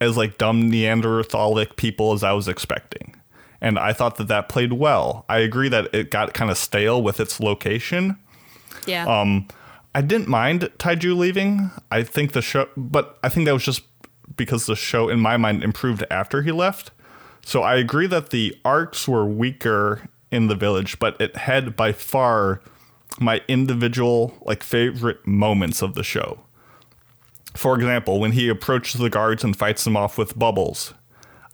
as, like, dumb Neanderthalic people as I was expecting. And I thought that played well. I agree that it got kind of stale with its location. Yeah. I didn't mind Taiju leaving. I think the show, but I think that was just because the show, in my mind, improved after he left. So I agree that the arcs were weaker in the village, but it had by far my individual, like, favorite moments of the show. For example, when he approaches the guards and fights them off with bubbles,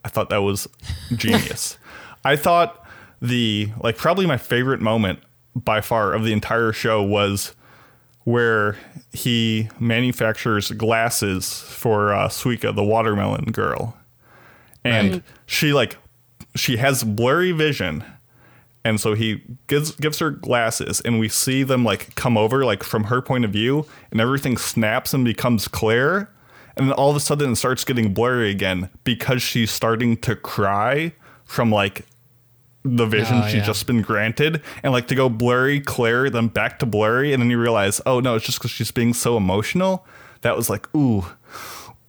I thought that was genius. I thought probably my favorite moment by far of the entire show was where he manufactures glasses for Suika, the watermelon girl. And right. She has blurry vision. And so he gives her glasses, and we see them, like, come over, like, from her point of view, and everything snaps and becomes clear. And then all of a sudden it starts getting blurry again because she's starting to cry from, like, the vision she's just been granted. And, like, to go blurry, clear, then back to blurry. And then you realize, oh, no, it's just because she's being so emotional. That was like, ooh,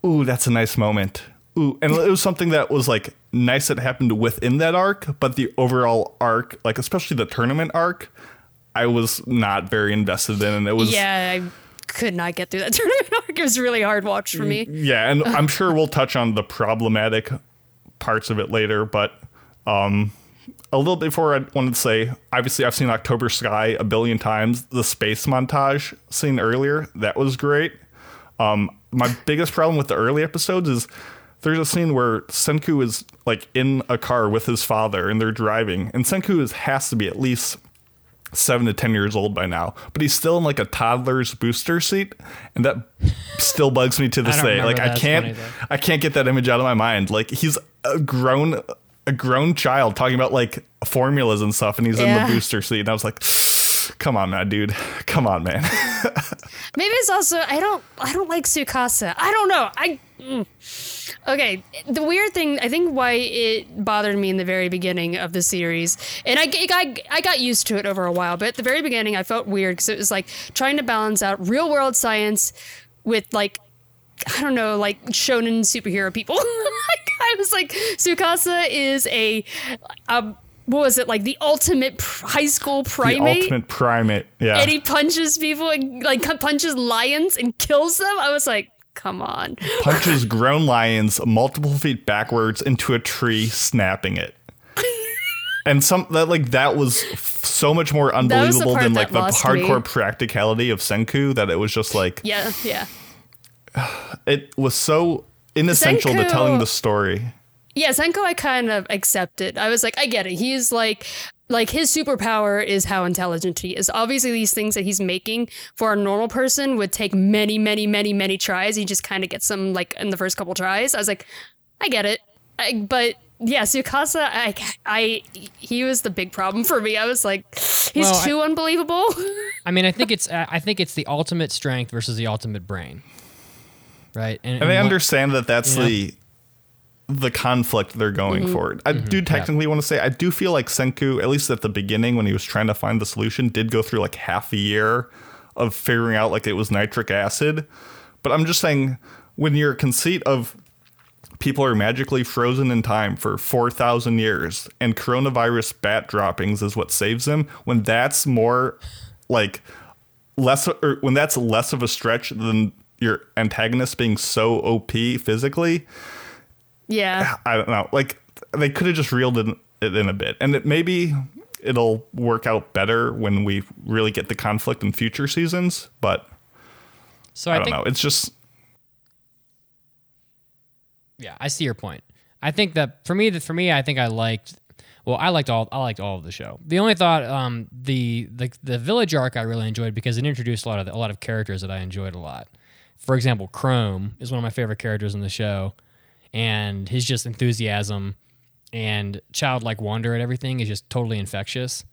that's a nice moment. Ooh, and it was something that was, like, nice that happened within that arc, but the overall arc, like, especially the tournament arc, I was not very invested in, and it was... Yeah, I could not get through that tournament arc. It was really hard watch for me. Yeah, and I'm sure we'll touch on the problematic parts of it later, but a little bit before, I wanted to say, obviously, I've seen October Sky a billion times. The space montage scene earlier, that was great. My biggest problem with the early episodes is... There's a scene where Senku is, like, in a car with his father, and they're driving. And Senku has to be at least 7 to 10 years old by now. But he's still in, like, a toddler's booster seat. And that still bugs me to this day. Like, I can't get that image out of my mind. Like, he's a grown child talking about, like, formulas and stuff. And he's in the booster seat. And I was like... Come on, man, dude. Come on, man. Maybe it's also I don't like Tsukasa. I don't know. Okay. The weird thing, I think, why it bothered me in the very beginning of the series, and I got used to it over a while, but at the very beginning, I felt weird because it was like trying to balance out real world science with, like, I don't know, like, shonen superhero people. I was like, Tsukasa is a what was it, like, the ultimate high school primate? The ultimate primate, yeah. And he punches people, and, like, punches lions and kills them? I was like, come on. Punches grown lions multiple feet backwards into a tree, snapping it. And that was so much more unbelievable than, like, the hardcore practicality of Senku, that it was just like... Yeah, yeah. It was so inessential to telling the story. Yeah, Senko, I kind of accepted. I was like, I get it. He's like his superpower is how intelligent he is. Obviously, these things that he's making for a normal person would take many, many, many, many tries. He just kind of gets them, like, in the first couple tries. I was like, I get it. But yeah, Tsukasa, he was the big problem for me. I was like, he's too unbelievable. I mean, I think it's the ultimate strength versus the ultimate brain, right? And I understand that's the conflict they're going for. I do technically want to say, I do feel like Senku, at least at the beginning when he was trying to find the solution, did go through, like, half a year of figuring out, like, it was nitric acid. But I'm just saying, when your conceit of people are magically frozen in time for 4,000 years and coronavirus bat droppings is what saves them, when that's more like less, or when that's less of a stretch than your antagonist being so OP physically. Yeah, I don't know. Like, they could have just reeled it in a bit, and maybe it'll work out better when we really get the conflict in future seasons. But so I don't know. It's just, yeah, I see your point. I think that for me, I think I liked all of the show. The only thought, the village arc I really enjoyed because it introduced a lot of characters that I enjoyed a lot. For example, Chrome is one of my favorite characters in the show. And his just enthusiasm and childlike wonder at everything is just totally infectious.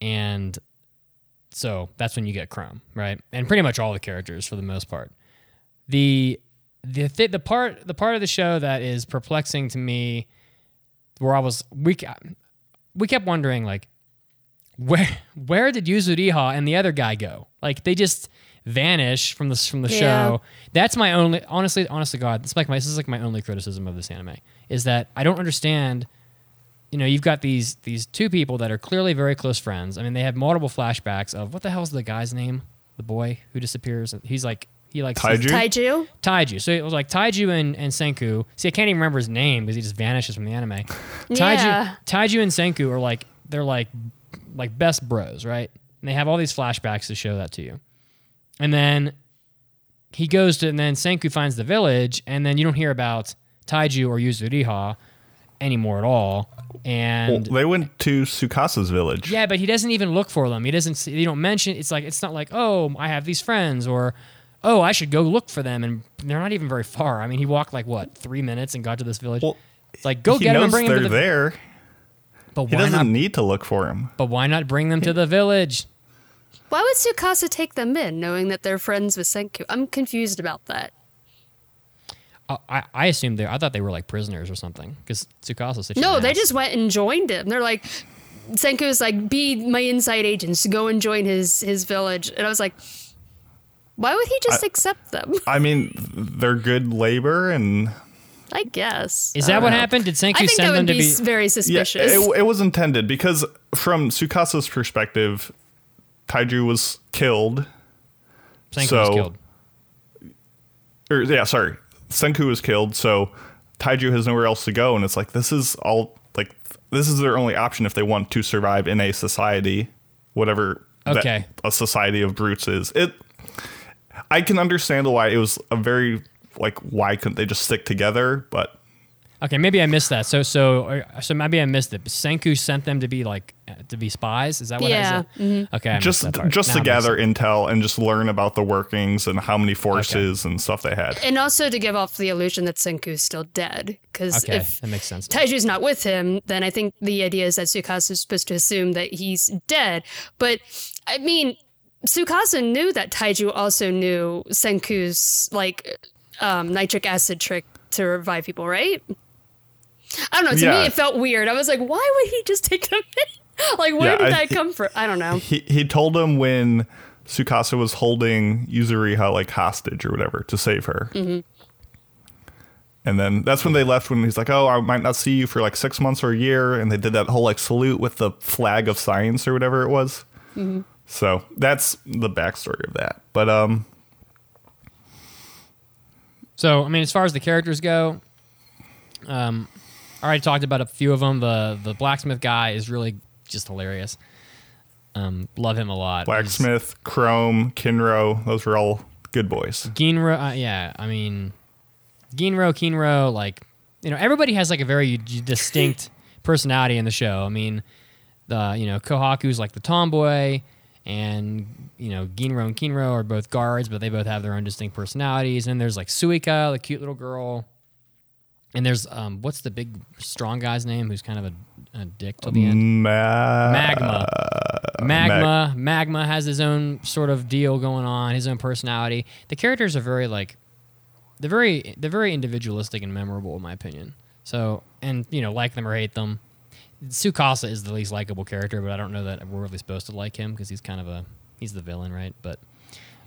And so that's when you get Chrome, right? And pretty much all the characters for the most part. The the part of the show that is perplexing to me, where we kept wondering, like, where did Yuzuriha and the other guy go? Like, they just vanish from the show. That's my only, honestly, God, this is like my only criticism of this anime, is that I don't understand. You know, you've got these two people that are clearly very close friends. I mean, they have multiple flashbacks of, what the hell's the guy's name? The boy who disappears. He's like, he likes Taiju. So it was like Taiju and Senku. See, I can't even remember his name because he just vanishes from the anime. Yeah. Taiju and Senku are like, they're like best bros, right? And they have all these flashbacks to show that to you. And then and then Senku finds the village, and then you don't hear about Taiju or Yuzuriha anymore at all. And well, they went to Tsukasa's village. Yeah, but he doesn't even look for them. They don't mention. It's like, it's not like, oh, I have these friends, or oh, I should go look for them. And they're not even very far. I mean, he walked 3 minutes and got to this village. Well, it's like, go get them and bring them to the village. They're there. But he doesn't need to look for him. But why not bring them to the village? Why would Tsukasa take them in, knowing that they're friends with Senku? I'm confused about that. I assumed I thought they were like prisoners or something, because Tsukasa said, no, they just went and joined him. They're like, Senku's like, be my inside agents, go and join his village. And I was like, why would he just accept them? I mean, they're good labor, and I guess. Is that what happened? Did Senku send them to be... I think that would be very suspicious. Yeah, it was intended, because from Tsukasa's perspective, Taiju was killed. Senku was killed, so Taiju has nowhere else to go, and it's like, this is their only option if they want to survive in a society, whatever a society of brutes is. I can understand why it was a very... like, why couldn't they just stick together? But okay, maybe I missed that. So maybe I missed it. Senku sent them to be spies. Is that what? Yeah. I said? Mm-hmm. Okay. Just to gather intel and just learn about the workings and how many forces and stuff they had, and also to give off the illusion that Senku's still dead. Because if that makes sense, Taiju's not with him, then I think the idea is that Tsukasa is supposed to assume that he's dead. But I mean, Tsukasa knew that Taiju also knew Senku's nitric acid trick to revive people, right? I don't know. To me, it felt weird. I was like, why would he just take them in? Where did that come from? I don't know. He told them when Tsukasa was holding Yuzuriha hostage or whatever to save her. Mm-hmm. And then that's when they left, when he's like, oh, I might not see you for 6 months or a year. And they did that whole salute with the flag of science or whatever it was. Mm-hmm. So that's the backstory of that. But, so, I mean, as far as the characters go, I already talked about a few of them. The blacksmith guy is really just hilarious. Love him a lot. Blacksmith, Chrome, Kinro, those were all good boys. Ginro, Ginro, Kinro, everybody has a very distinct personality in the show. I mean, Kohaku's the tomboy. And, Ginro and Kinro are both guards, but they both have their own distinct personalities. And there's Suika, the cute little girl. And there's, what's the big strong guy's name who's kind of a dick till the end? Magma. Magma has his own sort of deal going on, his own personality. The characters are very, they're very individualistic and memorable, in my opinion. So, and, like them or hate them. Tsukasa is the least likable character, but I don't know that we're really supposed to like him, because he's kind of he's the villain, right? But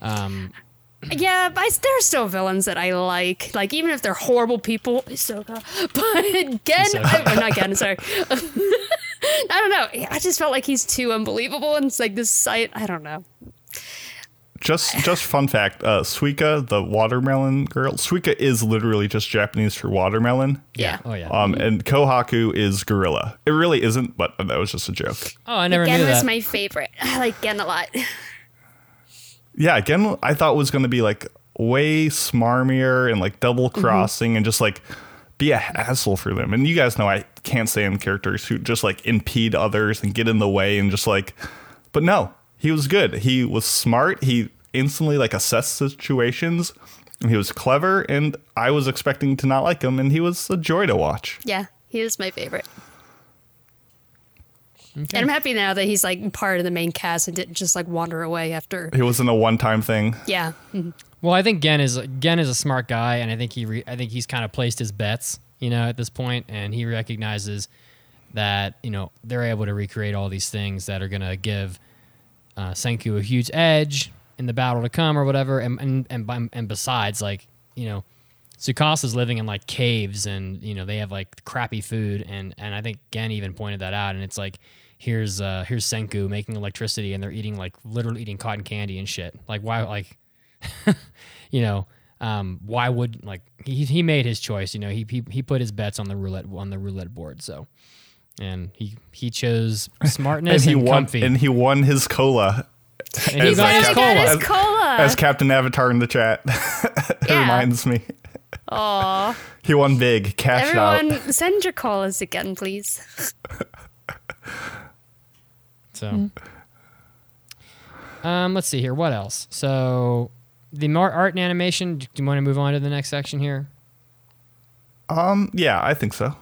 there are still villains that I like. Like, even if they're horrible people, Hisoka. Sorry. I don't know. I just felt like he's too unbelievable, and it's this site. I don't know. Just fun fact, Suika, the watermelon girl. Suika is literally just Japanese for watermelon. Yeah. Oh, yeah. And Kohaku is gorilla. It really isn't, but that was just a joke. Oh, I never knew that. Gen was my favorite. I like Gen a lot. Yeah, Gen I thought was going to be way smarmier and double crossing, mm-hmm. and just be a hassle for them. And you guys know I can't stand characters who just impede others and get in the way and just but no, he was good. He was smart. He instantly assessed situations, and he was clever, and I was expecting to not like him, and he was a joy to watch. Yeah, he was my favorite. Okay. And I'm happy now that he's like part of the main cast and didn't just like wander away after. It wasn't a one-time thing. Yeah. Mm-hmm. Well, I think Gen is a smart guy, and I think he's kind of placed his bets, you know, at this point, and he recognizes that, you know, they're able to recreate all these things that are going to give Senku a huge edge in the battle to come or whatever, and besides, like, you know, Tsukasa's living in like caves, and you know they have like crappy food, and I think Gen even pointed that out, and it's like here's Senku making electricity, and they're eating like literally eating cotton candy and shit. Like why, like you know, why would, like he made his choice, you know, he put his bets on the roulette board, so. And he chose smartness and comfy. And he won his cola. And he got his cola. As Captain Avatar in the chat. It reminds me. Aww. He won big. Cashed out. Everyone, send your colas again, please. So. Let's see here. What else? So, the art and animation. Do you want to move on to the next section here? Yeah, I think so.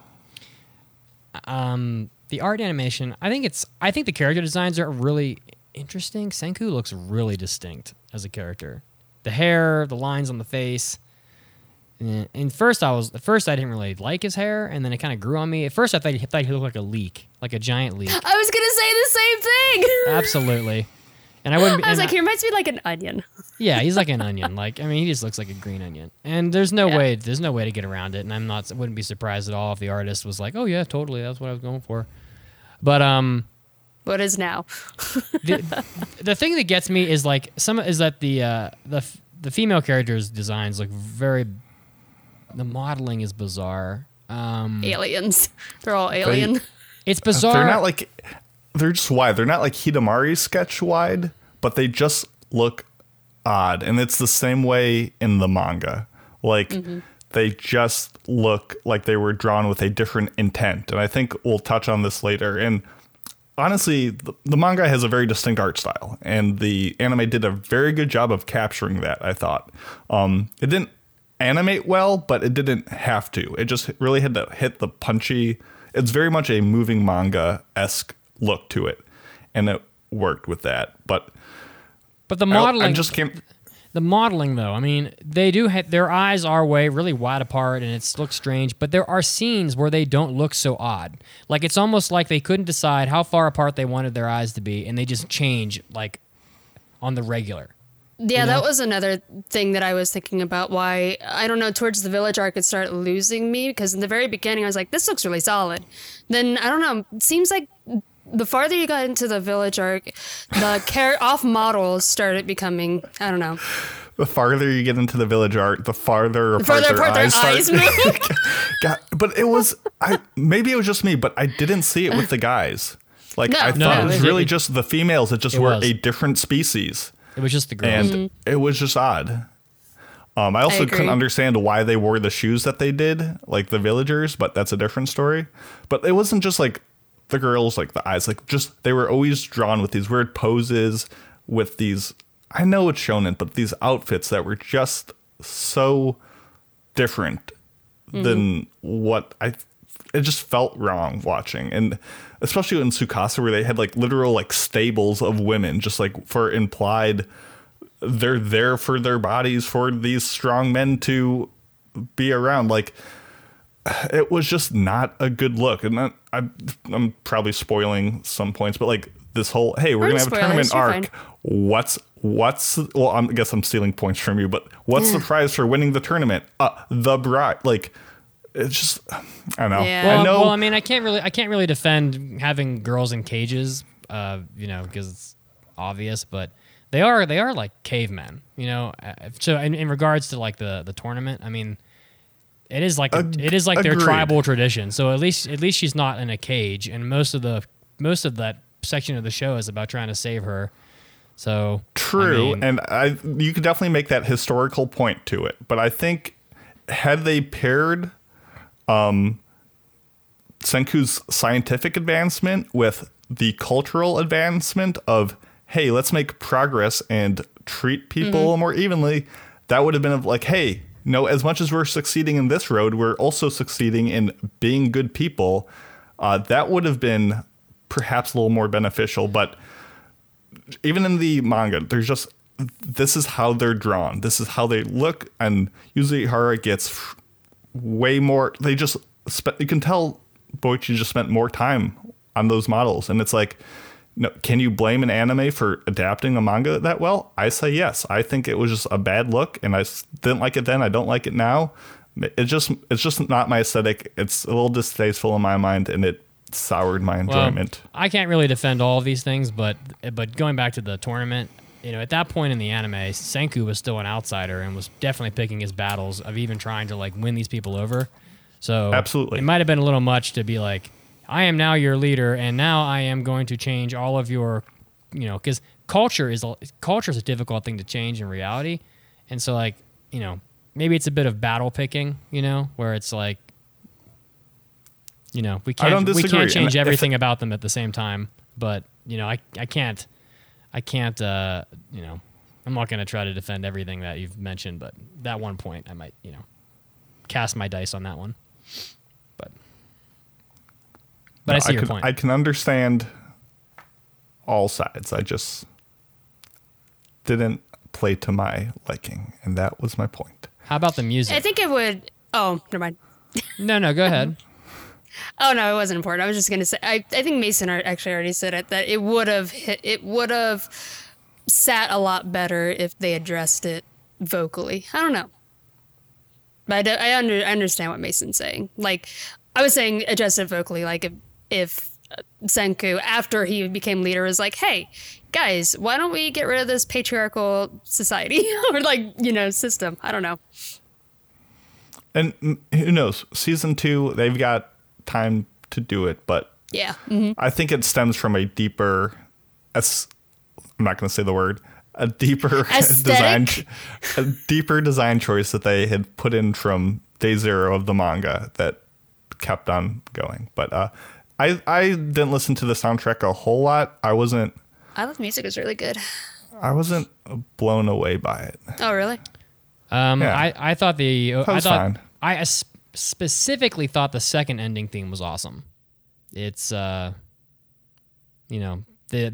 The art animation, I think the character designs are really interesting. Senku looks really distinct as a character. The hair, the lines on the face. And at first I didn't really like his hair, and then it kind of grew on me. At first I thought he looked like a leek, like a giant leek. I was going to say the same thing. Absolutely. And he reminds me like an onion. Yeah, he's like an onion. Like, I mean, he just looks like a green onion. And there's no way to get around it. And I wouldn't be surprised at all if the artist was like, "Oh yeah, totally, that's what I was going for." But what is now? the thing that gets me is like the female characters' designs look very. The modeling is bizarre. Aliens. They're all alien. It's bizarre. They're not like. They're just wide. They're not like Hidamari's sketch wide, but they just look odd. And it's the same way in the manga. Like, They just look like they were drawn with a different intent. And I think we'll touch on this later. And honestly, the manga has a very distinct art style. And the anime did a very good job of capturing that, I thought. It didn't animate well, but it didn't have to. It just really had to hit the punchy. It's very much a moving manga-esque look to it, and it worked with that, but the modeling though, I mean, they do have their eyes are way really wide apart, and it looks strange, but there are scenes where they don't look so odd. Like, it's almost like they couldn't decide how far apart they wanted their eyes to be, and they just change like on the regular. Yeah, you know? That was another thing that I was thinking about, why, I don't know, towards the village arc it started losing me, because in the very beginning I was like, this looks really solid, then I don't know, it seems like the farther you got into the village arc, the off models started becoming, I don't know. The farther you get into the village arc, the farther apart their eyes move. God, but it was, maybe it was just me, but I didn't see it with the guys. Like, I thought it was really just the females that just were a different species. It was just the girls. And it was just odd. I also couldn't understand why they wore the shoes that they did, like the villagers, but that's a different story. But it wasn't just like, the girls, like the eyes, like just they were always drawn with these weird poses, with these, I know it's shonen, but these outfits that were just so different than what it just felt wrong watching. And especially in Tsukasa, where they had like literal like stables of women, just like for implied they're there for their bodies for these strong men to be around. Like, it was just not a good look. And I'm probably spoiling some points, but like this whole, hey, we're going to have a tournament arc. Well, I guess I'm stealing points from you, but what's the prize for winning the tournament? The bride. Like, it's just, I don't know. Yeah. Well, I mean, I can't really defend having girls in cages, you know, because it's obvious, but they are like cavemen, you know, so in regards to like the tournament, I mean, It is like agreed. Their tribal tradition. So at least she's not in a cage, and most of that section of the show is about trying to save her. So true, I mean, and you could definitely make that historical point to it. But I think had they paired Senku's scientific advancement with the cultural advancement of, hey, let's make progress and treat people more evenly, that would have been like, hey. No, as much as we're succeeding in this road, we're also succeeding in being good people. That would have been perhaps a little more beneficial. But even in the manga, there's just, this is how they're drawn. This is how they look. And usually Ihara gets way more. They just spent, you can tell Boichi just spent more time on those models. And it's like, no, can you blame an anime for adapting a manga that well? I say yes. I think it was just a bad look, and I didn't like it then. I don't like it now. It's just not my aesthetic. It's a little distasteful in my mind, and it soured my enjoyment. Well, I can't really defend all of these things, but going back to the tournament, you know, at that point in the anime, Senku was still an outsider and was definitely picking his battles of even trying to like win these people over. So absolutely, it might have been a little much to be like, I am now your leader, and now I am going to change all of your, you know, because culture is a difficult thing to change in reality. And so, like, you know, maybe it's a bit of battle picking, you know, where it's like, you know, we can't change everything about them at the same time. But, you know, I can't, you know, I'm not going to try to defend everything that you've mentioned, but that one point I might, you know, cast my dice on that one. But no, I see your point. I can understand all sides. I just didn't play to my liking, and that was my point. How about the music? I think it would... Oh, never mind. No, go ahead. Oh, no, it wasn't important. I was just going to say... I think Mason actually already said it, that it would have sat a lot better if they addressed it vocally. I don't know. But I understand what Mason's saying. Like... I was saying adjusted vocally, like if Senku, after he became leader, was like, hey, guys, why don't we get rid of this patriarchal society or like, you know, system? I don't know. And who knows? Season 2, they've got time to do it. But yeah, mm-hmm. I think it stems from a deeper, I'm not going to say the word, a deeper aesthetic? design choice that they had put in from day 0 of the manga that kept on going. But I didn't listen to the soundtrack a whole lot. I thought the music was really good. I wasn't blown away by it. Oh, really? Yeah. I thought fine. I specifically thought the second ending theme was awesome. It's you know, the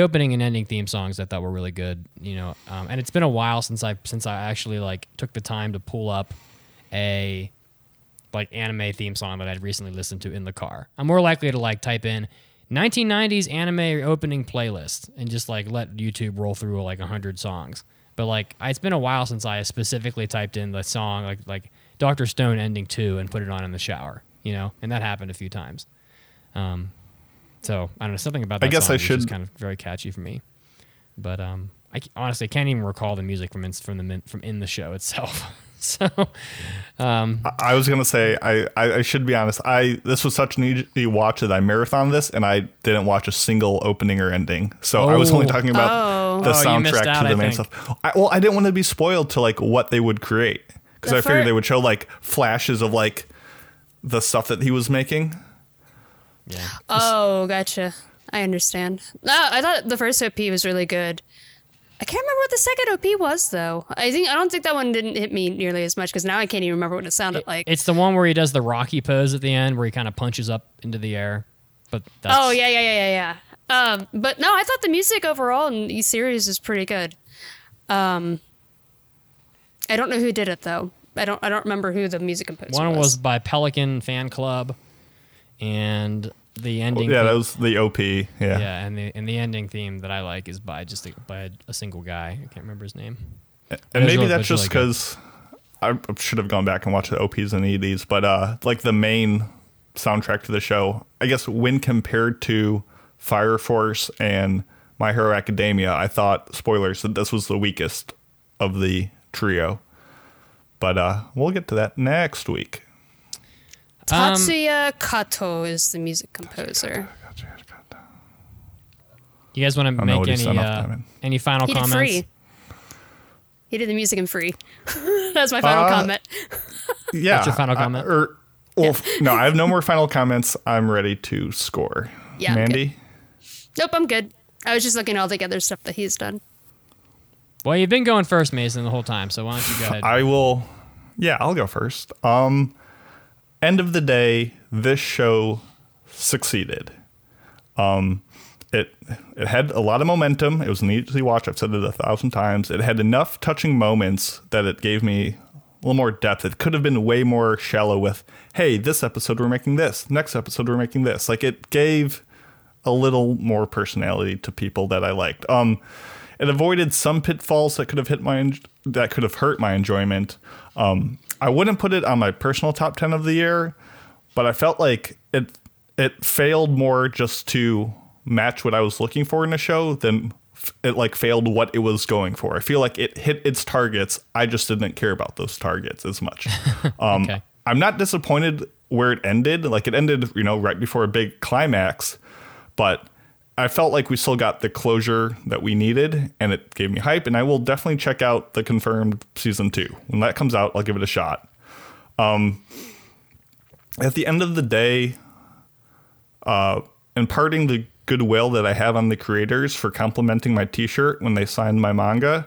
opening and ending theme songs I thought were really good, you know. And it's been a while since I actually like took the time to pull up a like anime theme song that I'd recently listened to in the car. I'm more likely to like type in 1990s anime opening playlist and just like let YouTube roll through like 100 songs. But like it's been a while since I specifically typed in the song like Dr. Stone ending 2 and put it on in the shower, you know, and that happened a few times. So I don't know, something about that I guess song is kind of very catchy for me. But I honestly can't even recall the music from in the show itself. So, I was going to say, I should be honest. This was such an easy watch that I marathoned this and I didn't watch a single opening or ending. So I was only talking about the soundtrack out, to the main stuff. I didn't want to be spoiled to like what they would create, because I figured they would show like flashes of like the stuff that he was making. Yeah. Oh, gotcha. I understand. No, I thought the first OP was really good. I can't remember what the second OP was, though. I don't think that one didn't hit me nearly as much, because now I can't even remember what it sounded like. It's the one where he does the Rocky pose at the end, where he kind of punches up into the air. But that's... Oh, yeah. But no, I thought the music overall in the series was pretty good. I don't know who did it, though. I don't remember who the music composer was. One was by Pelican Fan Club, and... the ending theme. That was the OP. Yeah, and the ending theme that I like is by a single guy. I can't remember his name. And maybe that's just because I should have gone back and watched the OPs and EDs, but like the main soundtrack to the show, I guess when compared to Fire Force and My Hero Academia, I thought, spoilers, that this was the weakest of the trio. But we'll get to that next week. Tatsuya Kato is the music composer. You guys want to make any final comments? Free. He did the music in Free. That's my final comment. Yeah. That's your final comment? No, I have no more final comments. I'm ready to score. Yeah, Mandy? Nope, I'm good. I was just looking at all the other stuff that he's done. Well, you've been going first, Mason, the whole time, so why don't you go ahead? I'll go first. End of the day, this show succeeded. It had a lot of momentum. It was an easy watch. I've said it 1,000 times. It had enough touching moments that it gave me a little more depth. It could have been way more shallow with, hey, this episode we're making this. Next episode we're making this. Like, it gave a little more personality to people that I liked. It avoided some pitfalls that could have hurt my enjoyment. I wouldn't put it on my personal top 10 of the year, but I felt like it failed more just to match what I was looking for in a show than it like failed what it was going for. I feel like it hit its targets. I just didn't care about those targets as much. Okay. I'm not disappointed where it ended. Like, it ended, right before a big climax, but I felt like we still got the closure that we needed, and it gave me hype. And I will definitely check out the confirmed season 2 when that comes out. I'll give it a shot. At the end of the day, imparting the goodwill that I have on the creators for complimenting my t-shirt when they signed my manga.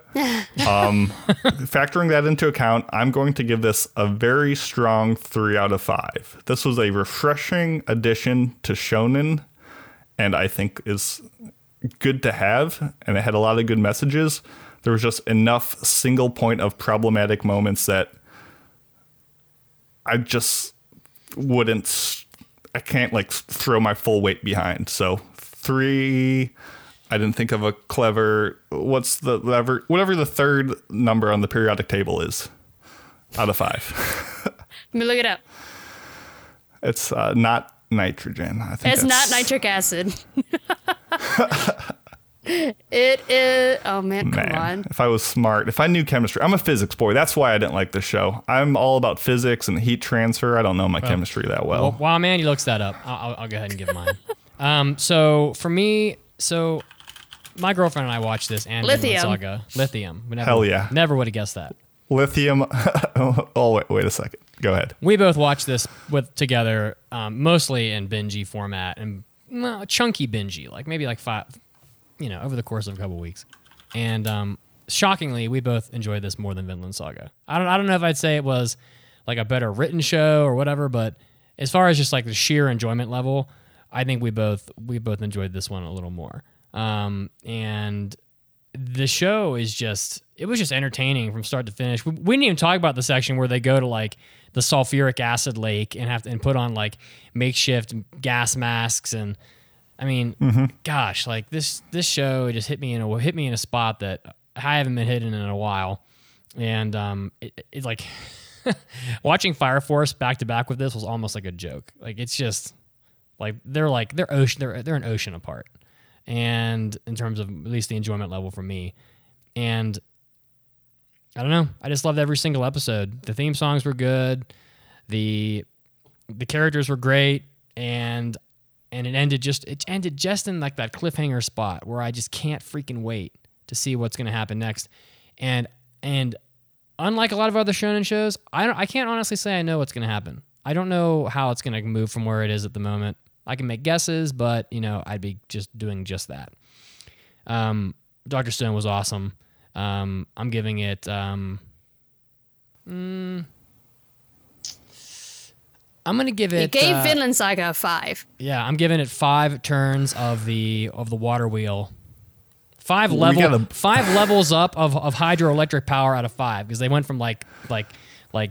Factoring that into account, I'm going to give this a very strong 3 out of 5. This was a refreshing addition to Shonen, and I think is good to have, and it had a lot of good messages. There was just enough single point of problematic moments that I just can't throw my full weight behind. So 3. I didn't think of a clever. What's the lever? Whatever the third number on the periodic table is, out of 5. Let me look it up. It's not nitrogen. I think it's not nitric acid. It is. Oh man, come on. If I was smart, if I knew chemistry, I'm a physics boy. That's why I didn't like this show. I'm all about physics and heat transfer. I don't know my chemistry that well. While Manny looks that up, I'll go ahead and give mine. So for me, my girlfriend and I watched this anime saga. Lithium. Never would have guessed that. Lithium. Oh, wait a second. Go ahead. We both watched this together, mostly in binge format and chunky binge, maybe 5, over the course of a couple weeks. And shockingly, we both enjoyed this more than Vinland Saga. I don't know if I'd say it was a better written show or whatever, but as far as just the sheer enjoyment level, I think we both enjoyed this one a little more. And the show is it was just entertaining from start to finish. We didn't even talk about the section where they go to the sulfuric acid lake and put on makeshift gas masks. And I mean, gosh, this show just hit me in a spot that I haven't been hidden in a while. And it's watching Fire Force back to back with this was almost like a joke. It's just they're an ocean apart, and in terms of at least the enjoyment level for me. And I don't know, I just loved every single episode. The theme songs were good, the characters were great, and it ended just in that cliffhanger spot where I just can't freaking wait to see what's going to happen next. And unlike a lot of other shonen shows, I can't honestly say I know what's going to happen. I don't know how it's going to move from where it is at the moment. I can make guesses, but I'd be just doing just that. Dr. Stone was awesome. I'm giving it. I'm gonna give it. It gave Vinland Saga a 5. Yeah, I'm giving it 5 turns of the water wheel. 5 levels up of hydroelectric power out of 5, because they went from like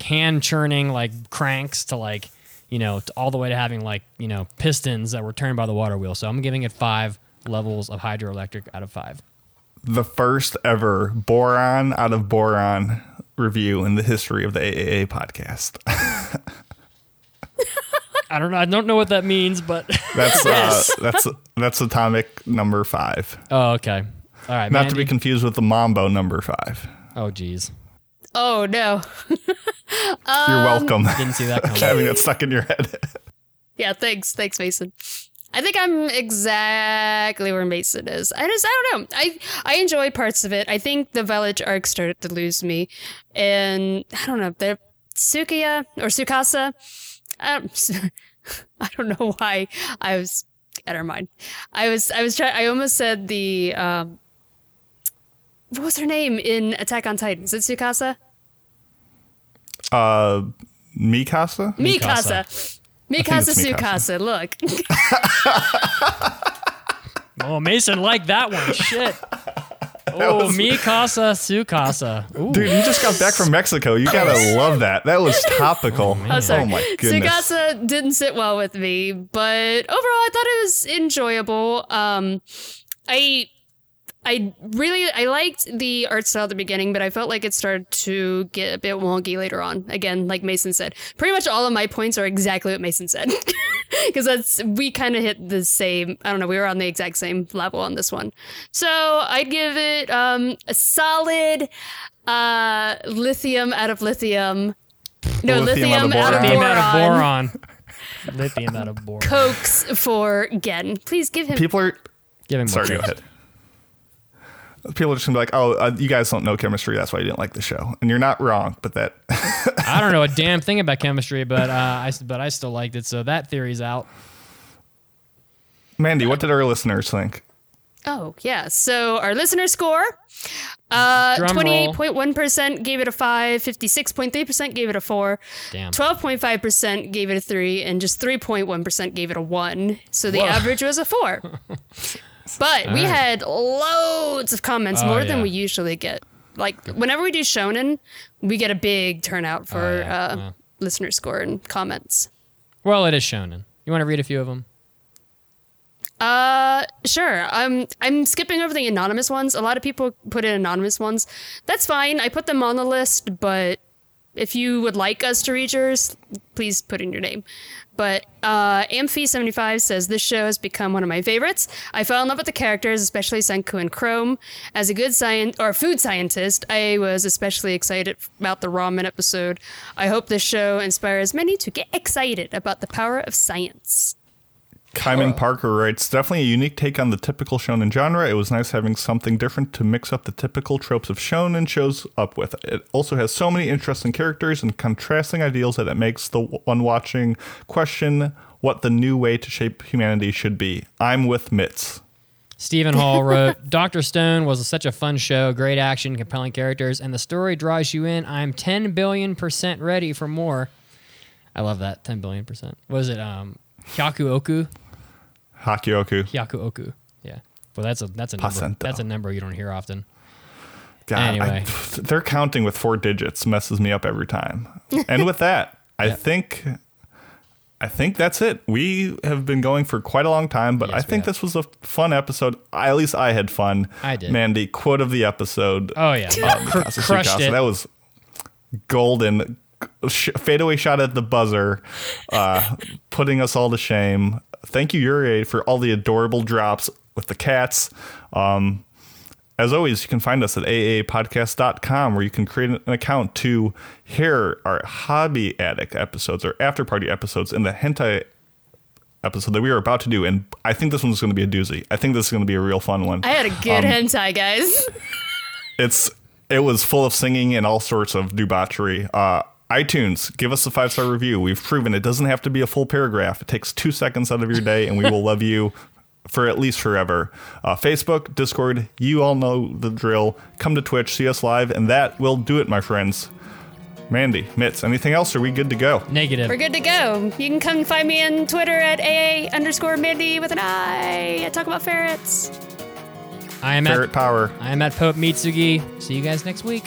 hand churning cranks to to all the way to having pistons that were turned by the water wheel. So I'm giving it 5 levels of hydroelectric out of 5. The first ever boron out of boron review in the history of the AAA podcast. I don't know what that means, but that's atomic number 5. Oh, okay. All right. Not Mandy. To be confused with the Mambo number 5. Oh, geez. Oh no. You're welcome. Didn't see that coming. Having that stuck in your head. Yeah. Thanks, Mason. I think I'm exactly where Mason is. I don't know. I enjoyed parts of it. I think the village arc started to lose me, and I don't know. The Tsukiya or Tsukasa. I don't know why I was. Never mind. I was trying. I almost said the. What was her name in Attack on Titan? Is it Tsukasa? Mikasa. Tsukasa. Look. Oh, Mason liked that one. Shit. Oh, Mikasa Tsukasa. Ooh. Dude, you just got back from Mexico. You gotta love that. That was topical. Oh my goodness. Tsukasa didn't sit well with me, but overall I thought it was enjoyable. I liked the art style at the beginning, but I felt like it started to get a bit wonky later on. Again, like Mason said, pretty much all of my points are exactly what Mason said. Because we kind of hit the same, I don't know, we were on the exact same level on this one. So I'd give it a solid lithium out of boron. Cokes for Gen. Please give him. Give him more. Sorry, go ahead. People are just going to be like, oh, you guys don't know chemistry. That's why you didn't like the show. And you're not wrong, but that... I don't know a damn thing about chemistry, but I still liked it. So that theory's out. Mandy, what did our listeners think? Oh, yeah. So our listener score, 28.1% gave it a 5, 56.3% gave it a 4, damn. 12.5% gave it a 3, and just 3.1% gave it a 1. So the average was a 4. But we had loads of comments, more than we usually get. Like, whenever we do Shonen, we get a big turnout for listener score and comments. Well, it is Shonen. You want to read a few of them? Sure. I'm skipping over the anonymous ones. A lot of people put in anonymous ones. That's fine. I put them on the list, but if you would like us to read yours, please put in your name. But Amphi75 says, this show has become one of my favorites. I fell in love with the characters, especially Senku and Chrome. As a good food scientist, I was especially excited about the ramen episode. I hope this show inspires many to get excited about the power of science. Kyman Parker writes, definitely a unique take on the typical shonen genre. It was nice having something different to mix up the typical tropes of shonen shows up with. It also has so many interesting characters and contrasting ideals that it makes the one watching question what the new way to shape humanity should be. I'm with Mitz. Stephen Hall wrote, Dr. Stone was such a fun show, great action, compelling characters, and the story draws you in. I'm 10 billion% ready for more. I love that, 10 billion%. Was it Hyakuoku. Yeah. Well, that's a number. That's a number you don't hear often. God, anyway. They're counting with 4 digits messes me up every time. And with that, I think that's it. We have been going for quite a long time, but I think this was a fun episode. At least I had fun. I did. Mandy, quote of the episode. Oh yeah, crushed it. That was golden. Fadeaway shot at the buzzer, putting us all to shame. Thank you, Yuri, for all the adorable drops with the cats. As always, you can find us at aaapodcast.com, where you can create an account to hear our Hobby Addict episodes, or After Party episodes, and the Hentai episode that we are about to do. And I think this one's going to be a doozy. I think this is going to be a real fun one. I had a good hentai, guys. It was full of singing and all sorts of debauchery. iTunes, give us a 5-star review. We've proven it doesn't have to be a full paragraph. It takes 2 seconds out of your day, and we will love you for at least forever. Facebook, Discord, you all know the drill. Come to Twitch, see us live, and that will do it, my friends. Mandy, Mitz, anything else? Are we good to go? Negative. We're good to go. You can come find me on Twitter at @AA_Mandy with an I. I talk about ferrets. I am Ferret Power. I am at Pope Mitsugi. See you guys next week.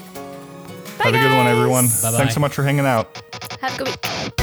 Bye, guys. Have a good one, everyone. Bye-bye. Thanks so much for hanging out. Have a good week.